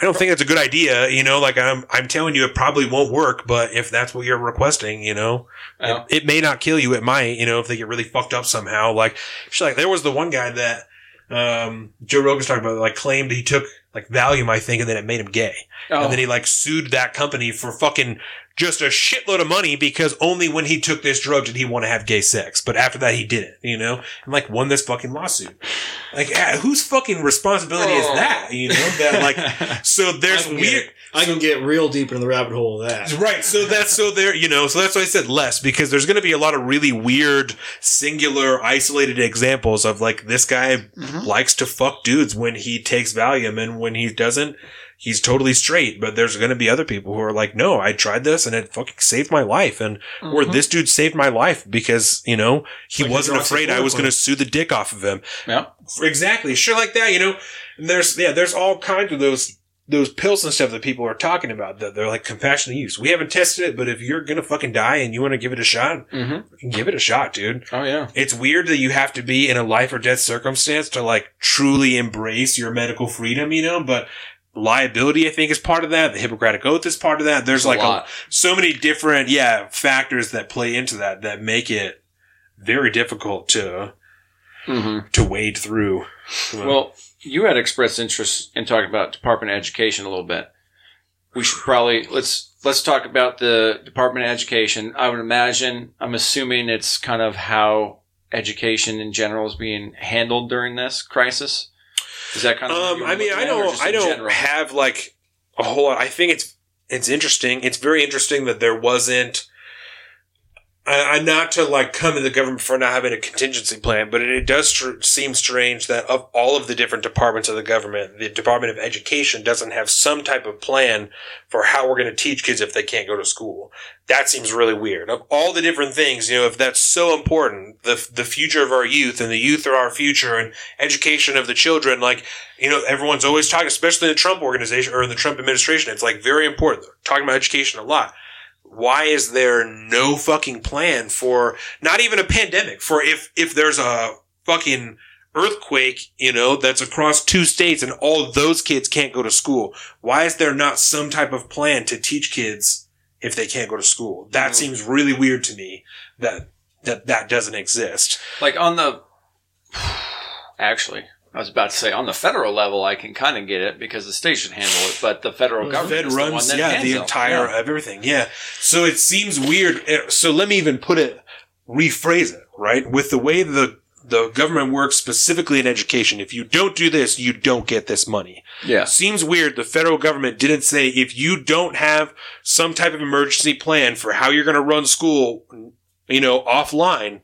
I don't think that's a good idea, you know, like I'm I'm telling you it probably won't work, but if that's what you're requesting, you know, oh. it, it may not kill you, it might, you know, if they get really fucked up somehow. Like, like there was the one guy that um Joe Rogan's talking about, like, claimed he took like Valium, I think, and then it made him gay. Oh. And then he like sued that company for fucking just a shitload of money because only when he took this drug did he want to have gay sex. But after that, he didn't, you know? And like won this fucking lawsuit. Like, whose fucking responsibility oh. is that? You know, that like, so there's weird. Get, I can get real deep into the rabbit hole of that. Right. So that's, so there, you know, so that's why I said less, because there's going to be a lot of really weird, singular, isolated examples of like, this guy mm-hmm. likes to fuck dudes when he takes Valium, and when he doesn't, he's totally straight. But there's going to be other people who are like, no, I tried this and it fucking saved my life. And, mm-hmm. or this dude saved my life because, you know, he like wasn't afraid I was going to sue the dick off of him. Yeah. Exactly. Sure. Like that, you know, and there's, yeah, there's all kinds of those, those pills and stuff that people are talking about that they're like compassionate use. We haven't tested it, but if you're going to fucking die and you want to give it a shot, mm-hmm. give it a shot, dude. Oh yeah. It's weird that you have to be in a life or death circumstance to like truly embrace your medical freedom, you know, but liability, I think, is part of that. The Hippocratic Oath is part of that. There's, There's like a lot. A, so many different, yeah, factors that play into that that make it very difficult to mm-hmm. to wade through. Well, well, you had expressed interest in talking about Department of Education a little bit. We should probably let's let's talk about the Department of Education. I would imagine, I'm assuming it's kind of how education in general is being handled during this crisis. Is that kind of um, I mean, I don't, I don't general? have like a whole lot. I think it's, it's interesting. It's very interesting that there wasn't, I, I'm not to like come in the government for not having a contingency plan, but it, it does tr- seem strange that of all of the different departments of the government, the Department of Education doesn't have some type of plan for how we're going to teach kids if they can't go to school. That seems really weird. Of all the different things, you know, if that's so important, the the future of our youth and the youth are our future and education of the children, like, you know, everyone's always talking, especially in the Trump organization or in the Trump administration, it's like very important. They're talking about education a lot. Why is there no fucking plan for not even a pandemic, for if, if there's a fucking earthquake, you know, that's across two states and all those kids can't go to school? Why is there not some type of plan to teach kids if they can't go to school? That mm. seems really weird to me that, that that doesn't exist. Like on the, actually, I was about to say on the federal level, I can kind of get it because the state should handle it, but the federal well, government Fed is runs, the one that yeah, handles the entire yeah. everything. Yeah. So it seems weird. So let me even put it, rephrase it, right? With the way the, the government works specifically in education, if you don't do this, you don't get this money. Yeah. Seems weird. The federal government didn't say if you don't have some type of emergency plan for how you're going to run school, you know, offline,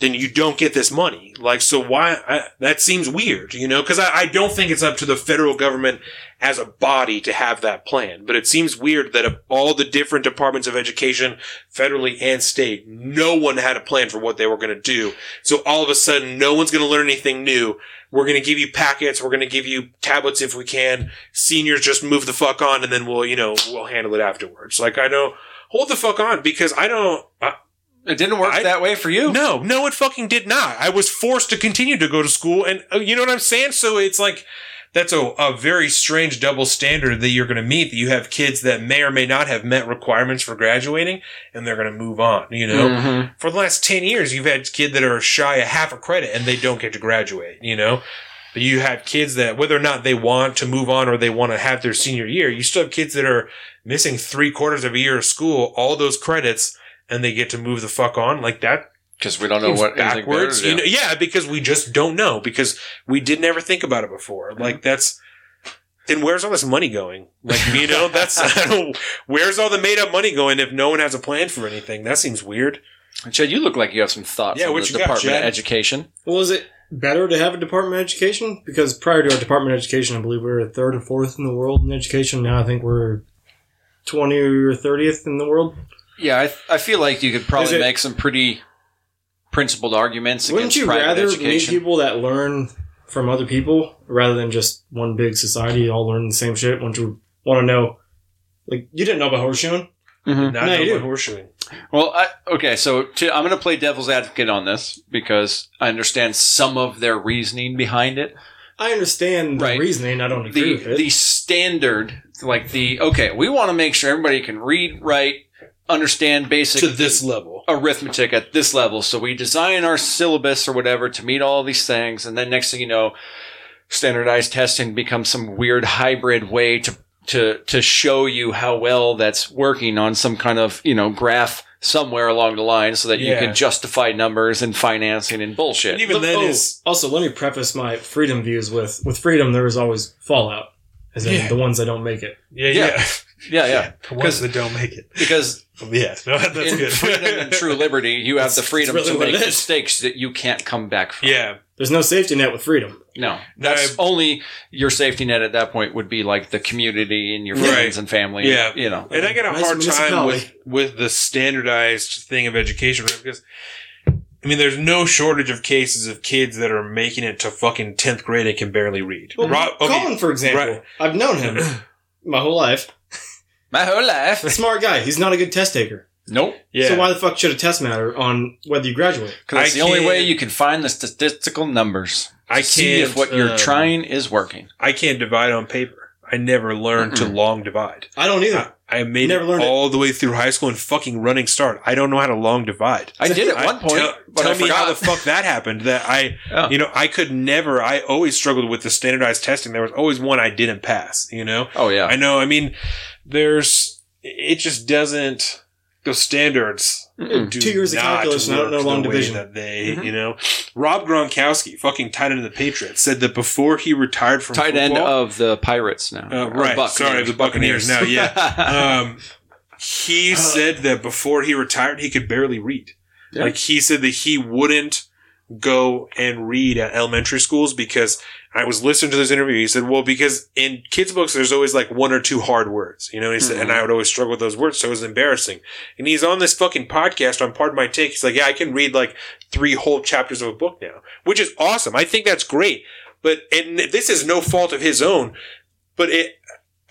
then you don't get this money. Like, so why? I, that seems weird, you know? Because I, I don't think it's up to the federal government as a body to have that plan. But it seems weird that of all the different departments of education, federally and state, no one had a plan for what they were going to do. So all of a sudden, no one's going to learn anything new. We're going to give you packets. We're going to give you tablets if we can. Seniors, just move the fuck on, and then we'll, you know, we'll handle it afterwards. Like, I don't hold the fuck on because I don't I, – It didn't work I, that way for you. No, no, it fucking did not. I was forced to continue to go to school, and uh, you know what I'm saying? So it's like, that's a, a very strange double standard that you're going to meet, that you have kids that may or may not have met requirements for graduating, and they're going to move on, you know? Mm-hmm. For the last ten years, you've had kids that are shy a half a credit, and they don't get to graduate, you know? But you have kids that, whether or not they want to move on or they want to have their senior year, you still have kids that are missing three quarters of a year of school, all those credits, and they get to move the fuck on like that. Because we don't know what backwards. You know, yeah, because we just don't know. Because we didn't ever think about it before. Mm-hmm. Like, that's Then where's all this money going? Like, you know, that's I don't, where's all the made up money going if no one has a plan for anything? That seems weird. Chad, you look like you have some thoughts yeah, on the Department got, of Education. Well, is it better to have a Department of Education? Because prior to our Department of Education, I believe we were third or fourth in the world in education. Now I think we're twentieth or thirtieth in the world. Yeah, I, th- I feel like you could probably it, make some pretty principled arguments against private education. Wouldn't you rather meet people that learn from other people rather than just one big society all learn the same shit? Wouldn't you want to know? Like, you didn't know about horseshoeing. Mm-hmm. Not no, you do. Horseshoeing. Well, I, okay, so to, I'm going to play devil's advocate on this because I understand some of their reasoning behind it. I understand the right. reasoning. I don't agree the, with it. The standard, like the, okay, we want to make sure everybody can read, write, understand basic to this level arithmetic at this level. So we design our syllabus or whatever to meet all these things. And then next thing you know, standardized testing becomes some weird hybrid way to to to show you how well that's working on some kind of, you know, graph somewhere along the line so that yeah. you can justify numbers and financing and bullshit. And even but, then oh, is also, let me preface my freedom views with with freedom there is always fallout. As in yeah. the ones that don't make it. Yeah, yeah. yeah. Yeah, yeah. The ones that don't make it. Because yeah, no, that's in good. freedom and true liberty, you have the freedom really to make mistakes that you can't come back from. Yeah. There's no safety net with freedom. No. That's no, I, only your safety net at that point would be like the community and your friends right. and family. Yeah. You know. And I get a nice hard time with, with the standardized thing of education, right? Because I mean, there's no shortage of cases of kids that are making it to fucking tenth grade and can barely read. Well, Rob, okay. Colin, for example. Right. I've known him my whole life. My whole life. A smart guy. He's not a good test taker. Nope. Yeah. So why the fuck should a test matter on whether you graduate? Because it's the only way you can find the statistical numbers. I see if what you're um, trying is working. I can't divide on paper. I never learned Mm-mm. to long divide. I don't either. I, I made Never it all it. the way through high school and fucking running start. I don't know how to long divide. I did at one point. Tell, but tell I me forgot. how the fuck that happened. That I, oh. you know, I could never. I always struggled with the standardized testing. There was always one I didn't pass. You know. Oh yeah. I know. I mean, there's. It just doesn't. Those standards. Mm-mm. Do Two years of calculus, not no long division. That they, mm-hmm. you know, Rob Gronkowski, fucking tight end of the Patriots, said that before he retired from tight football, end of the Pirates now, uh, right? Buccaneers. Sorry, the Buccaneers, Buccaneers now. Yeah, um, he said that before he retired, he could barely read. Yeah. Like he said that he wouldn't go and read at elementary schools because I was listening to this interview. He said, well, because in kids' books, there's always like one or two hard words, you know, and he said, mm-hmm. and I would always struggle with those words. So it was embarrassing. And he's on this fucking podcast on Pardon My Take. He's like, yeah, I can read like three whole chapters of a book now, which is awesome. I think that's great. But, and this is no fault of his own, but it,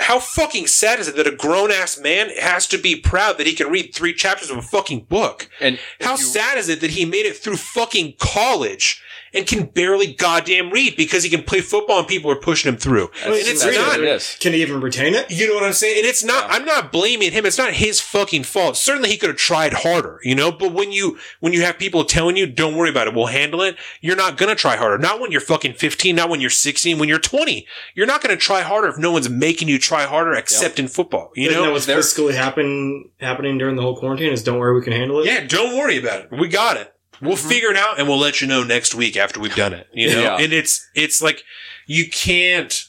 how fucking sad is it that a grown-ass man has to be proud that he can read three chapters of a fucking book? And how you, sad is it that he made it through fucking college and can barely goddamn read because he can play football and people are pushing him through? And it's not. It can he even retain it? You know what I'm saying? And it's not. Yeah. I'm not blaming him. It's not his fucking fault. Certainly, he could have tried harder, you know. But when you when you have people telling you, "Don't worry about it, we'll handle it," you're not gonna try harder. Not when you're fucking fifteen. Not when you're sixteen. When you're twenty, you're not gonna try harder if no one's making you try harder, except yep. in football. You know, know what's basically happen, happening during the whole quarantine is, "Don't worry, we can handle it." Yeah, don't worry about it. We got it. We'll mm-hmm. figure it out and we'll let you know next week after we've done it. You know? Yeah. And it's, it's like, you can't,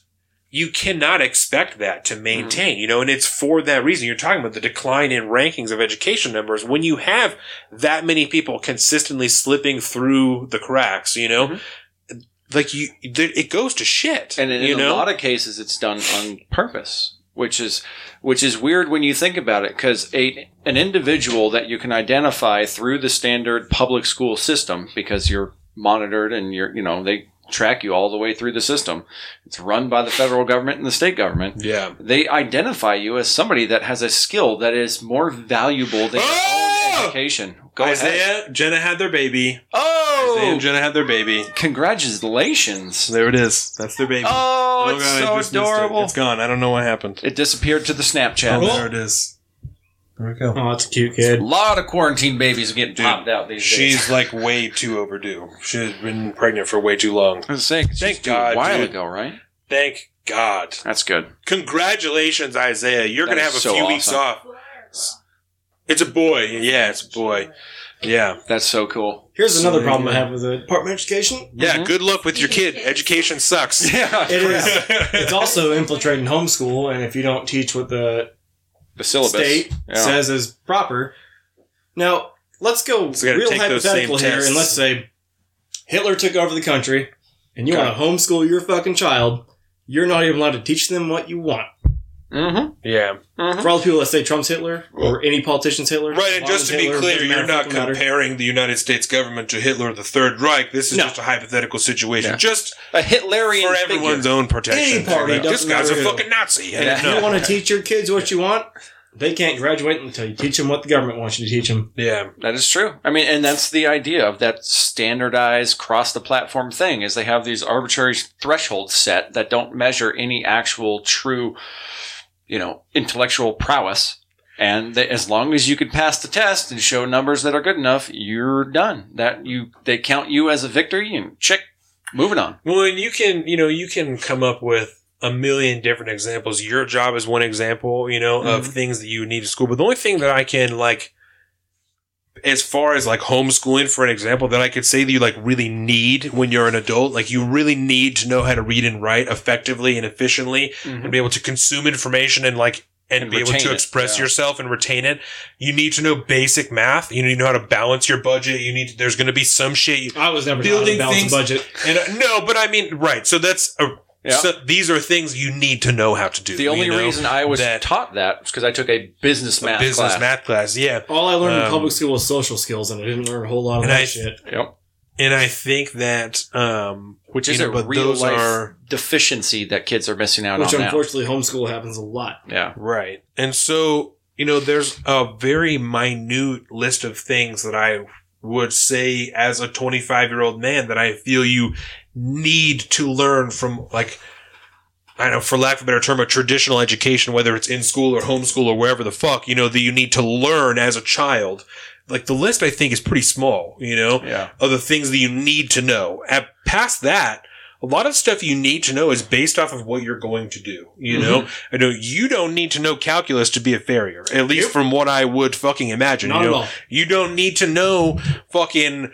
you cannot expect that to maintain, mm-hmm. you know? And it's for that reason. You're talking about the decline in rankings of education numbers. When you have that many people consistently slipping through the cracks, you know, mm-hmm. like you, it goes to shit. And in, you in know? a lot of cases, it's done on purpose, which is, which is weird when you think about it, because a, an individual that you can identify through the standard public school system, because you're monitored and you're, you know, they track you all the way through the system. It's run by the federal government and the state government. Yeah. They identify you as somebody that has a skill that is more valuable than oh! your own education. Go Isaiah, ahead. Jenna had their baby. Oh! Isaiah and Jenna had their baby. Congratulations. There it is. That's their baby. Oh, oh it's God, so adorable. It. It's gone. I don't know what happened. It disappeared to the Snapchat. Oh, there it is. There we go. Oh, that's a cute kid. It's a lot of quarantine babies getting Dude, popped out these she's days. She's like way too overdue. She's been pregnant for way too long. I was saying, thank God, a while dude. ago, right? Thank God. That's good. Congratulations, Isaiah. You're that gonna have a so few awesome. weeks off. It's a boy. Yeah, it's a boy. Yeah, that's so cool. Here's another problem I have with the Department of Education. Yeah, mm-hmm. Good luck with your kid. Education sucks. Yeah, it is. It's also infiltrating homeschool, and if you don't teach what the, the syllabus state yeah. says is proper. Now, let's go so real hypothetical here, tests. And let's say Hitler took over the country, and you okay. want to homeschool your fucking child. You're not even allowed to teach them what you want. Mm-hmm. Yeah. Mm-hmm. For all the people that say Trump's Hitler or any politician's Hitler. Right, and just to be Hitler, clear, you're not comparing matter. the United States government to Hitler, the Third Reich. This is no. just a hypothetical situation. Yeah. Just a Hitlerian for everyone's figure. Own protection. Any party right? This guy's a Hitler. Fucking Nazi. And yeah. if you want to teach your kids what you want, they can't graduate until you teach them what the government wants you to teach them. Yeah, that is true. I mean, and that's the idea of that standardized cross-the-platform thing, is they have these arbitrary thresholds set that don't measure any actual true... you know, intellectual prowess, and they, as long as you can pass the test and show numbers that are good enough, you're done. That you, they count you as a victory, and check, moving on. Well, and you can, you know, you can come up with a million different examples. Your job is one example, you know, mm-hmm. of things that you need in school. But the only thing that I can like, as far as like homeschooling, for an example, that I could say that you like really need when you're an adult, like you really need to know how to read and write effectively and efficiently mm-hmm. and be able to consume information and like, and, and be able to express it, yeah. yourself and retain it. You need to know basic math. You need to know how to balance your budget. You need to, there's going to be some shit. I was never building things, budget. And uh, no, but I mean, right. So that's a, yeah. So these are things you need to know how to do. The only you know, reason I was that, taught that was because I took a business math class. Business math class, yeah. All I learned um, in public school was social skills, and I didn't learn a whole lot of that I, shit. Yep. And I think that... Um, Which is know, a real-life are, deficiency that kids are missing out which on Which, unfortunately, now. Homeschool happens a lot. Yeah. Right. And so, you know, there's a very minute list of things that I would say as a twenty-five-year-old man that I feel you... need to learn from, like, I don't know, for lack of a better term, a traditional education, whether it's in school or homeschool or wherever the fuck, you know, that you need to learn as a child. Like, the list, I think, is pretty small, you know, yeah. of the things that you need to know. At, past that, a lot of stuff you need to know is based off of what you're going to do, you mm-hmm. know? I know you don't need to know calculus to be a farrier, at least yep. from what I would fucking imagine. Not you know, at all. You don't need to know fucking...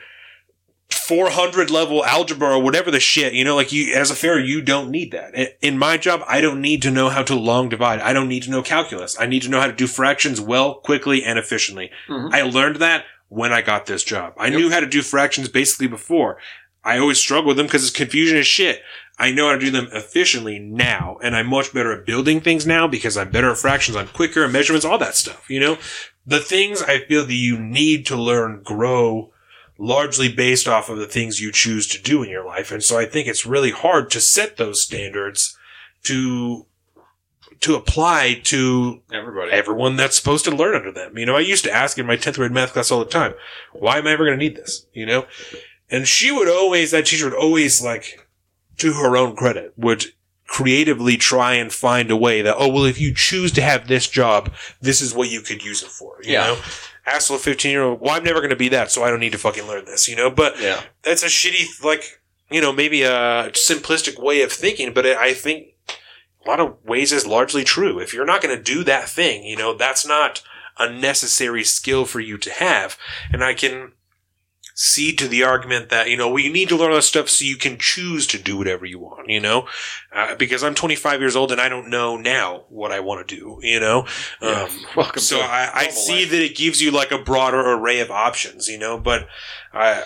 four hundred level algebra or whatever the shit, you know, like you, as a farrier, you don't need that. In my job, I don't need to know how to long divide. I don't need to know calculus. I need to know how to do fractions well, quickly, and efficiently. Mm-hmm. I learned that when I got this job. I yep. knew how to do fractions basically before. I always struggle with them because it's confusion as shit. I know how to do them efficiently now, and I'm much better at building things now because I'm better at fractions. I'm quicker at measurements, all that stuff, you know? The things I feel that you need to learn grow largely based off of the things you choose to do in your life. And so I think it's really hard to set those standards to to apply to everybody, everyone that's supposed to learn under them. You know, I used to ask in my tenth grade math class all the time, why am I ever going to need this? You know? And she would always, that teacher would always, like, to her own credit, would creatively try and find a way that, oh, well, if you choose to have this job, this is what you could use it for, you yeah. know? Ask a fifteen-year-old, well, I'm never going to be that, so I don't need to fucking learn this, you know? But yeah. that's a shitty, like, you know, maybe a simplistic way of thinking, but I think a lot of ways is largely true. If you're not going to do that thing, you know, that's not a necessary skill for you to have. And I can see to the argument that, you know, well, you need to learn all this stuff so you can choose to do whatever you want, you know? Uh, because I'm twenty-five years old and I don't know now what I want to do, you know? Um, yeah, so I, I see life. That it gives you, like, a broader array of options, you know? But I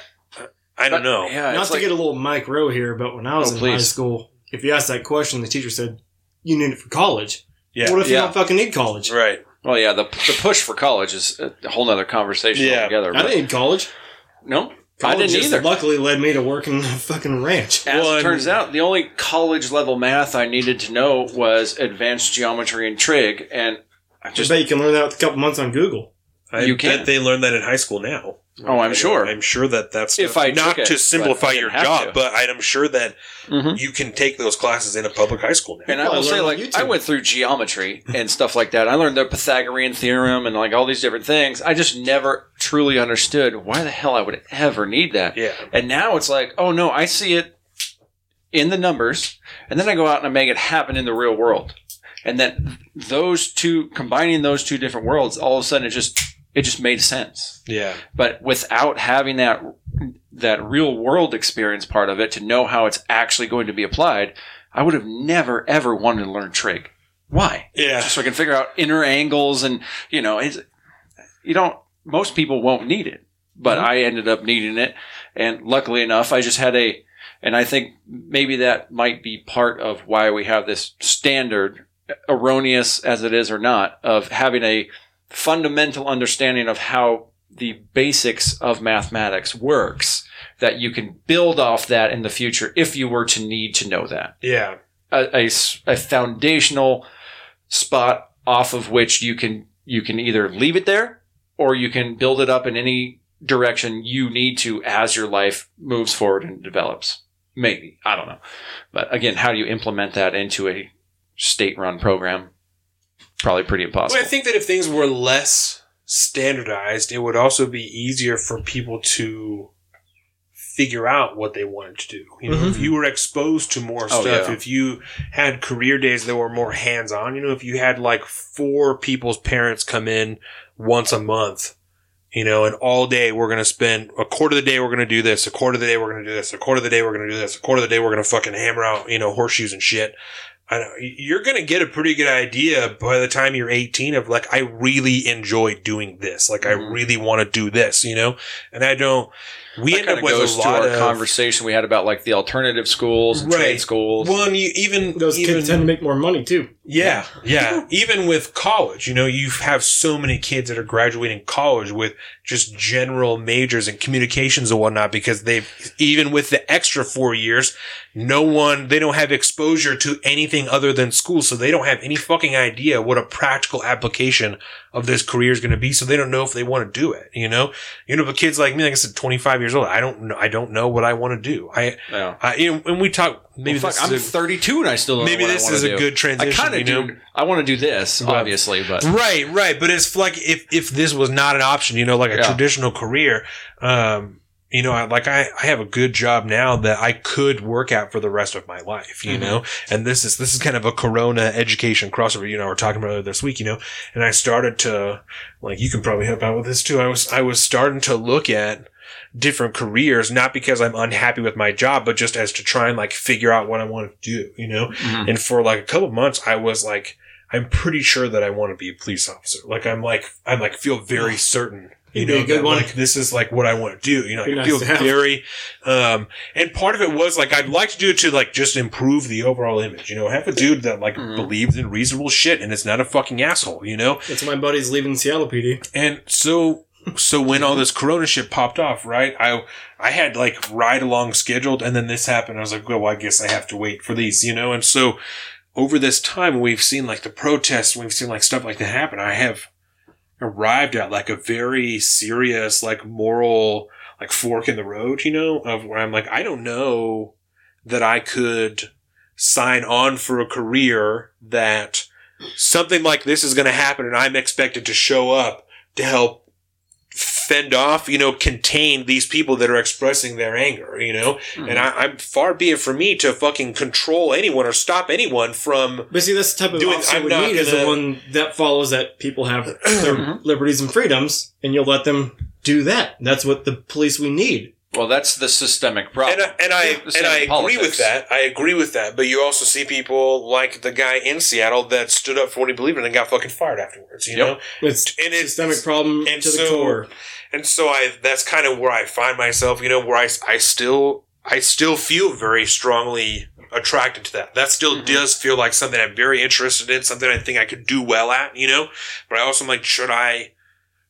I don't but, know. Yeah, Not to like, get a little Mike Rowe here, but when I was oh, in please. high school, if you asked that question, the teacher said, you need it for college. Yeah. What if yeah. you don't fucking need college? Right. Well, yeah, the the push for college is a whole nother conversation yeah. altogether. I didn't need college. No, college I didn't either. Luckily, led me to work in a fucking ranch. As well, it turns out, the only college level math I needed to know was advanced geometry and trig, and I just I bet you can learn that with a couple months on Google. I you can. Bet they learn that in high school now. Oh, I'm I, sure. I'm sure that that's if I not it, to simplify your job, to. But I'm sure that mm-hmm. you can take those classes in a public high school now. And well, I will say, like, YouTube. I went through geometry and stuff like that. I learned the Pythagorean theorem and like all these different things. I just never truly understood why the hell I would ever need that. Yeah. And now it's like, oh no, I see it in the numbers, and then I go out and I make it happen in the real world. And then those two combining those two different worlds, all of a sudden it just it just made sense. Yeah. But without having that that real world experience part of it to know how it's actually going to be applied, I would have never, ever wanted to learn trig. Why? Yeah. Just so I can figure out inner angles and, you know, it's, you don't, most people won't need it, but mm-hmm. I ended up needing it. And luckily enough, I just had a, and I think maybe that might be part of why we have this standard, erroneous as it is or not, of having a fundamental understanding of how the basics of mathematics works, that you can build off that in the future if you were to need to know that. Yeah. A, a, a foundational spot off of which you can you can either leave it there or you can build it up in any direction you need to as your life moves forward and develops. Maybe. I don't know. But again, how do you implement that into a state-run program? Probably pretty impossible. Well, I think that if things were less standardized, it would also be easier for people to figure out what they wanted to do. You know, mm-hmm. if you were exposed to more stuff, oh, yeah. if you had career days that were more hands-on, you know, if you had like four people's parents come in once a month, you know, and all day we're going to spend a quarter of the day we're going to do this, a quarter of the day we're going to do this, a quarter of the day we're going to do this, a quarter of the day we're going to fucking hammer out, you know, horseshoes and shit. I know, you're going to get a pretty good idea by the time you're eighteen of like, I really enjoy doing this. Like, mm-hmm. I really want to do this, you know? And I don't – we that end up with goes a lot to our of – conversation we had about like the alternative schools and right. trade schools. Well, and you even – those even, kids tend to make more money too. Yeah, yeah. Even with college, you know, you have so many kids that are graduating college with just general majors and communications and whatnot because they've – even with the extra four years – no one, they don't have exposure to anything other than school, so they don't have any fucking idea what a practical application of this career is going to be, so they don't know if they want to do it, you know? You know, but kids like me, like I said, twenty-five years old, I don't know, I don't know what I want to do. I, yeah. I you know, and we talk, maybe well, fuck, I'm a, thirty-two and I still don't maybe know what I want to do. Maybe this is a good transition, I kind of you know? do, I want to do this, but, obviously, but. Right, right, but it's like, if, if this was not an option, you know, like a yeah. traditional career, um, you know, I, like I, I have a good job now that I could work at for the rest of my life, you mm-hmm. know, and this is, this is kind of a Corona education crossover, you know, we're talking about it this week, you know, and I started to, like, you can probably help out with this too. I was, I was starting to look at different careers, not because I'm unhappy with my job, but just as to try and like figure out what I want to do, you know, mm-hmm. and for like a couple of months, I was like, I'm pretty sure that I want to be a police officer. Like I'm like, I'm like feel very certain. You know, that, like, this is like what I want to do. You know, I feel very, um, and part of it was like, I'd like to do it to like just improve the overall image. You know, have a dude that like mm-hmm. believes in reasonable shit and it's not a fucking asshole, you know? That's my buddy's leaving Seattle P D. And so, so when all this Corona shit popped off, right? I, I had like ride along scheduled and then this happened. I was like, well, I guess I have to wait for these, you know? And so over this time, we've seen like the protests, we've seen like stuff like that happen. I have, arrived at like a very serious, like moral, like fork in the road, you know, of where I'm like, I don't know that I could sign on for a career that something like this is going to happen and I'm expected to show up to help fend off, you know, contain these people that are expressing their anger, you know? Mm-hmm. And I, I'm far be it from me to fucking control anyone or stop anyone from. But see, that's the type of doing, officer I'm we need is the one that follows that people have their liberties and freedoms, and you'll let them do that. That's what the police we need. Well, that's the systemic problem. And I, and I, yeah, and I agree with that. I agree with that. But you also see people like the guy in Seattle that stood up for what he believed in and got fucking fired afterwards, you yep. know? It's a systemic problem to so, the core. And so I, that's kind of where I find myself, you know, where I, I still, I still feel very strongly attracted to that. That still mm-hmm. does feel like something I'm very interested in, something I think I could do well at, you know? But I also am like, should I,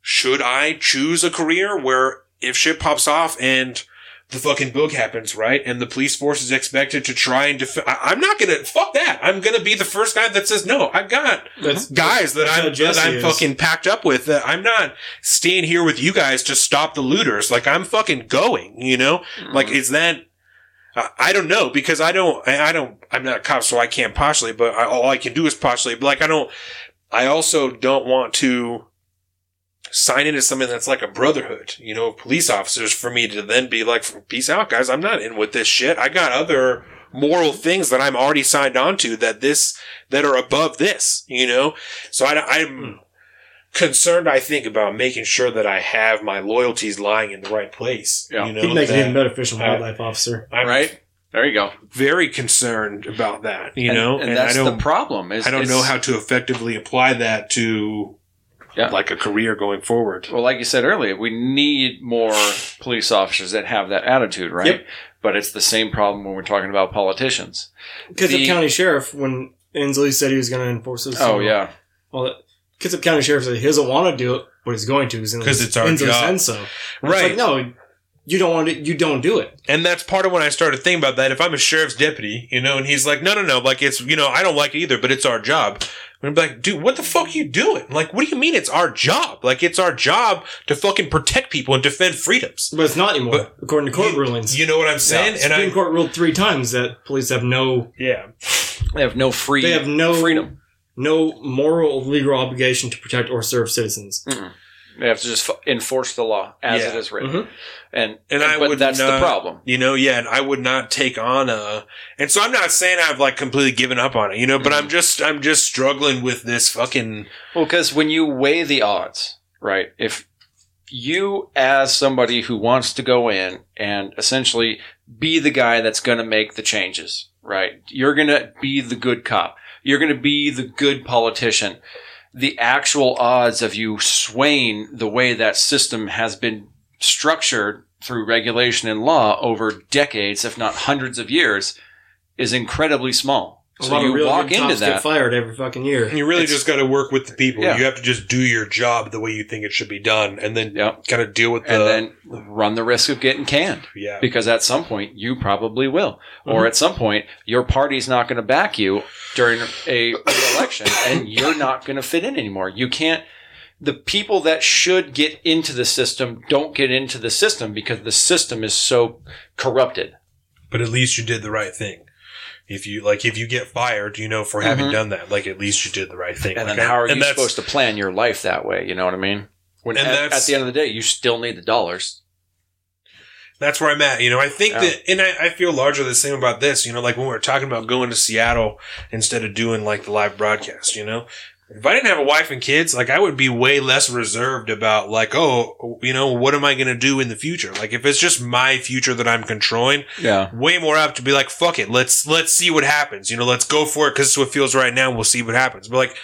should I choose a career where, if shit pops off and the fucking book happens, right? And the police force is expected to try and defend. I'm not going to, fuck that. I'm going to be the first guy that says, no, I've got that's, guys that I'm, that I'm is. fucking packed up with. That I'm not staying here with you guys to stop the looters. Like, I'm fucking going, you know? Mm-hmm. Like, is that, uh, I don't know because I don't, I, I don't, I'm not a cop, so I can't postulate, but I, all I can do is postulate. But like, I don't, I also don't want to sign into something that's like a brotherhood, you know, of police officers for me to then be like, peace out, guys. I'm not in with this shit. I got other moral things that I'm already signed on to that this, that are above this, you know? So I, I'm, concerned, I think, about making sure that I have my loyalties lying in the right place. Yeah. You know, he makes you an beneficial wildlife I, officer. I'm, right? There you go. Very concerned about that, you and, know? And, and that's I don't, the problem. Is, I don't know how to effectively apply that to... Yeah. Like a career going forward. Well, like you said earlier, we need more police officers that have that attitude, right? Yep. But it's the same problem when we're talking about politicians. Kitsap the, County Sheriff, when Inslee said he was going to enforce this. Oh, yeah. Well, Kitsap County Sheriff said he doesn't want to do it, but he's going to. Because it's our Inslee job. Said so. Right. It's like, no, you don't want to, you don't do it. And that's part of when I started thinking about that. If I'm a sheriff's deputy, you know, and he's like, no, no, no, like it's, you know, I don't like it either, but it's our job. I'm like, dude, what the fuck are you doing? Like, what do you mean it's our job? Like, it's our job to fucking protect people and defend freedoms. But it's not anymore, but according to court you, rulings. You know what I'm saying? Yeah, and Supreme I, Court ruled three times that police have no... Yeah. They have no free... They have no... Freedom. No moral or legal obligation to protect or serve citizens. Mm-mm. They have to just f- enforce the law as yeah. it is written. Mm-hmm. And, and, and I but would that's not, the problem. You know, yeah, and I would not take on a – and so I'm not saying I've, like, completely given up on it, you know, but mm-hmm. I'm just I'm just struggling with this fucking – Well, because when you weigh the odds, right, if you as somebody who wants to go in and essentially be the guy that's going to make the changes, right, you're going to be the good cop. You're going to be the good politician. The actual odds of you swaying the way that system has been structured through regulation and law over decades, if not hundreds of years, is incredibly small. A so you really walk into that. Get fired every fucking year. And you really it's, just got to work with the people. Yeah. You have to just do your job the way you think it should be done, and then yep. kind of deal with the and then run the risk of getting canned. Yeah, because at some point you probably will, mm-hmm. or at some point your party's not going to back you during a election, and you're not going to fit in anymore. You can't. The people that should get into the system don't get into the system because the system is so corrupted. But at least you did the right thing. If you like, if you get fired, you know, for having mm-hmm. done that, like at least you did the right thing. And like, then how are you supposed to plan your life that way? You know what I mean? When and at, at the end of the day, you still need the dollars. That's where I'm at. You know, I think yeah. that, and I, I feel largely the same about this. You know, like when we were talking about going to Seattle instead of doing like the live broadcast. You know, if I didn't have a wife and kids, like I would be way less reserved about like, oh, you know, what am I going to do in the future? Like if it's just my future that I'm controlling, yeah, way more apt to be like, fuck it, let's let's see what happens. You know, let's go for it because it's what feels right now. And we'll see what happens. But like.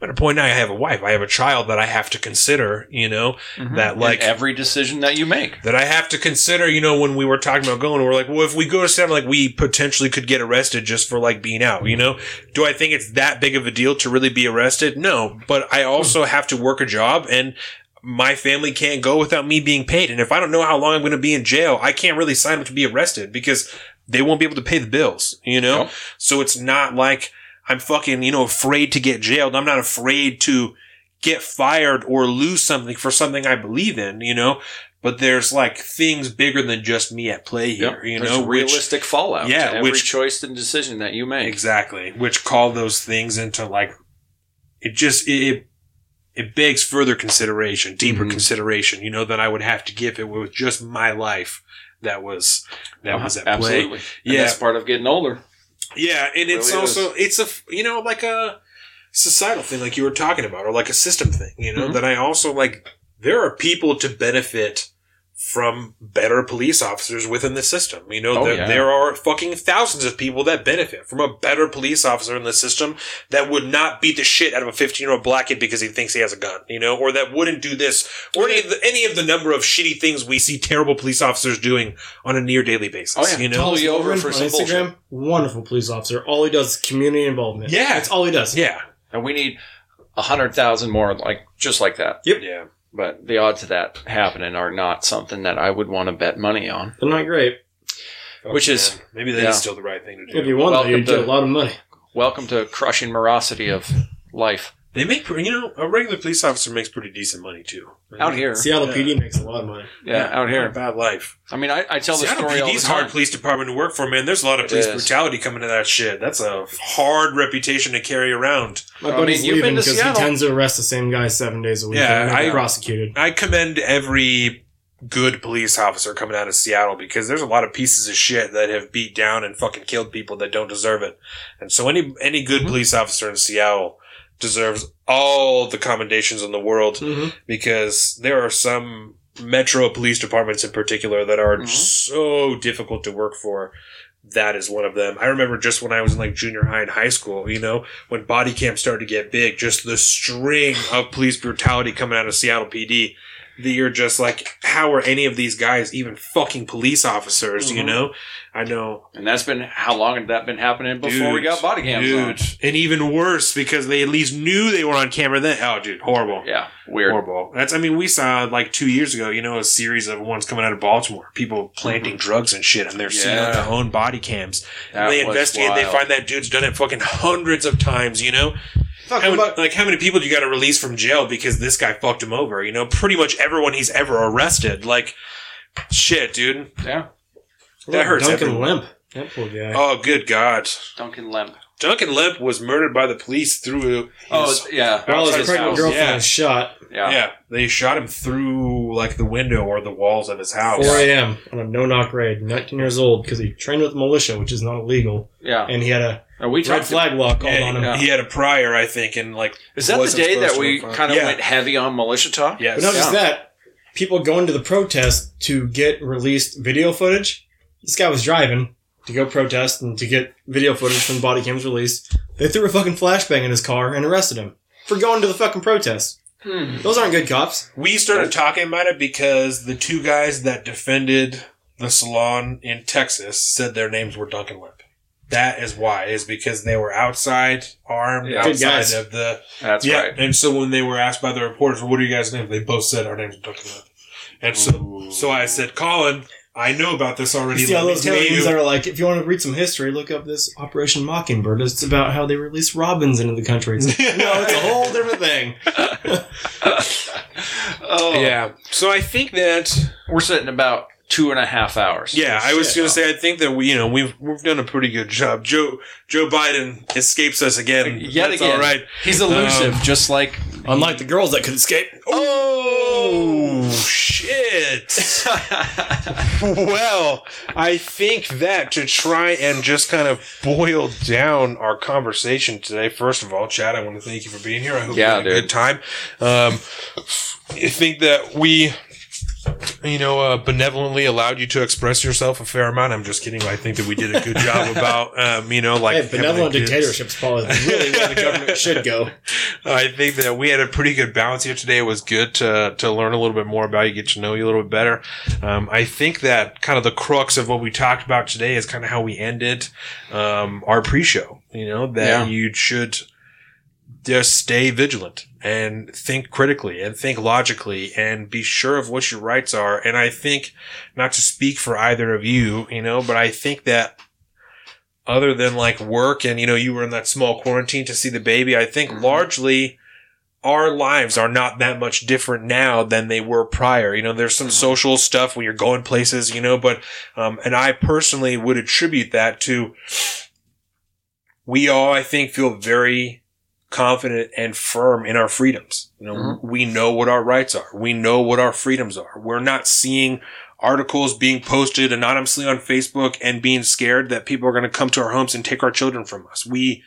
But at a point now, I have a wife. I have a child that I have to consider, you know, mm-hmm. that like in every decision that you make that I have to consider, you know, when we were talking about going, we're like, well, if we go to Seattle, like we potentially could get arrested just for like being out, you know, do I think it's that big of a deal to really be arrested? No, but I also have to work a job and my family can't go without me being paid. And if I don't know how long I'm going to be in jail, I can't really sign up to be arrested because they won't be able to pay the bills, you know? Yep. So it's not like, I'm fucking, you know, afraid to get jailed. I'm not afraid to get fired or lose something for something I believe in, you know. But there's like things bigger than just me at play here, yep. you there's know. Realistic which, fallout yeah, to every which, choice and decision that you make. Exactly. Which call those things into like it just it it begs further consideration, deeper mm-hmm. consideration, you know, than I would have to give if it was just my life that was that uh-huh. was at Absolutely. Play. And yeah, that's part of getting older. Yeah, and it really it's also, is. It's a, you know, like a societal thing like you were talking about, or like a system thing, you know, mm-hmm. that I also, like, there are people to benefit from better police officers within the system. You know, oh, there, yeah. there are fucking thousands of people that benefit from a better police officer in the system that would not beat the shit out of a fifteen-year-old black kid because he thinks he has a gun, you know, or that wouldn't do this, or any of the, any of the number of shitty things we see terrible police officers doing on a near-daily basis. Oh, yeah. You know? Totally over for some Instagram, wonderful police officer. All he does is community involvement. Yeah. That's all he does. Yeah. And we need one hundred thousand more, like, just like that. Yep. Yeah. But the odds of that happening are not something that I would want to bet money on. They're not great. Oh, Which man. Is... Maybe that yeah. is still the right thing to do. If you want to, you get a lot of money. Welcome to crushing morosity of life. They make... You know, a regular police officer makes pretty decent money, too. Right? Out here. Seattle yeah. P D makes a lot of money. Yeah, yeah out here. Not a bad life. I mean, I, I tell this story P D's all the time. Seattle P D's hard police department to work for, man. There's a lot of police brutality coming to that shit. That's a hard reputation to carry around. My buddy's I mean, leaving because he tends to arrest the same guy seven days a week. Yeah, I prosecuted. I commend every good police officer coming out of Seattle because there's a lot of pieces of shit that have beat down and fucking killed people that don't deserve it. And so any any good mm-hmm. police officer in Seattle deserves all the commendations in the world, mm-hmm. because there are some metro police departments in particular that are mm-hmm. so difficult to work for. That is one of them. I remember just when I was in like junior high and high school, you know, when body cam started to get big, just the string of police brutality coming out of Seattle P D, that you're just like, how are any of these guys even fucking police officers, mm-hmm. you know? I know. And that's been, how long had that been happening before dude, we got body cams dude. on? And even worse, because they at least knew they were on camera then. Oh, dude, horrible. Yeah, weird. Horrible. That's, I mean, we saw like two years ago, you know, a series of ones coming out of Baltimore. People planting mm-hmm. drugs and shit, and they're yeah. seeing their own body cams. That and they investigate, wild. They find that dude's done it fucking hundreds of times, you know? How, like, how many people do you got to release from jail because this guy fucked him over? You know, pretty much everyone he's ever arrested. Like, shit, dude. Yeah. That hurts. Duncan everyone. Limp. That poor guy. Oh, good God. Duncan Limp. Duncan Limp was murdered by the police through his... Oh, yeah. Well, his pregnant girlfriend yeah. shot. Yeah. yeah. They shot him through, like, the window or the walls of his house. four a.m. on a no-knock raid. nineteen years old, because he trained with militia, which is not illegal. Yeah. And he had a... Are we red flag law called yeah, on him. Yeah. He had a prior, I think, and like is that the day that we kind of yeah. went heavy on militia talk? Yes. But not yeah. just that, people going to the protest to get released video footage. This guy was driving to go protest and to get video footage from body cams released. They threw a fucking flashbang in his car and arrested him for going to the fucking protest. Hmm. Those aren't good cops. We started talking about it because the two guys that defended the salon in Texas said their names were Duncan Limp. That is why, is because they were outside, armed, yeah, outside guys. Of the... That's yeah, right. And so when they were asked by the reporters, well, what are you guys' names? They both said, our names are Duncan Limp. And so, so I said, Colin, I know about this already. You see all those names that are like, if you want to read some history, look up this Operation Mockingbird. It's about how they released robins into the country. It's like, no, it's a whole different thing. Oh. Yeah. So I think that... We're sitting about... Two and a half hours. Yeah, I was going to say. I think that we, you know, we've we've done a pretty good job. Joe Joe Biden escapes us again. Yet That's again, all right. He's elusive, um, just like unlike the girls that could escape. Oh, oh shit! Well, I think that to try and just kind of boil down our conversation today. First of all, Chad, I want to thank you for being here. I hope yeah, you had dude. a good time. Um, I think that we. You know, uh, benevolently allowed you to express yourself a fair amount. I'm just kidding. I think that we did a good job about, um, you know, like... Hey, benevolent dictatorship's probably really where the government should go. I think that we had a pretty good balance here today. It was good to to learn a little bit more about you, get to know you a little bit better. Um, I think that kind of the crux of what we talked about today is kind of how we ended um, our pre-show. You know, that yeah. you should... Just stay vigilant and think critically and think logically and be sure of what your rights are. And I think, not to speak for either of you, you know, but I think that other than like work and, you know, you were in that small quarantine to see the baby, I think mm-hmm. largely our lives are not that much different now than they were prior. You know, there's some mm-hmm. social stuff when you're going places, you know, but, um, and I personally would attribute that to we all, I think, feel very confident and firm in our freedoms. You know, mm-hmm. we know what our rights are. We know what our freedoms are. We're not seeing articles being posted anonymously on Facebook and being scared that people are going to come to our homes and take our children from us. We,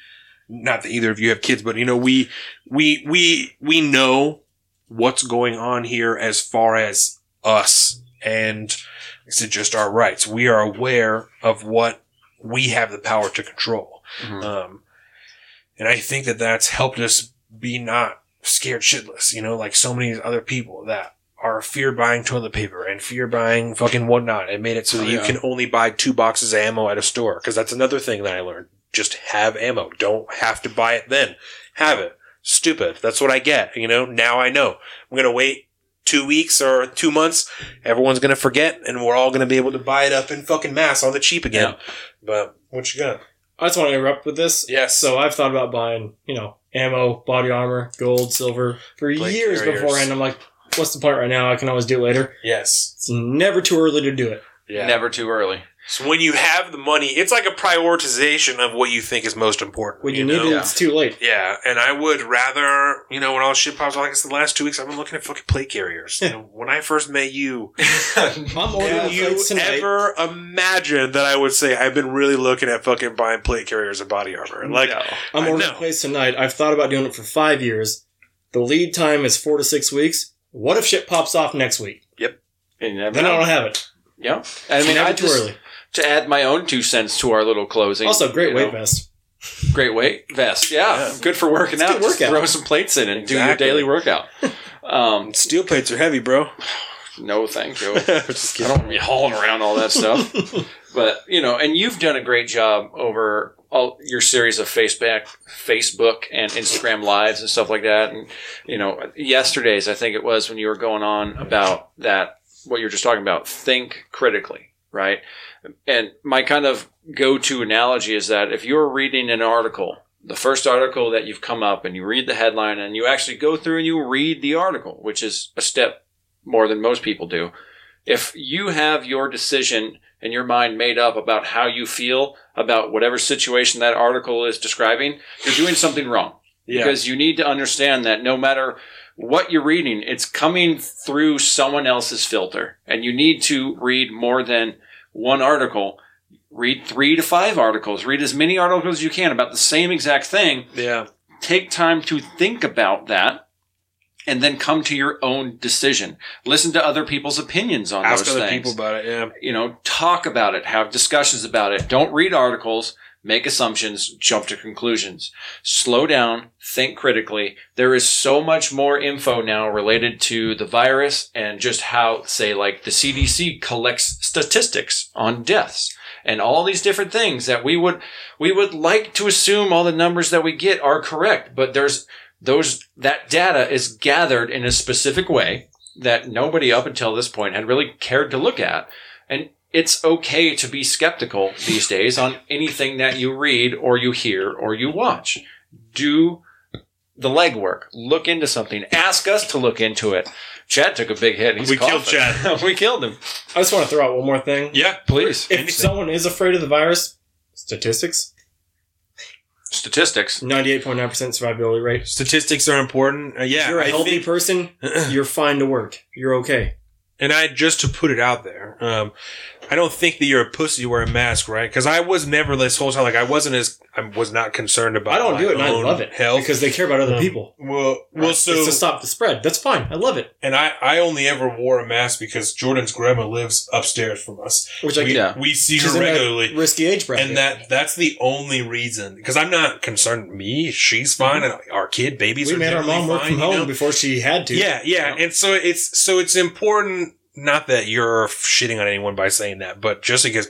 not that either of you have kids, but you know, we, we, we, we know what's going on here as far as us and it's just our rights. We are aware of what we have the power to control. Mm-hmm. Um, And I think that that's helped us be not scared shitless, you know, like so many other people that are fear buying toilet paper and fear buying fucking whatnot. It made it so that oh, yeah. you can only buy two boxes of ammo at a store. Because that's another thing that I learned. Just have ammo. Don't have to buy it then. Have it. Stupid. That's what I get. You know, now I know. I'm going to wait two weeks or two months. Everyone's going to forget and we're all going to be able to buy it up in fucking mass on the cheap again. Yeah. But what you got? I just want to interrupt with this. Yes. So I've thought about buying, you know, ammo, body armor, gold, silver for Blade years barriers. beforehand. I'm like, what's the point right now? I can always do it later. Yes. It's never too early to do it. Yeah. Never too early. So when you have the money, it's like a prioritization of what you think is most important. When you, you need know? it, it's too late. Yeah, and I would rather, you know, when all shit pops, like it's the last two weeks, I've been looking at fucking plate carriers. You know, when I first met you, I'm did you ever imagine that I would say I've been really looking at fucking buying plate carriers and body armor? Like, no. I'm ordering plates tonight. I've thought about doing it for five years. The lead time is four to six weeks. What if shit pops off next week? Yep. And then know. I don't have it. Yep. I mean, I just... Early. To add my own two cents to our little closing. Also, great weight know. vest. Great weight vest, yeah. yeah. Good for working out. Good workout. Just throw some plates in it and exactly. do your daily workout. Um, Steel plates are heavy, bro. No, thank you. I don't want to be hauling around all that stuff. But, you know, and you've done a great job over all your series of Facebook, Facebook and Instagram Lives and stuff like that. And, you know, yesterday's, I think it was, when you were going on about that, what you were just talking about, think critically. Right. And my kind of go-to analogy is that if you're reading an article, the first article that you've come up and you read the headline and you actually go through and you read the article, which is a step more than most people do. If you have your decision and your mind made up about how you feel about whatever situation that article is describing, you're doing something wrong. Yeah. Because you need to understand that no matter what you're reading, it's coming through someone else's filter. And you need to read more than one article. Read three to five articles. Read as many articles as you can about the same exact thing. Yeah. Take time to think about that and then come to your own decision. Listen to other people's opinions on Ask those things. Ask other people about it, yeah. You know, talk about it. Have discussions about it. Don't read articles. Make assumptions, jump to conclusions. Slow down, think critically. There is so much more info now related to the virus and just how, say, like the C D C collects statistics on deaths and all these different things that we would we would like to assume all the numbers that we get are correct, but there's those that data is gathered in a specific way that nobody up until this point had really cared to look at. And it's okay to be skeptical these days on anything that you read or you hear or you watch. Do the legwork. Look into something. Ask us to look into it. Chad took a big hit. He's we coughing. killed Chad. We killed him. I just want to throw out one more thing. Yeah, please. If Anything. someone is afraid of the virus, statistics. Statistics. ninety-eight point nine percent survivability rate. Statistics are important. Uh, yeah, if you're a I healthy think- person, you're fine to work. You're okay. And I, just to put it out there, um, I don't think that you're a pussy to wear a mask, right? Because I was never this whole time, like, I wasn't as, I was not concerned about I don't do it and I love it. Health. Because they care about other um, people. Well, right? well, so. It's to stop the spread. That's fine. I love it. And I, I only ever wore a mask because Jordan's grandma lives upstairs from us. Which I, we, yeah. we see She's her regularly. Risky age bracket. And that, that's the only reason. Because I'm not concerned. Me, she's fine. Mm-hmm. And our kid, babies we are made our mom work fine, from home you know? before she had to. Yeah, yeah. yeah. And so it's, so it's important. Not that you're shitting on anyone by saying that, but just because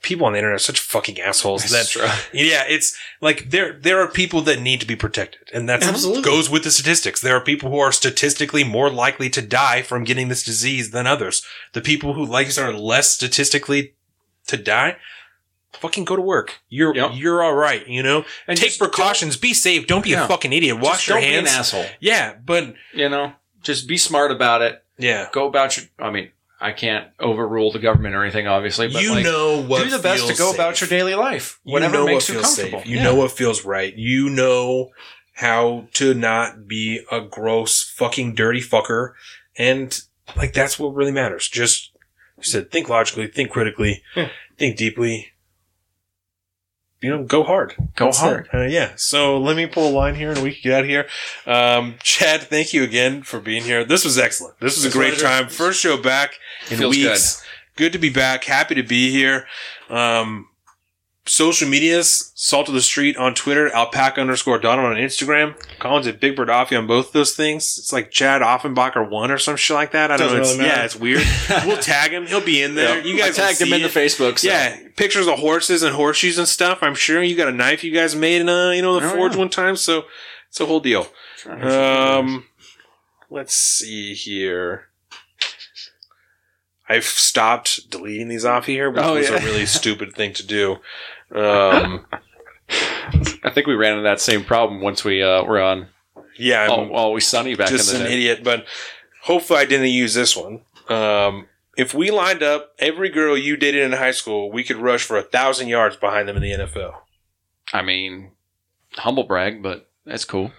people on the internet are such fucking assholes. That's true. Yeah, it's like there there are people that need to be protected, and that goes with the statistics. There are people who are statistically more likely to die from getting this disease than others. The people who like are less statistically to die. Fucking go to work. You're yep. you're all right, you know. And take precautions. Be safe. Don't be yeah. a fucking idiot. Wash just your don't hands. Be an asshole. Yeah, but you know, just be smart about it. Yeah. Go about your... I mean, I can't overrule the government or anything, obviously, but you like, know what do the best to go safe. about your daily life. Whatever you know makes what you comfortable. Safe. You yeah. know what feels right. You know how to not be a gross, fucking dirty fucker. And, like, that's what really matters. Just, like I said, think logically, think critically, hmm. think deeply. You know, go hard. Go That's hard. Uh, yeah. So let me pull a line here and we can get out of here. Um, Chad, thank you again for being here. This was excellent. This was a great time. First show back in Feels weeks. Good. Good to be back. Happy to be here. Um, social medias, Salt of the Street on Twitter, alpaca underscore Donald on Instagram. Collins at Big Bird Offie on both those things. It's like Chad Offenbacher one or some shit like that. I don't Doesn't know. It's, really yeah, it's weird. We'll tag him. He'll be in there. Yeah. You guys I tagged him in it. the Facebook. So. Yeah, pictures of horses and horseshoes and stuff. I'm sure you got a knife you guys made in uh, you know the forge know. one time. So it's a whole deal. Um, let's see here. I've stopped deleting these off here, which oh, was yeah. a really stupid thing to do. Um, I think we ran into that same problem once we uh, were on yeah, Always Sunny back in the day. Just an idiot, but hopefully I didn't use this one. Um, If we lined up every girl you dated in high school, we could rush for a thousand yards behind them in the N F L. I mean, humble brag, but that's cool.